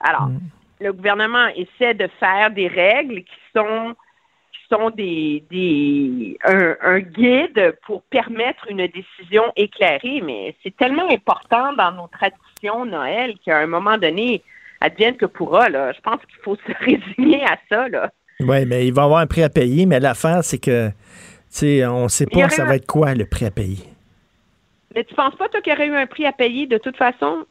Alors, mmh. le gouvernement essaie de faire des règles qui sont qui sont des des un, un guide pour permettre une décision éclairée, mais c'est tellement important dans nos traditions Noël, qu'à un moment donné, advienne que pourra, là. Je pense qu'il faut se résigner à ça, là. Oui, mais il va y avoir un prix à payer, mais l'affaire, c'est que, tu sais, on ne sait pas ça un... va être quoi, le prix à payer. Mais tu penses pas, toi, qu'il y aurait eu un prix à payer de toute façon?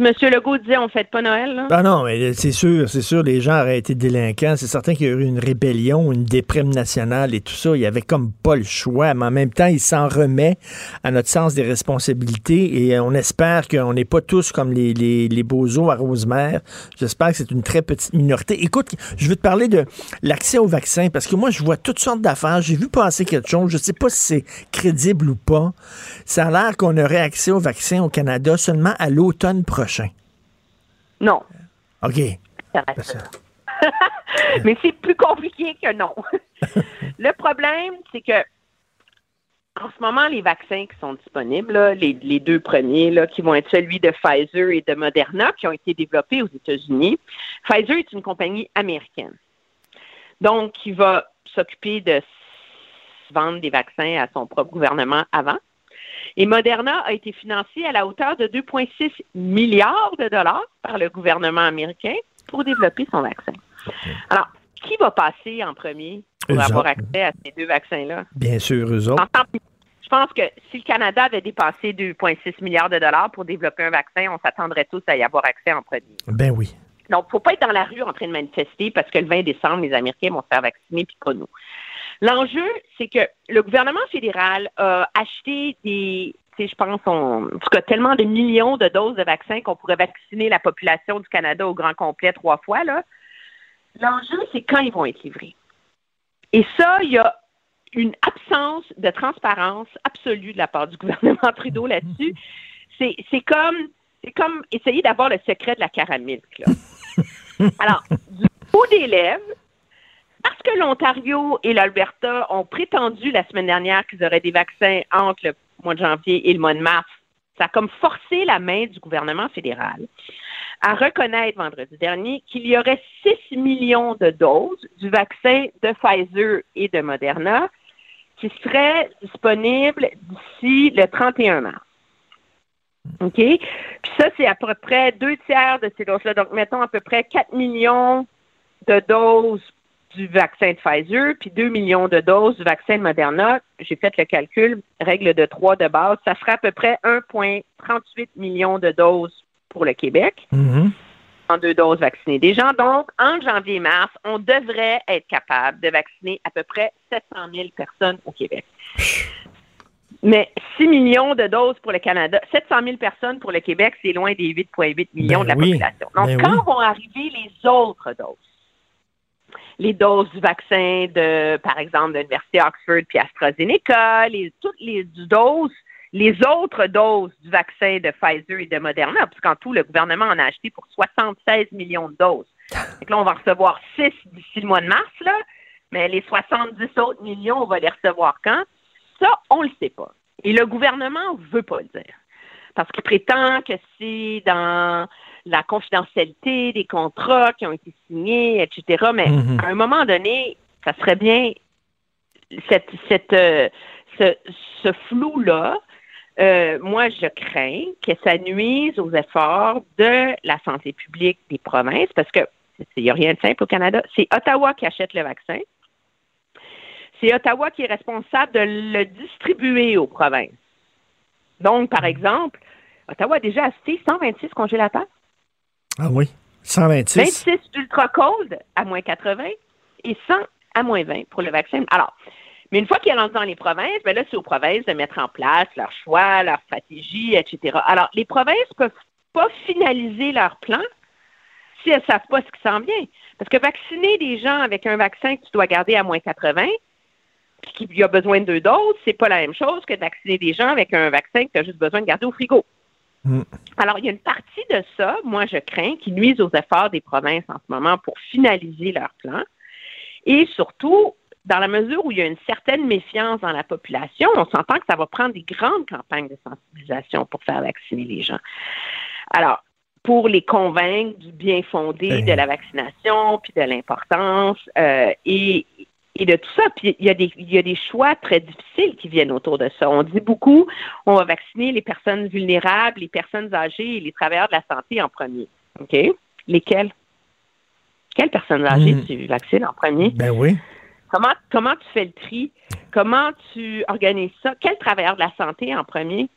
si M. Legault disait on ne fête pas Noël, là? Ben non, mais c'est sûr, c'est sûr, les gens auraient été délinquants. C'est certain qu'il y a eu une rébellion, une déprime nationale et tout ça. Il n'y avait comme pas le choix, mais en même temps, il s'en remet à notre sens des responsabilités et on espère qu'on n'est pas tous comme les, les, les bozos à Rosemère. J'espère que c'est une très petite minorité. Écoute, je veux te parler de l'accès au vaccin parce que moi, je vois toutes sortes d'affaires. J'ai vu passer quelque chose. Je ne sais pas si c'est crédible ou pas. Ça a l'air qu'on aurait accès au vaccin au Canada seulement à l'automne prochain. Non. OK. Ça reste. Mais c'est plus compliqué que non. Le problème, c'est que en ce moment, les vaccins qui sont disponibles, là, les, les deux premiers, là, qui vont être celui de Pfizer et de Moderna, qui ont été développés aux États-Unis. Pfizer est une compagnie américaine. Donc, qui va s'occuper de vendre des vaccins à son propre gouvernement avant. Et Moderna a été financé à la hauteur de deux virgule six milliards de dollars par le gouvernement américain pour développer son vaccin. Okay. Alors, qui va passer en premier pour eux avoir accès à ces deux vaccins-là? Bien sûr, eux autres. Je pense que si le Canada avait dépassé deux virgule six milliards de dollars pour développer un vaccin, on s'attendrait tous à y avoir accès en premier. Ben oui. Donc, il ne faut pas être dans la rue en train de manifester parce que le vingt décembre, les Américains vont se faire vacciner puis pas nous. L'enjeu, c'est que le gouvernement fédéral a acheté des, tu sais, je pense, on, en tout cas, tellement de millions de doses de vaccins qu'on pourrait vacciner la population du Canada au grand complet trois fois, là. L'enjeu, c'est quand ils vont être livrés. Et ça, il y a une absence de transparence absolue de la part du gouvernement Trudeau là-dessus. C'est, c'est comme, c'est comme essayer d'avoir le secret de la caramilk, là. Alors, du haut des lèvres, parce que l'Ontario et l'Alberta ont prétendu la semaine dernière qu'ils auraient des vaccins entre le mois de janvier et le mois de mars, ça a comme forcé la main du gouvernement fédéral à reconnaître vendredi dernier qu'il y aurait six millions de doses du vaccin de Pfizer et de Moderna qui seraient disponibles d'ici le trente et un mars. OK? Puis ça, c'est à peu près deux tiers de ces doses-là. Donc, mettons à peu près quatre millions de doses du vaccin de Pfizer, puis deux millions de doses du vaccin de Moderna. J'ai fait le calcul, règle de trois de base, ça ferait à peu près un virgule trente-huit millions de doses pour le Québec, mm-hmm. en deux doses vaccinées des gens. Donc, en janvier et mars, on devrait être capable de vacciner à peu près sept cent mille personnes au Québec. Mais six millions de doses pour le Canada, sept cent mille personnes pour le Québec, c'est loin des huit virgule huit millions ben de la oui. population. Donc, ben quand oui. vont arriver les autres doses? Les doses du vaccin de, par exemple, de l'Université Oxford puis AstraZeneca, les, toutes les doses, les autres doses du vaccin de Pfizer et de Moderna, puisqu'en tout, le gouvernement en a acheté pour soixante-seize millions de doses. Donc là, on va en recevoir six d'ici le mois de mars, là, mais les soixante-dix autres millions, on va les recevoir quand? Ça, on le sait pas. Et le gouvernement veut pas le dire. Parce qu'il prétend que c'est dans la confidentialité des contrats qui ont été signés, et cetera. Mais mm-hmm. à un moment donné, ça serait bien cette, cette, euh, ce, ce flou-là. Euh, moi, je crains que ça nuise aux efforts de la santé publique des provinces parce que il n'y a rien de simple au Canada. C'est Ottawa qui achète le vaccin. C'est Ottawa qui est responsable de le distribuer aux provinces. Donc, par exemple, Ottawa a déjà acheté cent vingt-six congélateurs. Ah oui, cent vingt-six. vingt-six ultra-cold à moins quatre-vingts et cent à moins vingt pour le vaccin. Alors, mais une fois qu'il est dans les provinces, bien là, c'est aux provinces de mettre en place leur choix, leur stratégie, et cetera. Alors, les provinces ne peuvent pas finaliser leur plan si elles ne savent pas ce qui s'en vient. Parce que vacciner des gens avec un vaccin que tu dois garder à moins quatre-vingts, puis qu'il y a besoin de deux doses, c'est pas la même chose que de vacciner des gens avec un vaccin que tu as juste besoin de garder au frigo. Mm. Alors, il y a une partie de ça, moi, je crains, qui nuise aux efforts des provinces en ce moment pour finaliser leur plan. Et surtout, dans la mesure où il y a une certaine méfiance dans la population, on s'entend que ça va prendre des grandes campagnes de sensibilisation pour faire vacciner les gens. Alors, pour les convaincre du bien fondé mm. de la vaccination, puis de l'importance, euh, et Et de tout ça, puis il y a des, il y a des choix très difficiles qui viennent autour de ça. On dit beaucoup, on va vacciner les personnes vulnérables, les personnes âgées et les travailleurs de la santé en premier. OK? Lesquels? Quelles personnes âgées mmh. tu vaccines en premier? Ben oui. Comment, comment tu fais le tri? Comment tu organises ça? Quel travailleur de la santé en premier?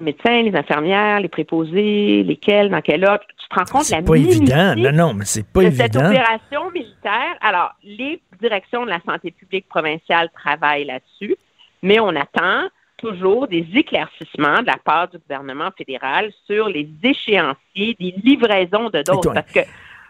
médecins, les infirmières, les préposés, lesquels, dans quel ordre. Tu te rends compte de la minutiaie non, non, mais c'est pas de évident. Cette opération militaire. Alors, les directions de la santé publique provinciale travaillent là-dessus, mais on attend toujours des éclaircissements de la part du gouvernement fédéral sur les échéanciers des livraisons de doses. Parce que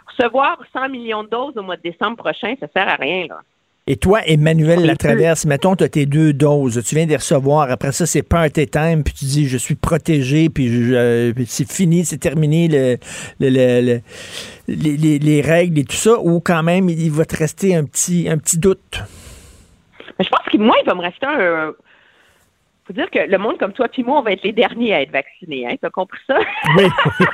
recevoir cent millions de doses au mois de décembre prochain, ça sert à rien, là. Et toi, Emmanuel Latraverse, mettons, tu as tes deux doses, tu viens de les recevoir, après ça, c'est party time, puis tu dis, je suis protégé, puis, je, euh, puis c'est fini, c'est terminé, le, le, le, le, les, les règles et tout ça, ou quand même, il va te rester un petit, un petit doute? Je pense que moi, il va me rester un... Faut dire que le monde comme toi puis moi, on va être les derniers à être vaccinés, hein, t'as compris ça? Oui, oui.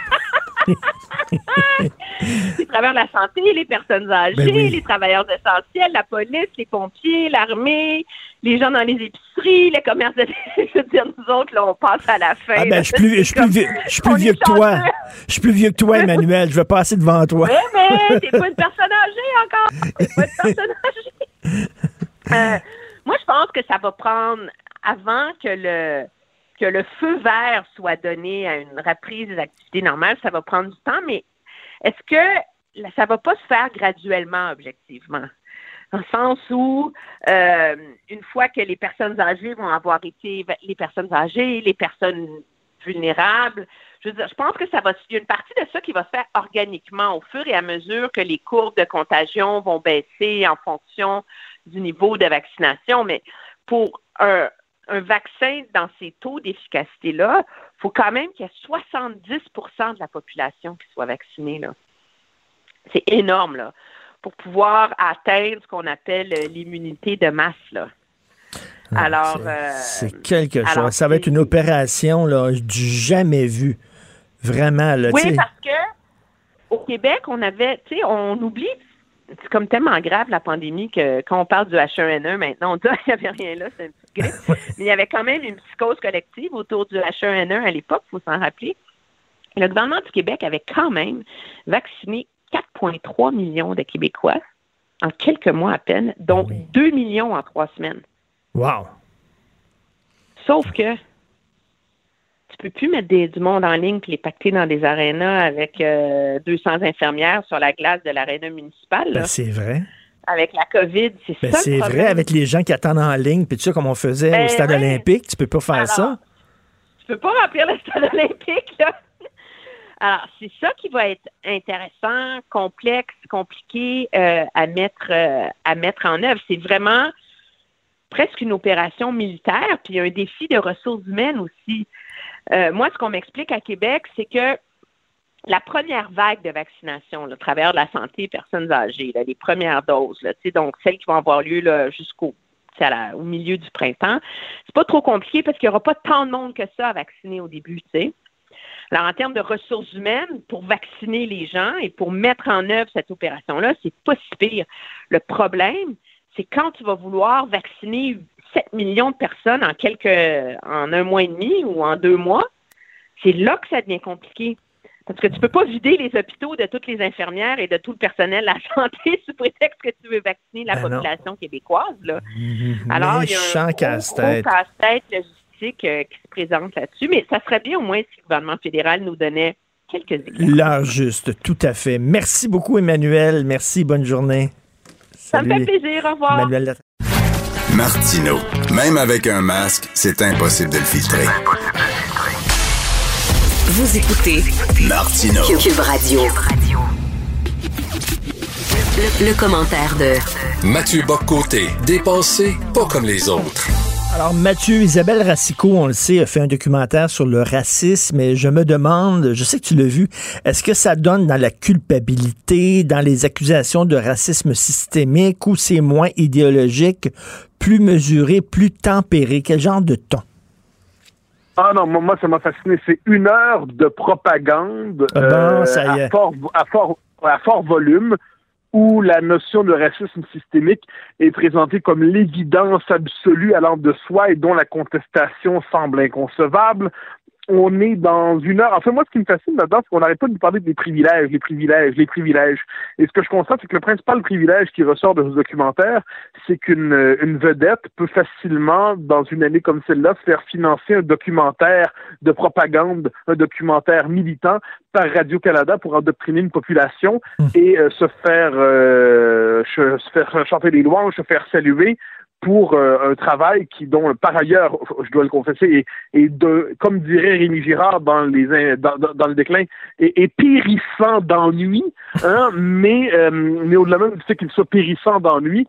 Les travailleurs de la santé, les personnes âgées, ben oui. les travailleurs essentiels, la police, les pompiers, l'armée, les gens dans les épiceries, les commerces de... Je veux dire, nous autres, là, on passe à la fin. Ah ben, là, je suis plus, je suis plus vieux, je suis plus vieux que toi. Je suis plus vieux que toi, Emmanuel. Je vais passer devant toi. Mais, mais, t'es pas une personne âgée encore. T'es pas une personne âgée. Euh, moi, je pense que ça va prendre avant que le... que le feu vert soit donné à une reprise des activités normales, ça va prendre du temps, mais est-ce que ça va pas se faire graduellement, objectivement? Dans le sens où, euh, une fois que les personnes âgées vont avoir été les personnes âgées, les personnes vulnérables, je veux dire, je pense que ça va, il y a une partie de ça qui va se faire organiquement au fur et à mesure que les courbes de contagion vont baisser en fonction du niveau de vaccination, mais pour un un vaccin dans ces taux d'efficacité-là, il faut quand même qu'il y ait soixante-dix pour cent de la population qui soit vaccinée, là. C'est énorme, là, pour pouvoir atteindre ce qu'on appelle l'immunité de masse, là. Alors... C'est, euh, c'est quelque alors, chose. Ça va être une opération, là, du jamais vu. Vraiment, là. Oui, t'sais. Parce que au Québec, on avait... Tu sais, on oublie... C'est comme tellement grave, la pandémie, que quand on parle du H un N un maintenant, on dit qu'il n'y avait rien là, c'est un petit grippe. Mais il y avait quand même une psychose collective autour du H un N un à l'époque, il faut s'en rappeler. Le gouvernement du Québec avait quand même vacciné quatre virgule trois millions de Québécois en quelques mois à peine, dont oui. deux millions en trois semaines. Wow! Sauf que tu peux plus mettre des, du monde en ligne puis les pacter dans des arénas avec euh, deux cents infirmières sur la glace de l'aréna municipale. Ben, c'est vrai. Avec la COVID, c'est ben, ça c'est le problème. C'est vrai, avec les gens qui attendent en ligne, puis tu sais, comme on faisait ben, au stade ouais. olympique, tu peux pas faire Alors, ça. Tu peux pas remplir le stade olympique, là. Alors, c'est ça qui va être intéressant, complexe, compliqué euh, à mettre euh, à mettre en œuvre. C'est vraiment presque une opération militaire, puis un défi de ressources humaines aussi. Euh, moi, ce qu'on m'explique à Québec, c'est que la première vague de vaccination, le travailleurs de la santé, personnes âgées, là, les premières doses, là, donc celles qui vont avoir lieu là, jusqu'au la, au milieu du printemps, c'est pas trop compliqué parce qu'il n'y aura pas tant de monde que ça à vacciner au début. T'sais. Alors, en termes de ressources humaines, pour vacciner les gens et pour mettre en œuvre cette opération-là, c'est pas si pire. Le problème, c'est quand tu vas vouloir vacciner sept millions de personnes en quelques, en un mois et demi ou en deux mois, c'est là que ça devient compliqué. Parce que tu peux pas vider les hôpitaux de toutes les infirmières et de tout le personnel de la santé sous prétexte que tu veux vacciner la ben population non. québécoise, là. Mmh, alors, il y a un casse-tête. gros casse-tête logistique euh, qui se présente là-dessus, mais ça serait bien au moins si le gouvernement fédéral nous donnait quelques exemples. L'heure juste, tout à fait. Merci beaucoup, Emmanuel. Merci, bonne journée. Salut. Ça me fait plaisir, au revoir. Emmanuel Martino, même avec un masque, c'est impossible de le filtrer. Vous écoutez Martino, Cube Radio. Le, le commentaire de Mathieu Bock-Côté, dépensé pas comme les autres. Alors Mathieu, Isabelle Racicot, on le sait, a fait un documentaire sur le racisme et je me demande, je sais que tu l'as vu, est-ce que ça donne dans la culpabilité, dans les accusations de racisme systémique ou c'est moins idéologique, plus mesuré, plus tempéré? Quel genre de ton? Ah non, moi ça m'a fasciné. C'est une heure de propagande ah ben, euh, ça y est. à fort, à fort, à fort volume, où la notion de racisme systémique est présentée comme l'évidence absolue allant de soi et dont la contestation semble inconcevable. on est dans une heure. En fait, moi, ce qui me fascine là-dedans, c'est qu'on n'arrête pas de nous parler des privilèges, les privilèges, les privilèges. Et ce que je constate, c'est que le principal privilège qui ressort de ce documentaire, c'est qu'une une vedette peut facilement, dans une année comme celle-là, faire financer un documentaire de propagande, un documentaire militant par Radio-Canada pour endoctriner une population et euh, se faire, euh, ch- se faire chanter des louanges, se faire saluer pour euh, un travail qui, dont par ailleurs, je dois le confesser, est, est de, comme dirait Rémi Girard dans les dans, dans le déclin, est, est périssant d'ennui, hein, mais, euh, mais au-delà même du fait qu'il soit périssant d'ennui,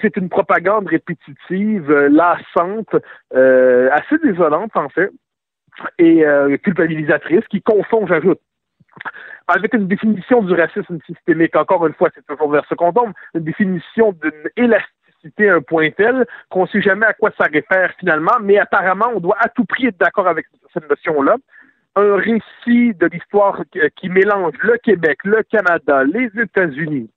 c'est une propagande répétitive, lassante, euh, assez désolante en fait, et euh, culpabilisatrice, qui confond, j'ajoute, avec une définition du racisme systémique, encore une fois, c'est toujours vers ce qu'on tombe, une définition d'une élasticité, citer un point tel qu'on ne sait jamais à quoi ça réfère finalement, mais apparemment, on doit à tout prix être d'accord avec cette notion-là. Un récit de l'histoire qui mélange le Québec, le Canada, les États-Unis,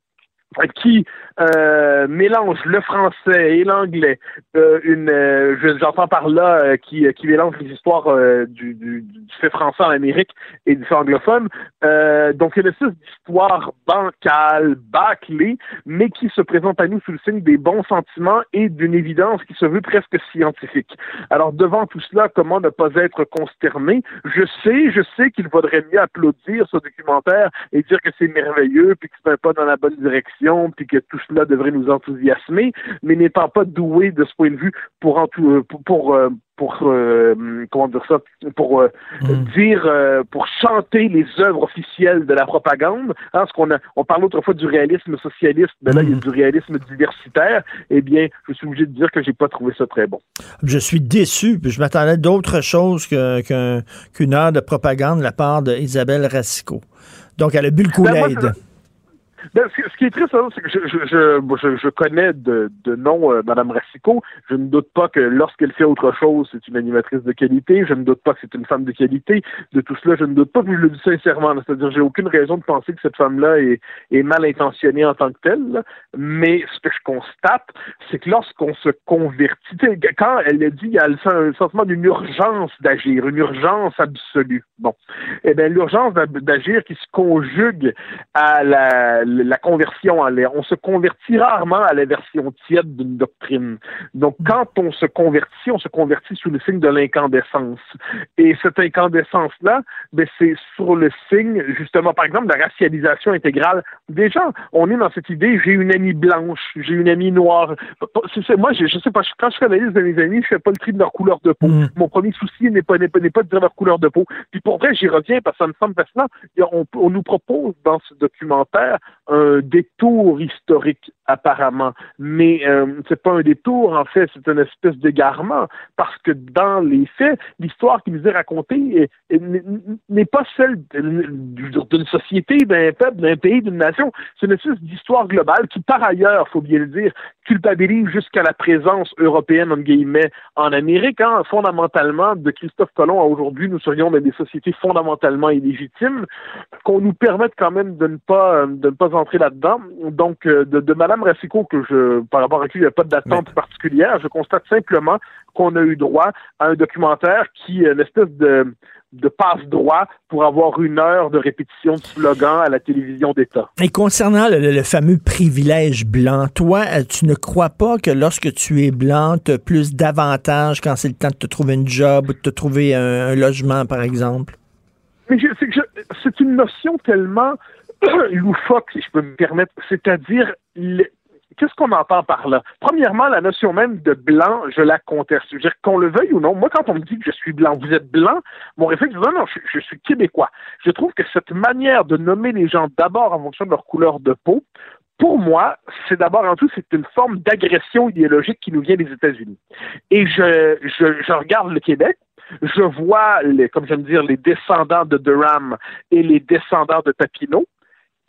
qui euh, mélange le français et l'anglais, euh, une euh, j'entends par là euh, qui qui mélange les histoires euh, du, du du fait français en Amérique et du fait anglophone, euh, donc il y a une espèce d'histoire bancale, bâclée, mais qui se présente à nous sous le signe des bons sentiments et d'une évidence qui se veut presque scientifique. Alors devant tout cela, comment ne pas être consterné? Je sais, je sais qu'il vaudrait mieux applaudir ce documentaire et dire que c'est merveilleux, puis que c'est un pas dans la bonne direction, puis que tout cela devrait nous enthousiasmer, mais n'étant pas doué de ce point de vue pour entou- pour, pour, pour euh, comment dire ça, pour euh, mm. dire, euh, pour chanter les œuvres officielles de la propagande, hein, ce qu'on a, on parle autrefois du réalisme socialiste, mais là mm. il y a du réalisme diversitaire. Eh bien, je suis obligé de dire que j'ai pas trouvé ça très bon. Je suis déçu, puis je m'attendais à d'autres choses que, qu'un, qu'une heure de propagande de la part d'Isabelle Racicot. Donc, elle a bu le Kool-Aid. Ben, Ben, ce qui est triste, c'est que je, je, je, je connais de, de nom euh, Mme Racicot. Je ne doute pas que lorsqu'elle fait autre chose, c'est une animatrice de qualité. Je ne doute pas que c'est une femme de qualité. De tout cela, je ne doute pas, mais je le dis sincèrement. Là, c'est-à-dire, j'ai aucune raison de penser que cette femme-là est, est mal intentionnée en tant que telle. Là. Mais ce que je constate, c'est que lorsqu'on se convertit, quand elle a dit, il y a le sentiment d'une urgence d'agir, une urgence absolue. Bon, eh ben l'urgence d'agir qui se conjugue à la la conversion, on se convertit rarement à la version tiède d'une doctrine. Donc, quand on se convertit, on se convertit sous le signe de l'incandescence. Et cette incandescence-là, ben, c'est sur le signe, justement, par exemple, de la racialisation intégrale des gens. On est dans cette idée, j'ai une amie blanche, j'ai une amie noire. C'est, c'est, moi, je, je sais pas, quand je fais la liste de mes amis, je fais pas le tri de leur couleur de peau. Mmh. Mon premier souci n'est pas, n'est pas, n'est pas de dire leur couleur de peau. Puis pour vrai, j'y reviens parce que ça me semble fascinant. On, on nous propose dans ce documentaire un détour historique apparemment, mais euh, c'est pas un détour en fait, c'est une espèce d'égarement parce que dans les faits, l'histoire qui nous est racontée est, est, n'est pas celle d'une société, d'un peuple, d'un pays, d'une nation. C'est une espèce d'histoire globale qui, par ailleurs, faut bien le dire, culpabilise jusqu'à la présence européenne entre guillemets en Amérique. Hein. Fondamentalement, de Christophe Colomb à aujourd'hui, nous serions dans des sociétés fondamentalement illégitimes qu'on nous permette quand même de ne pas de ne pas entrer là-dedans. Donc, euh, de, de Mme Racicot, que je, par rapport à qui il n'y a pas d'attente oui. particulière, je constate simplement qu'on a eu droit à un documentaire qui est une espèce de, de passe-droit pour avoir une heure de répétition de slogans à la télévision d'État. Et concernant le, le fameux privilège blanc, toi, tu ne crois pas que lorsque tu es blanc, tu as plus d'avantages quand c'est le temps de te trouver une job ou de te trouver un, un logement, par exemple? Mais je, c'est, que je, c'est une notion tellement loufoque, si je peux me permettre, c'est-à-dire, le... qu'est-ce qu'on entend par là? Premièrement, la notion même de blanc, je la conteste. Je veux dire, qu'on le veuille ou non, moi, quand on me dit que je suis blanc, vous êtes blanc, mon réflexe, non, non, je, je suis québécois. Je trouve que cette manière de nommer les gens d'abord en fonction de leur couleur de peau, pour moi, c'est d'abord en tout, c'est une forme d'agression idéologique qui nous vient des États-Unis. Et je, je, je regarde le Québec, je vois, les, comme j'aime dire, les descendants de Durham et les descendants de Papineau.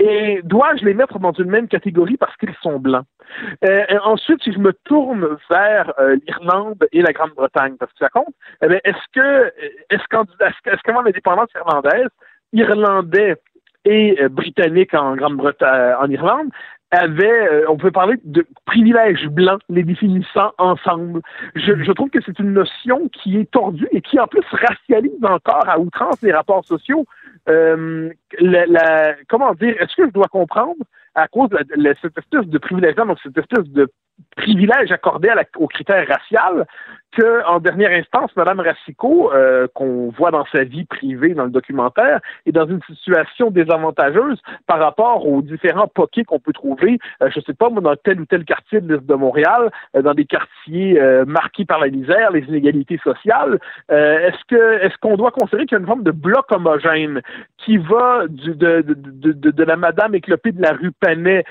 Et dois-je les mettre dans une même catégorie parce qu'ils sont blancs? Euh, ensuite, si je me tourne vers euh, l'Irlande et la Grande-Bretagne, parce que ça compte, eh bien, est-ce que est-ce qu'en est-ce qu'en indépendance irlandaise, irlandais et euh, britannique en Grande-Bretagne, en Irlande, avait, euh, on peut parler de privilèges blancs, les définissant ensemble. Je, je trouve que c'est une notion qui est tordue et qui en plus racialise encore à outrance les rapports sociaux. Euh, la, la, comment dire, est-ce que je dois comprendre à cause de la, la, cette espèce de privilège, donc cette espèce de privilège accordé à la, aux critères raciales, que en dernière instance, Mme Racicot, euh, qu'on voit dans sa vie privée dans le documentaire, est dans une situation désavantageuse par rapport aux différents poquets qu'on peut trouver, euh, je sais pas moi, dans tel ou tel quartier de l'Est de Montréal, euh, dans des quartiers euh, marqués par la misère, les inégalités sociales. Euh, est-ce que est-ce qu'on doit considérer qu'il y a une forme de bloc homogène qui va du, de, de, de, de, de la madame éclopée de la rue Panet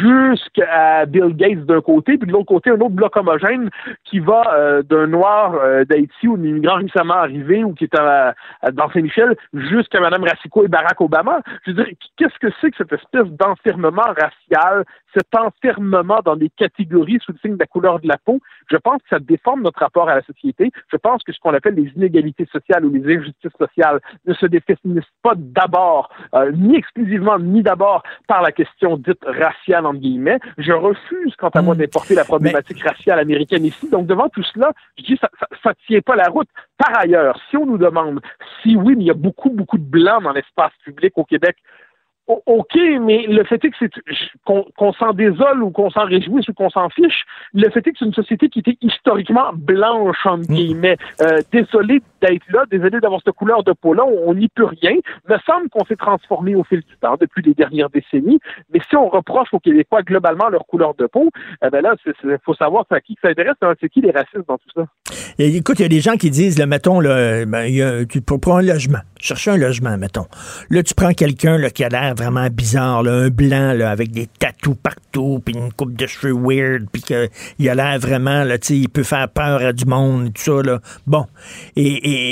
jusqu'à Bill Gates d'un côté, puis de l'autre côté, un autre bloc homogène qui va euh, d'un noir euh, d'Haïti ou d'un immigrant récemment arrivé ou qui est à, à, dans Saint-Michel jusqu'à Mme Racicot et Barack Obama. Je veux dire, qu'est-ce que c'est que cette espèce d'enfermement racial, cet enfermement dans des catégories sous le signe de la couleur de la peau? Je pense que ça déforme notre rapport à la société. Je pense que ce qu'on appelle les inégalités sociales ou les injustices sociales ne se définissent pas d'abord, euh, ni exclusivement, ni d'abord par la question dite raciale, entre guillemets. Je refuse, quant à moi, d'importer la problématique Mais... raciale américaine ici. Donc, devant tout cela, je dis, ça, ça, ça tient pas la route. Par ailleurs, si on nous demande si oui, mais il y a beaucoup, beaucoup de blancs dans l'espace public au Québec, OK, mais le fait est que c'est qu'on, qu'on s'en désole ou qu'on s'en réjouisse ou qu'on s'en fiche, le fait est que c'est une société qui était historiquement blanche, entre guillemets. Euh, désolé d'être là, désolé d'avoir cette couleur de peau-là, on n'y peut rien. Il me semble qu'on s'est transformé au fil du temps, depuis les dernières décennies, mais si on reproche aux Québécois globalement leur couleur de peau, eh ben là, il faut savoir à qui ça intéresse, c'est qui les racistes dans tout ça. Et, écoute, il y a des gens qui disent, là, mettons, là, ben, y a, tu prends un logement, chercher un logement, mettons. Là, tu prends quelqu'un là, qui a l'air vraiment bizarre, là, un blanc là, avec des tatous partout, puis une coupe de cheveux weird, puis qu'il a l'air vraiment, là, il peut faire peur à du monde, tout ça. Là. Bon, et,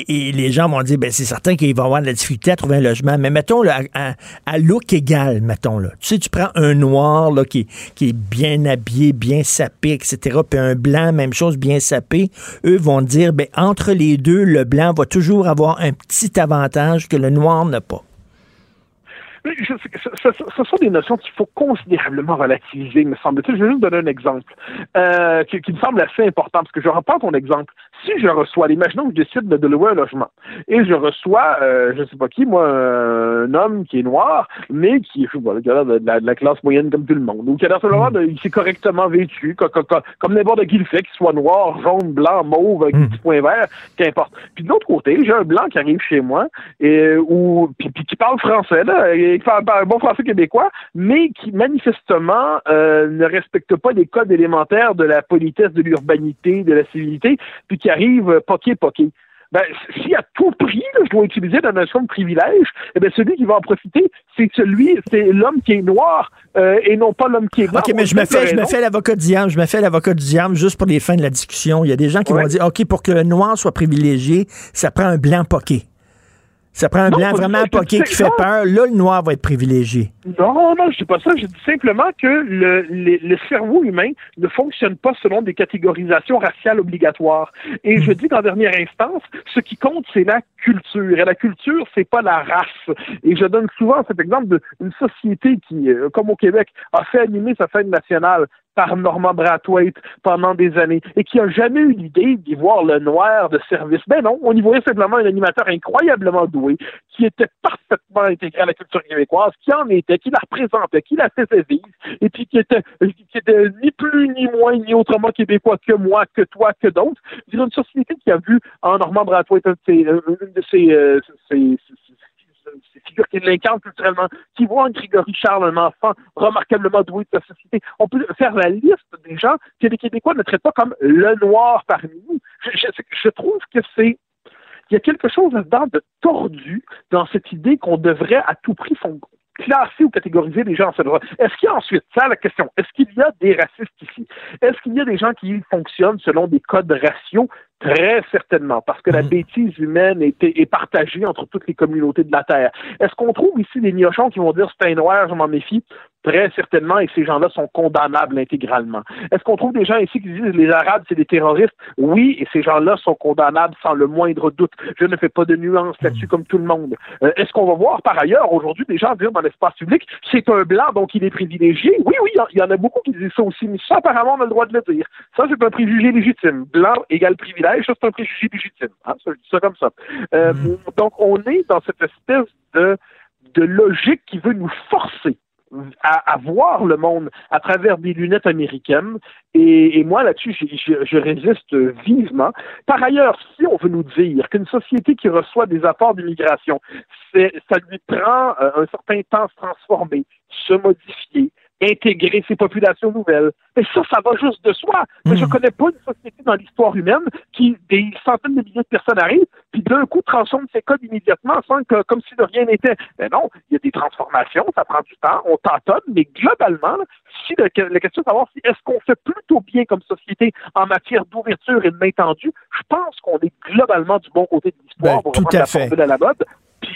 et, et les gens vont dire, ben c'est certain qu'il va avoir de la difficulté à trouver un logement, mais mettons, là, à, à look égal, mettons, là. Tu sais, tu prends un noir là, qui, qui est bien habillé, bien sapé, et cetera, puis un blanc, même chose, bien sapé, eux vont dire, ben entre les deux, le blanc va toujours avoir un petit avantage que le noir n'a pas. Je, ce, ce, ce sont des notions qu'il faut considérablement relativiser, me semble-t-il. Je vais juste donner un exemple euh, qui, qui me semble assez important, parce que je reprends ton exemple. Si je reçois, imaginons que je décide de louer un logement, et je reçois, euh, je ne sais pas qui, moi, un homme qui est noir, mais qui, je sais pas, qui a l'air de, de, de la classe moyenne comme tout le monde, ou qui a l'air seulement de, qui est correctement vêtu, co- co- co- comme n'importe qui le fait, qu'il soit noir, jaune, blanc, mauve, avec des petits points verts, qu'importe. Puis de l'autre côté, j'ai un blanc qui arrive chez moi, et ou puis, puis qui parle français, là, et, qui parle un bon français québécois, mais qui manifestement euh, ne respecte pas les codes élémentaires de la politesse, de l'urbanité, de la civilité, puis qui arrive euh, poqué, poqué. Ben, si à tout prix, là, je dois utiliser la notion de privilège, eh ben, celui qui va en profiter, c'est celui, c'est l'homme qui est noir euh, et non pas l'homme qui est blanc. OK, mais je me fais, je me fais l'avocat du diable, je me fais l'avocat du diable juste pour les fins de la discussion. Il y a des gens qui ouais. vont dire, OK, pour que le noir soit privilégié, ça prend un blanc poqué. Ça prend un non, blanc vraiment poqué qui fait peur. Là, le noir va être privilégié. Non, non, je dis pas ça. Je dis simplement que le, le, le cerveau humain ne fonctionne pas selon des catégorisations raciales obligatoires. Et mmh. je dis qu'en dernière instance, ce qui compte, c'est la culture. Et la culture, c'est pas la race. Et je donne souvent cet exemple d'une société qui, euh, comme au Québec, a fait animer sa fête nationale par Norman Brathwaite pendant des années, et qui n'a jamais eu l'idée d'y voir le noir de service. Ben non, on y voyait simplement un animateur incroyablement doué, qui était parfaitement intégré à la culture québécoise, qui en était, qui la représentait, qui la faisait vivre, et puis qui était, qui était ni plus, ni moins, ni autrement québécois que moi, que toi, que d'autres. C'est une société qui a vu en Norman Brathwaite une de ses... Euh, ses, ses ces figures qui l'incarnent culturellement, qui voient en Grégory Charles un enfant remarquablement doué de sa société. On peut faire la liste des gens que les Québécois ne traitent pas comme le noir parmi nous. Je, je, je trouve que c'est il y a quelque chose là-dedans de tordu dans cette idée qu'on devrait à tout prix fondre. Classer ou catégoriser les gens en ce droit. Est-ce qu'il y a ensuite, ça la question, est-ce qu'il y a des racistes ici? Est-ce qu'il y a des gens qui fonctionnent selon des codes raciaux? Très certainement, parce que la bêtise humaine est, est partagée entre toutes les communautés de la Terre. Est-ce qu'on trouve ici des miochons qui vont dire « c'est un noir, je m'en méfie » Très certainement, et ces gens-là sont condamnables intégralement. Est-ce qu'on trouve des gens ici qui disent les Arabes, c'est des terroristes? Oui, et ces gens-là sont condamnables sans le moindre doute. Je ne fais pas de nuance là-dessus comme tout le monde. Euh, est-ce qu'on va voir par ailleurs aujourd'hui des gens dire dans l'espace public, c'est un blanc donc il est privilégié? Oui, oui, il y en a beaucoup qui disent ça aussi, mais ça apparemment on a le droit de le dire. Ça, c'est un préjugé légitime. Blanc égale privilège, ça c'est un préjugé légitime. Hein? Ça, je dis ça comme ça. Euh, donc on est dans cette espèce de, de logique qui veut nous forcer À, à voir le monde à travers des lunettes américaines. Et, et moi, là-dessus, je, je, je résiste vivement. Par ailleurs, si on veut nous dire qu'une société qui reçoit des apports d'immigration, c'est, ça lui prend euh, un certain temps à se transformer, se modifier, intégrer ces populations nouvelles. Mais ça, ça va juste de soi. Mais mmh. je connais pas une société dans l'histoire humaine qui, des centaines de milliers de personnes arrivent, puis d'un coup, transforment ces codes immédiatement, sans que, comme si de rien n'était. Mais non, il y a des transformations, ça prend du temps, on tâtonne, mais globalement, si le, la question de savoir si est-ce qu'on fait plutôt bien comme société en matière d'ouverture et de main tendue, je pense qu'on est globalement du bon côté de l'histoire, ben, pour reprendre la formule à la mode.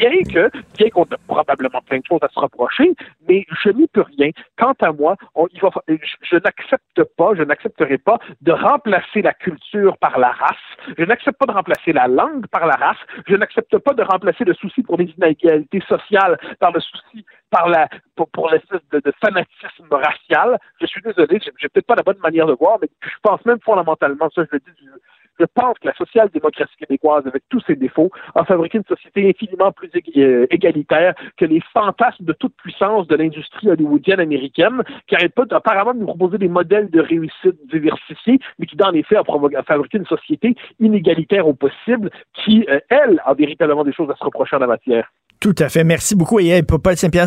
Bien que, bien qu'on a probablement plein de choses à se reprocher, mais je n'y peux rien. Quant à moi, on, il va, je, je n'accepte pas, je n'accepterai pas de remplacer la culture par la race. Je n'accepte pas de remplacer la langue par la race. Je n'accepte pas de remplacer le souci pour les inégalités sociales par le souci par la pour, pour l'espèce de, de fanatisme racial. Je suis désolé, j'ai, j'ai peut-être pas la bonne manière de voir, mais je pense même fondamentalement, ça je le dis du... Je pense que la social-démocratie québécoise, avec tous ses défauts, a fabriqué une société infiniment plus égalitaire que les fantasmes de toute puissance de l'industrie hollywoodienne américaine, qui n'arrête pas apparemment de nous proposer des modèles de réussite diversifiés, mais qui, dans les faits, a, provo- a fabriqué une société inégalitaire au possible, qui, euh, elle, a véritablement des choses à se reprocher en la matière. Tout à fait. Merci beaucoup. Et hey, Paul Saint-Pierre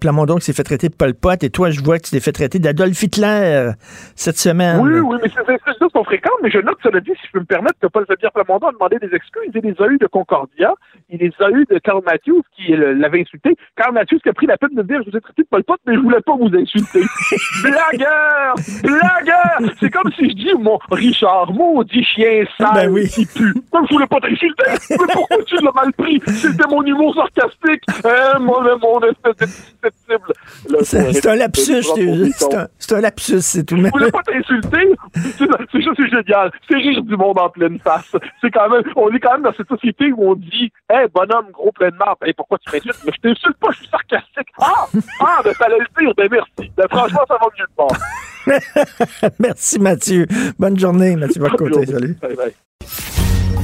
Plamondon qui s'est fait traiter de Pol Pot, et toi, je vois que tu t'es fait traiter d'Adolf Hitler cette semaine. Oui, oui, mais ces excuses-là sont fréquentes, mais je note, cela dit, si je peux me permettre, que Paul Saint-Pierre Plamondon a demandé des excuses. Il les a eues de Concordia, il les a eues de Kyle Matthews qui l'avait insulté. Kyle Matthews qui a pris la peine de dire je vous ai traité de Pol Pot, mais je voulais pas vous insulter. Blagueur! Blagueur! C'est comme si je dis mon Richard, maudit chien sale, ben oui. qui pue. Moi, je voulais pas t'insulter. Mais pourquoi tu l'as mal pris? C'était mon humour sarcastique. Euh, mon, mon espèce de susceptible. Là, c'est, c'est un lapsus, c'est, c'est, un, c'est un lapsus, c'est tout. Je voulais pas t'insulter, c'est, c'est juste c'est génial. C'est rire du monde en pleine face. C'est quand même, on est quand même dans cette société où on dit, « Hey, bonhomme, gros plein de marbre, hey, pourquoi tu m'insultes? » Mais je t'insulte pas, je suis sarcastique. Ah! Ah, ben fallait le dire, ben merci. Ben, franchement, ça va mieux de bord. Merci, Mathieu. Bonne journée, Mathieu Bocoté. Salut. Bye, bye.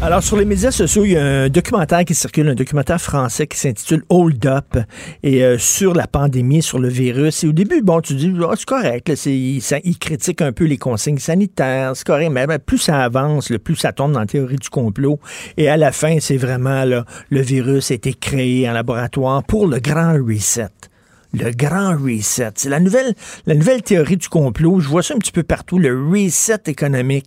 Alors, sur les médias sociaux, il y a un documentaire qui circule, un documentaire français qui s'intitule « Hold Up » et euh, sur la pandémie, sur le virus. Et au début, bon, tu dis oh, « c'est correct, là, c'est, il, ça, il critique un peu les consignes sanitaires, c'est correct », mais ben, plus ça avance, là, plus ça tombe dans la théorie du complot. Et à la fin, c'est vraiment là, le virus a été créé en laboratoire pour le grand reset. Le grand reset. C'est la nouvelle, la nouvelle théorie du complot. Je vois ça un petit peu partout. Le reset économique.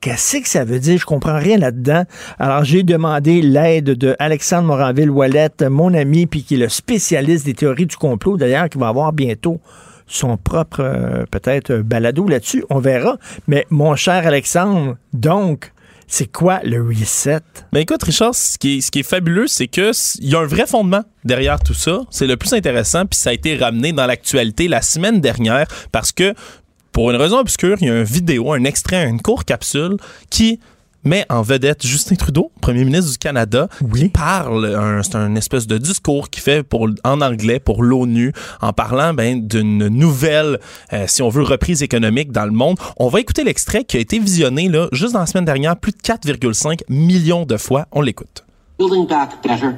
Qu'est-ce que ça veut dire? Je comprends rien là-dedans. Alors, j'ai demandé l'aide de Alexandre Moranville-Ouellette, mon ami, puis qui est le spécialiste des théories du complot, d'ailleurs, qui va avoir bientôt son propre, euh, peut-être, balado là-dessus. On verra. Mais, mon cher Alexandre, donc, c'est quoi le reset? Ben écoute, Richard, ce qui est, ce qui est fabuleux, c'est que il y a un vrai fondement derrière tout ça. C'est le plus intéressant, puis ça a été ramené dans l'actualité la semaine dernière parce que, pour une raison obscure, il y a une vidéo, un extrait, une courte capsule qui met en vedette Justin Trudeau, premier ministre du Canada, oui. qui parle, un, c'est un espèce de discours qu'il fait pour, en anglais pour l'ONU, en parlant ben, d'une nouvelle, euh, si on veut, reprise économique dans le monde. On va écouter l'extrait qui a été visionné là, juste dans la semaine dernière, plus de quatre virgule cinq millions de fois. On l'écoute. Building back better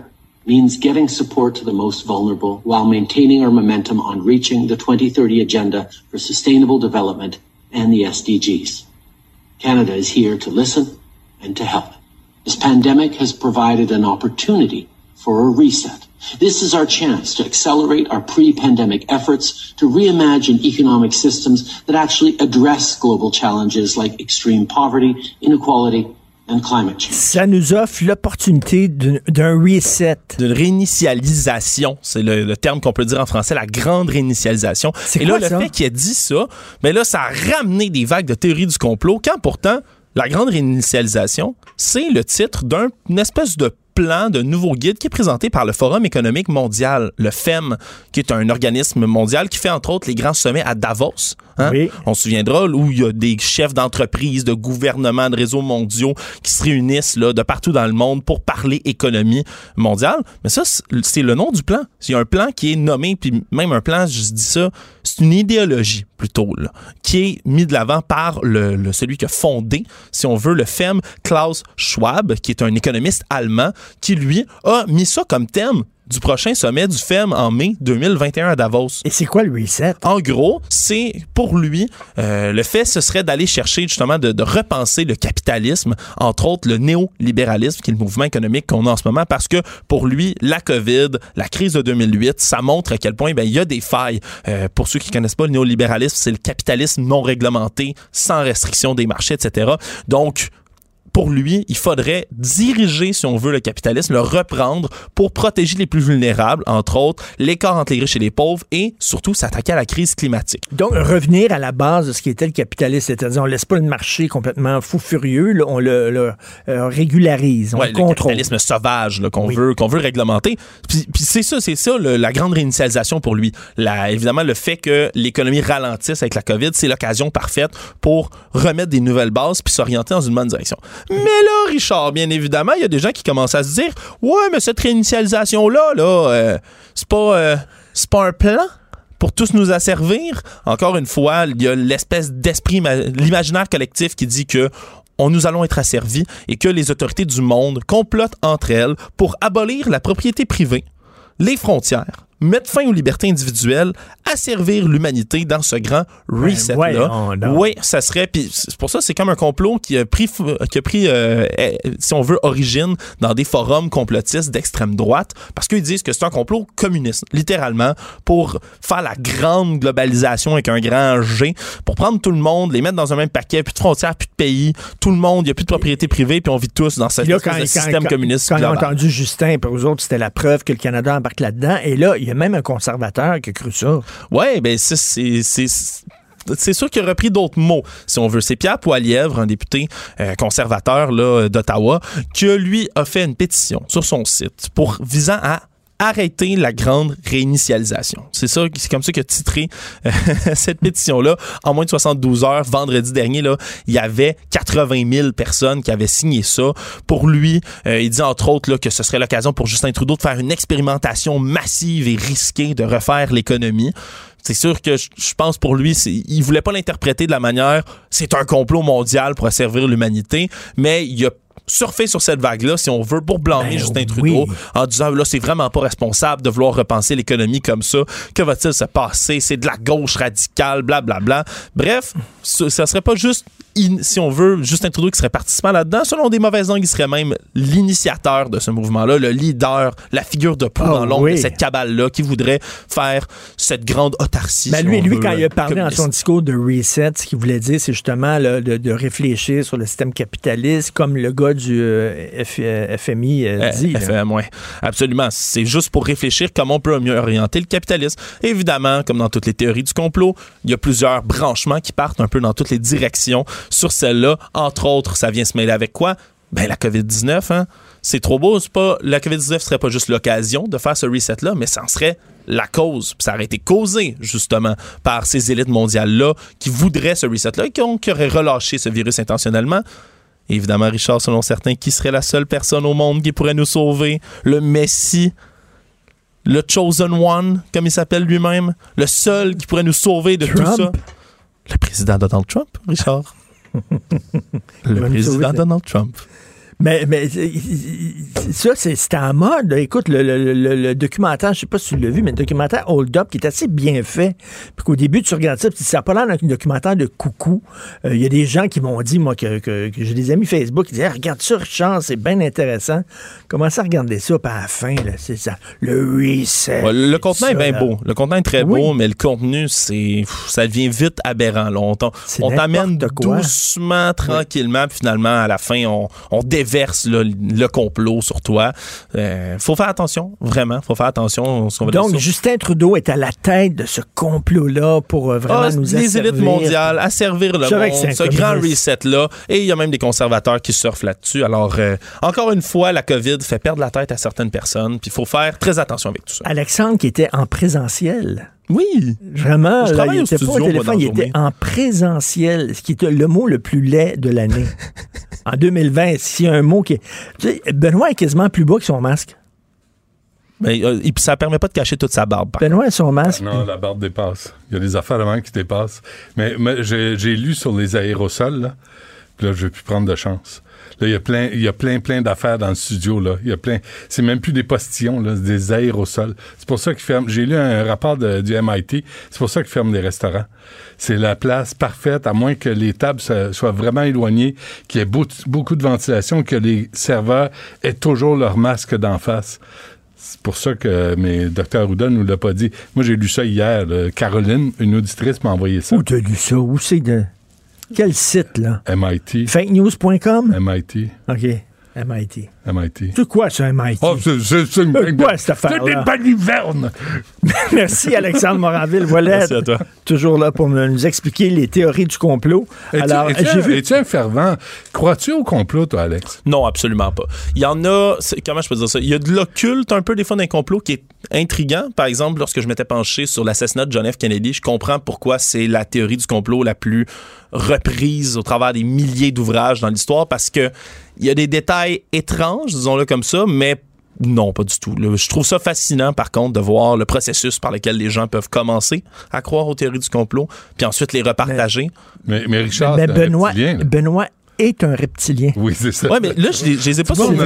means getting support to the most vulnerable while maintaining our momentum on reaching the twenty thirty agenda for sustainable development and the S D Gs. Canada is here to listen and to help. This pandemic has provided an opportunity for a reset. This is our chance to accelerate our pre-pandemic efforts to reimagine economic systems that actually address global challenges like extreme poverty, inequality, Ça nous offre l'opportunité d'un, d'un reset. D'une réinitialisation, c'est le, le terme qu'on peut dire en français, la grande réinitialisation. C'est Et quoi, là, ça? Le fait qu'il a dit ça, ben là, ça a ramené des vagues de théories du complot, quand pourtant, la grande réinitialisation, c'est le titre d'un, d'une espèce de plan de nouveau guide qui est présenté par le Forum économique mondial, le F E M, qui est un organisme mondial qui fait entre autres les grands sommets à Davos. Hein? Oui. On se souviendra où il y a des chefs d'entreprises, de gouvernements, de réseaux mondiaux qui se réunissent là, de partout dans le monde pour parler économie mondiale. Mais ça, c'est le nom du plan. Il y a un plan qui est nommé, puis même un plan, je dis ça, c'est une idéologie plutôt, là, qui est mise de l'avant par le, le, celui qui a fondé, si on veut, le F E M, Klaus Schwab, qui est un économiste allemand, qui, lui, a mis ça comme thème du prochain sommet du F E M en mai deux mille vingt et un à Davos. Et c'est quoi le reset? En gros, c'est pour lui, euh, le fait, ce serait d'aller chercher justement de, de repenser le capitalisme, entre autres le néolibéralisme, qui est le mouvement économique qu'on a en ce moment, parce que pour lui, la COVID, la crise de deux mille huit, ça montre à quel point ben, il y a des failles. Euh, pour ceux qui ne connaissent pas le néolibéralisme, c'est le capitalisme non réglementé, sans restriction des marchés, et cetera. Donc, pour lui, il faudrait diriger, si on veut, le capitalisme, le reprendre pour protéger les plus vulnérables, entre autres, l'écart entre les riches et les pauvres et, surtout, s'attaquer à la crise climatique. Donc, revenir à la base de ce qui était le capitalisme, c'est-à-dire on laisse pas le marché complètement fou furieux, là, on le, le euh, régularise, on ouais, le contrôle. Le capitalisme sauvage là, qu'on, oui. veut, qu'on veut réglementer. Puis, puis c'est ça, c'est ça le, la grande réinitialisation pour lui. La, évidemment, le fait que l'économie ralentisse avec la COVID, c'est l'occasion parfaite pour remettre des nouvelles bases puis s'orienter dans une bonne direction. Mais là, Richard, bien évidemment, il y a des gens qui commencent à se dire « Ouais, mais cette réinitialisation-là, là, euh, c'est pas, euh, c'est pas un plan pour tous nous asservir. » Encore une fois, il y a l'espèce d'esprit, l'imaginaire collectif qui dit que on nous allons être asservis et que les autorités du monde complotent entre elles pour abolir la propriété privée, les frontières, mettre fin aux libertés individuelles, asservir l'humanité dans ce grand reset-là. Ouais, ouais, on, on. Oui, ça serait... Puis c'est pour ça, c'est comme un complot qui a pris, qui a pris euh, si on veut, origine dans des forums complotistes d'extrême droite, parce qu'ils disent que c'est un complot communiste, littéralement, pour faire la grande globalisation avec un grand G, pour prendre tout le monde, les mettre dans un même paquet, plus de frontières, plus de pays, tout le monde, il n'y a plus de propriété privée, puis on vit tous dans ce système quand, communiste quand global. Quand on a entendu Justin, pour eux autres, c'était la preuve que le Canada embarque là-dedans, et là, il y a même un conservateur qui a cru ça. Oui, bien, c'est, c'est, c'est, c'est sûr qu'il a repris d'autres mots, si on veut. C'est Pierre Poilièvre, un député euh, conservateur là, d'Ottawa, qui, lui, a fait une pétition sur son site pour visant à arrêter la grande réinitialisation. C'est ça, c'est comme ça qu'a titré euh, cette pétition-là. En moins de soixante-douze heures, vendredi dernier, là, il y avait quatre-vingt mille personnes qui avaient signé ça. Pour lui, euh, il dit entre autres là, que ce serait l'occasion pour Justin Trudeau de faire une expérimentation massive et risquée de refaire l'économie. C'est sûr que je pense pour lui, c'est, il voulait pas l'interpréter de la manière c'est un complot mondial pour asservir l'humanité, mais il y a surfer sur cette vague-là, si on veut, pour blâmer ben Justin Trudeau, oui. en disant là, c'est vraiment pas responsable de vouloir repenser l'économie comme ça. Que va-t-il se passer? C'est de la gauche radicale, blablabla. Bla, bla. Bref, ce, ça serait pas juste, in, si on veut, Justin Trudeau qui serait participant là-dedans. Selon des mauvaises langues, il serait même l'initiateur de ce mouvement-là, le leader, la figure de proue oh, dans l'ombre oui. de cette cabale-là qui voudrait faire cette grande autarcie. Ben si lui, lui veut, quand il a parlé dans son discours de reset, ce qu'il voulait dire, c'est justement là, de, de réfléchir sur le système capitaliste comme le gars du euh, F, euh, F M I euh, dit. Euh, F M, oui. Absolument. C'est juste pour réfléchir comment on peut mieux orienter le capitalisme. Évidemment, comme dans toutes les théories du complot, il y a plusieurs branchements qui partent un peu dans toutes les directions. Sur celle-là, entre autres, ça vient se mêler avec quoi? Ben, la COVID dix-neuf, hein? C'est trop beau. C'est pas, la COVID dix-neuf serait pas juste l'occasion de faire ce reset-là, mais ça en serait la cause. Ça aurait été causé, justement, par ces élites mondiales-là qui voudraient ce reset-là et qui, ont, qui auraient relâché ce virus intentionnellement. Évidemment, Richard, selon certains, qui serait la seule personne au monde qui pourrait nous sauver? Le Messie, le Chosen One, comme il s'appelle lui-même, le seul qui pourrait nous sauver de Trump. Tout ça? Le président Donald Trump, Richard. le président Donald Trump. Mais, mais ça, c'est, c'est en mode. Écoute, le, le, le, le documentaire, je sais pas si tu l'as vu, mais le documentaire Hold Up, qui est assez bien fait. Puis qu'au début, tu regardes ça, puis ça n'a pas l'air d'un documentaire de coucou. Il euh, y a des gens qui m'ont dit, moi, que, que, que j'ai des amis Facebook, qui disaient, ah, regarde ça, Richard, c'est bien intéressant. Commencez à regarder ça, puis à la fin, là, c'est ça. Le reset. Ouais, le contenant ça, est bien beau. Le contenant est très oui. beau, mais le contenu, c'est, ça devient vite aberrant. Là. On, on t'amène doucement, tranquillement, puis finalement, à la fin, on, on déverse là, le complot sur toi. Euh, faut faire attention, vraiment. Faut faire attention. Ce qu'on va Donc, Justin Trudeau est à la tête de ce complot-là pour euh, vraiment ah, nous asservir. Les élites mondiales, asservir le monde, ce grand reset-là. Et il y a même des conservateurs qui surfent là-dessus. Alors, euh, encore une fois, la COVID fait perdre la tête à certaines personnes. Puis, il faut faire très attention avec tout ça. Alexandre, qui était en présentiel... Oui. Vraiment, là, il n'était pas au téléphone, il était en présentiel, ce qui était le mot le plus laid de l'année. En deux mille vingt, s'il y a un mot qui est... Tu sais, Benoît est quasiment plus bas que son masque. Mais euh, ça permet pas de cacher toute sa barbe. Benoît a son masque. Ah non, la barbe dépasse. Il y a des affaires avant qui dépassent. Mais, mais j'ai, j'ai lu sur les aérosols, là, puis là, je vais plus prendre de chance. Là, il y a plein, il y a plein, plein d'affaires dans le studio, là. Il y a plein... C'est même plus des postillons, là. C'est des aérosols. C'est pour ça qu'ils ferment... J'ai lu un rapport de, du M I T. C'est pour ça qu'ils ferment les restaurants. C'est la place parfaite, à moins que les tables soient vraiment éloignées, qu'il y ait beau, beaucoup de ventilation, que les serveurs aient toujours leur masque d'en face. C'est pour ça que mais docteur Arruda nous l'a pas dit. Moi, j'ai lu ça hier. Là. Caroline, une auditrice, m'a envoyé ça. Où t'as lu ça? Où c'est de... Quel site, là? M I T. fake news dot com? M I T. OK. M I T. M I T. C'est quoi, ça, M I T? Oh, c'est, c'est, c'est une... C'est quoi, cette affaire-là? C'est des balivernes! Merci, Alexandre Moranville-Ouellet. Merci à toi. Toujours là pour nous expliquer les théories du complot. Es-tu, Alors, es-tu, j'ai vu... Es-tu un fervent? Crois-tu au complot, toi, Alex? Non, absolument pas. Il y en a... C'est, comment je peux dire ça? Il y a de l'occulte, un peu, des fois, d'un complot qui est intriguant. Par exemple, lorsque je m'étais penché sur l'assassinat de John F. Kennedy, je comprends pourquoi c'est la théorie du complot la plus reprise au travers des milliers d'ouvrages dans l'histoire, parce que il y a des détails étranges, disons-le comme ça, mais non, pas du tout. Le, je trouve ça fascinant, par contre, de voir le processus par lequel les gens peuvent commencer à croire aux théories du complot, puis ensuite les repartager. Mais, mais Richard, mais Benoît, reptilien, Benoît est un reptilien. Oui, c'est ça. Oui, mais là, je les ai pas sur moi.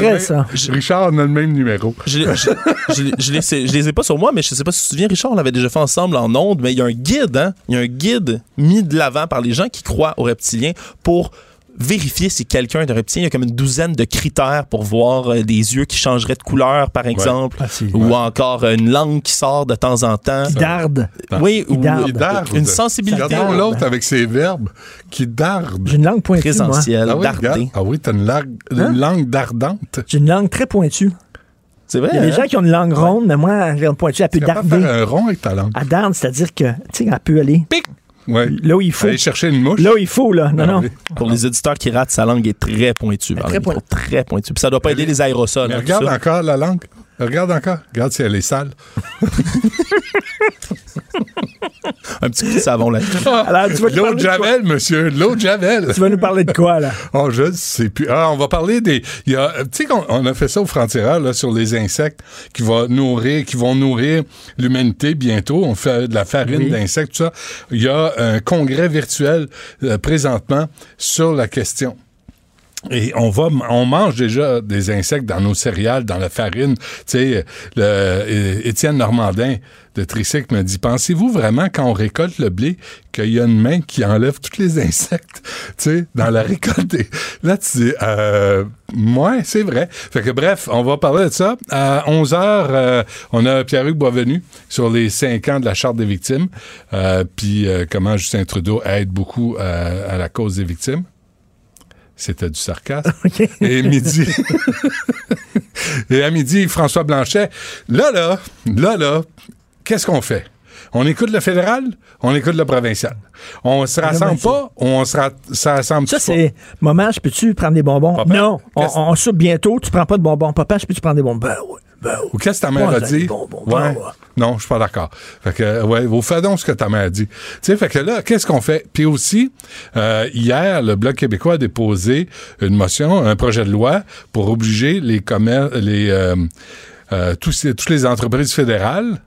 Richard on a le même numéro. Je les ai pas sur moi, mais je sais pas si tu te souviens, Richard, on l'avait déjà fait ensemble en ondes, mais il y a un guide, hein? Il y a un guide mis de l'avant par les gens qui croient aux reptiliens pour... vérifier si quelqu'un est un reptilien. Il y a comme une douzaine de critères pour voir euh, des yeux qui changeraient de couleur, par exemple, ouais. ah, si, ou ouais. encore une langue qui sort de temps en temps. Qui darde. Oui, ou une sensibilité. Regardons l'autre avec ses verbes qui darde. J'ai une langue pointue, présentielle, moi. Ah oui, dardée. Ah oui, t'as une, largue, une hein? langue dardante. J'ai une langue très pointue. C'est vrai. Il y a des hein? gens qui ont une langue ronde, ouais. mais moi, j'ai une pointue, elle peut darder. Tu peux faire un rond avec ta langue. Elle darde, c'est-à-dire que, tu sais, elle peut aller... Pic! Ouais. Là où il faut. Aller chercher une mouche. Là où il faut, là. Non, non. Pour les auditeurs qui ratent, sa langue est très pointue. Très, point... très pointue. Puis ça doit pas aider les aérosols. Mais regarde encore la langue. Regarde encore. Regarde si elle est sale. Un petit coup de savon, là. Alors, tu vas l'eau de Javel, de monsieur. L'eau de Javel. Tu vas nous parler de quoi, là? Oh, je ne sais plus. Ah, on va parler des... Tu sais qu'on on a fait ça au Frontières, là, sur les insectes qui, va nourrir, qui vont nourrir l'humanité bientôt. On fait de la farine oui. d'insectes, tout ça. Il y a un congrès virtuel euh, présentement sur la question. Et on va, on mange déjà des insectes dans nos céréales, dans la farine. Tu sais, Étienne Normandin de Tricic me dit, pensez-vous vraiment quand on récolte le blé qu'il y a une main qui enlève tous les insectes, tu sais, dans la récolte? Et là, tu dis, euh, ouais, c'est vrai. Fait que bref, on va parler de ça. À onze heures, euh, on a Pierre-Hugues Boisvenu sur les cinq ans de la Charte des victimes, euh, puis euh, comment Justin Trudeau aide beaucoup euh, à la cause des victimes. C'était du sarcasme. Okay. Et midi... Et à midi, François Blanchet, là, là, là, là, qu'est-ce qu'on fait? On écoute le fédéral, on écoute le provincial. On se rassemble pas, on se ra- ça rassemble ça, pas. Ça, c'est, maman, je peux-tu prendre des bonbons? Papa, non, on, on soupe bientôt, tu prends pas de bonbons. Papa, je peux-tu prendre des bonbons? Ben oui. Ben, ou qu'est-ce que ta mère a dit? Ouais. Non, je suis pas d'accord. Fait que, ouais, vous faites donc ce que ta mère a dit. Tu sais, fait que là, qu'est-ce qu'on fait? Puis aussi, euh, hier, le Bloc québécois a déposé une motion, un projet de loi pour obliger les commerces, les, euh, euh, tous, toutes les entreprises fédérales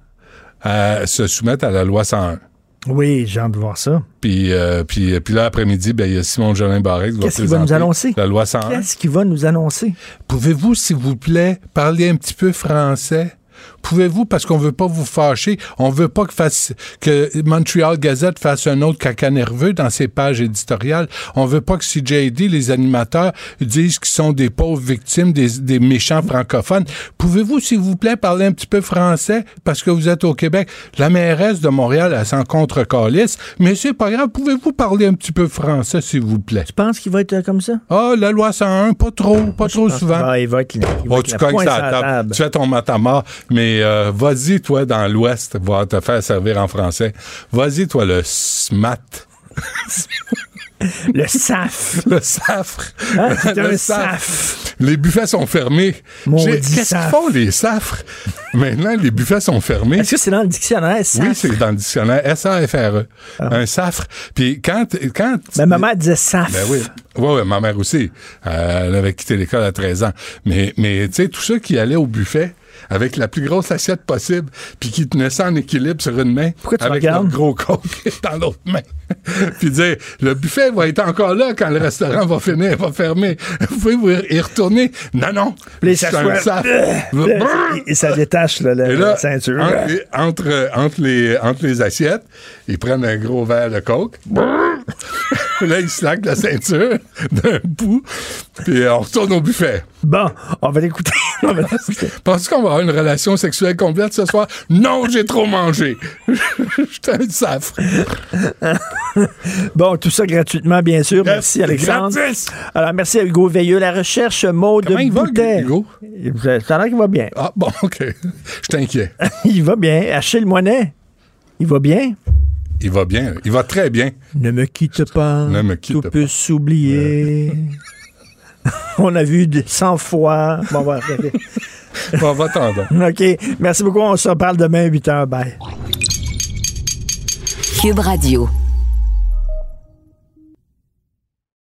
à se soumettre à la loi cent un. Oui, j'ai hâte de voir ça. Puis, euh, puis, puis là, après-midi, ben, il y a Simon-Jolin Barrette qui va présenter va nous annoncer? La loi cent un. Qu'est-ce qu'il va nous annoncer? Pouvez-vous, s'il vous plaît, parler un petit peu français? Pouvez-vous, parce qu'on veut pas vous fâcher, on veut pas que, fasse, que Montreal Gazette fasse un autre caca nerveux dans ses pages éditoriales. On veut pas que C J D, les animateurs, disent qu'ils sont des pauvres victimes des, des méchants francophones. Pouvez-vous, s'il vous plaît, parler un petit peu français parce que vous êtes au Québec? La mairesse de Montréal, elle s'en contre-calisse. Mais c'est pas grave, pouvez-vous parler un petit peu français, s'il vous plaît? Tu penses qu'il va être comme ça? Ah, la loi cent un, pas trop, ah, pas trop souvent. Ah, il va être, il va oh, être tu la cognes ça à la table. table. Tu fais ton matamar, mais euh, vas-y, toi, dans l'Ouest, va te faire servir en français. Vas-y, toi, le S M A T. Le S A F. Le S A F. Hein, c'est le un safre. Safre. Les buffets sont fermés. J'ai, qu'est-ce qu'ils font, les safres? Maintenant, les buffets sont fermés. Est-ce que c'est dans le dictionnaire, safre? Oui, c'est dans le dictionnaire S A F R E. Ah. Un safre. Puis quand... quand ben, ma mère disait safre. Ben oui. Oui, ouais, ma mère aussi. Euh, elle avait quitté l'école à treize ans. Mais, mais tu sais, tous ceux qui allaient au buffet avec la plus grosse assiette possible, puis qui tenait ça en équilibre sur une main, pourquoi avec leur gros coke dans l'autre main. Puis dire, le buffet va être encore là quand le restaurant va finir, va fermer. Vous pouvez vous y retourner. Non, non. Puis ça ça, et ça détache là, la, et là, la ceinture. En, entre, entre, les, entre les assiettes, ils prennent un gros verre de coke. Là, ils slackent la ceinture d'un bout, puis on retourne au buffet. Bon, on va l'écouter. Penses-tu qu'on va avoir une relation sexuelle complète ce soir? Non, j'ai trop mangé. J'étais un safre. Bon, tout ça gratuitement, bien sûr. Merci, Alexandre. Gratis. Alors, merci à Hugo Veilleux. La recherche, Maud Boutet. Comment il va, Hugo? Ça a l'air qu'il va bien. Ah, bon, OK. Je t'inquiète. Il va bien. Achille Moinet, il va bien. Il va bien. Il va très bien. Ne me quitte pas. Ne me quitte tout pas. Tout peut s'oublier. On a vu cent fois. Bon, va bon, va attendre. OK. Merci beaucoup. On se reparle demain à huit heures. Bye. Cube Radio.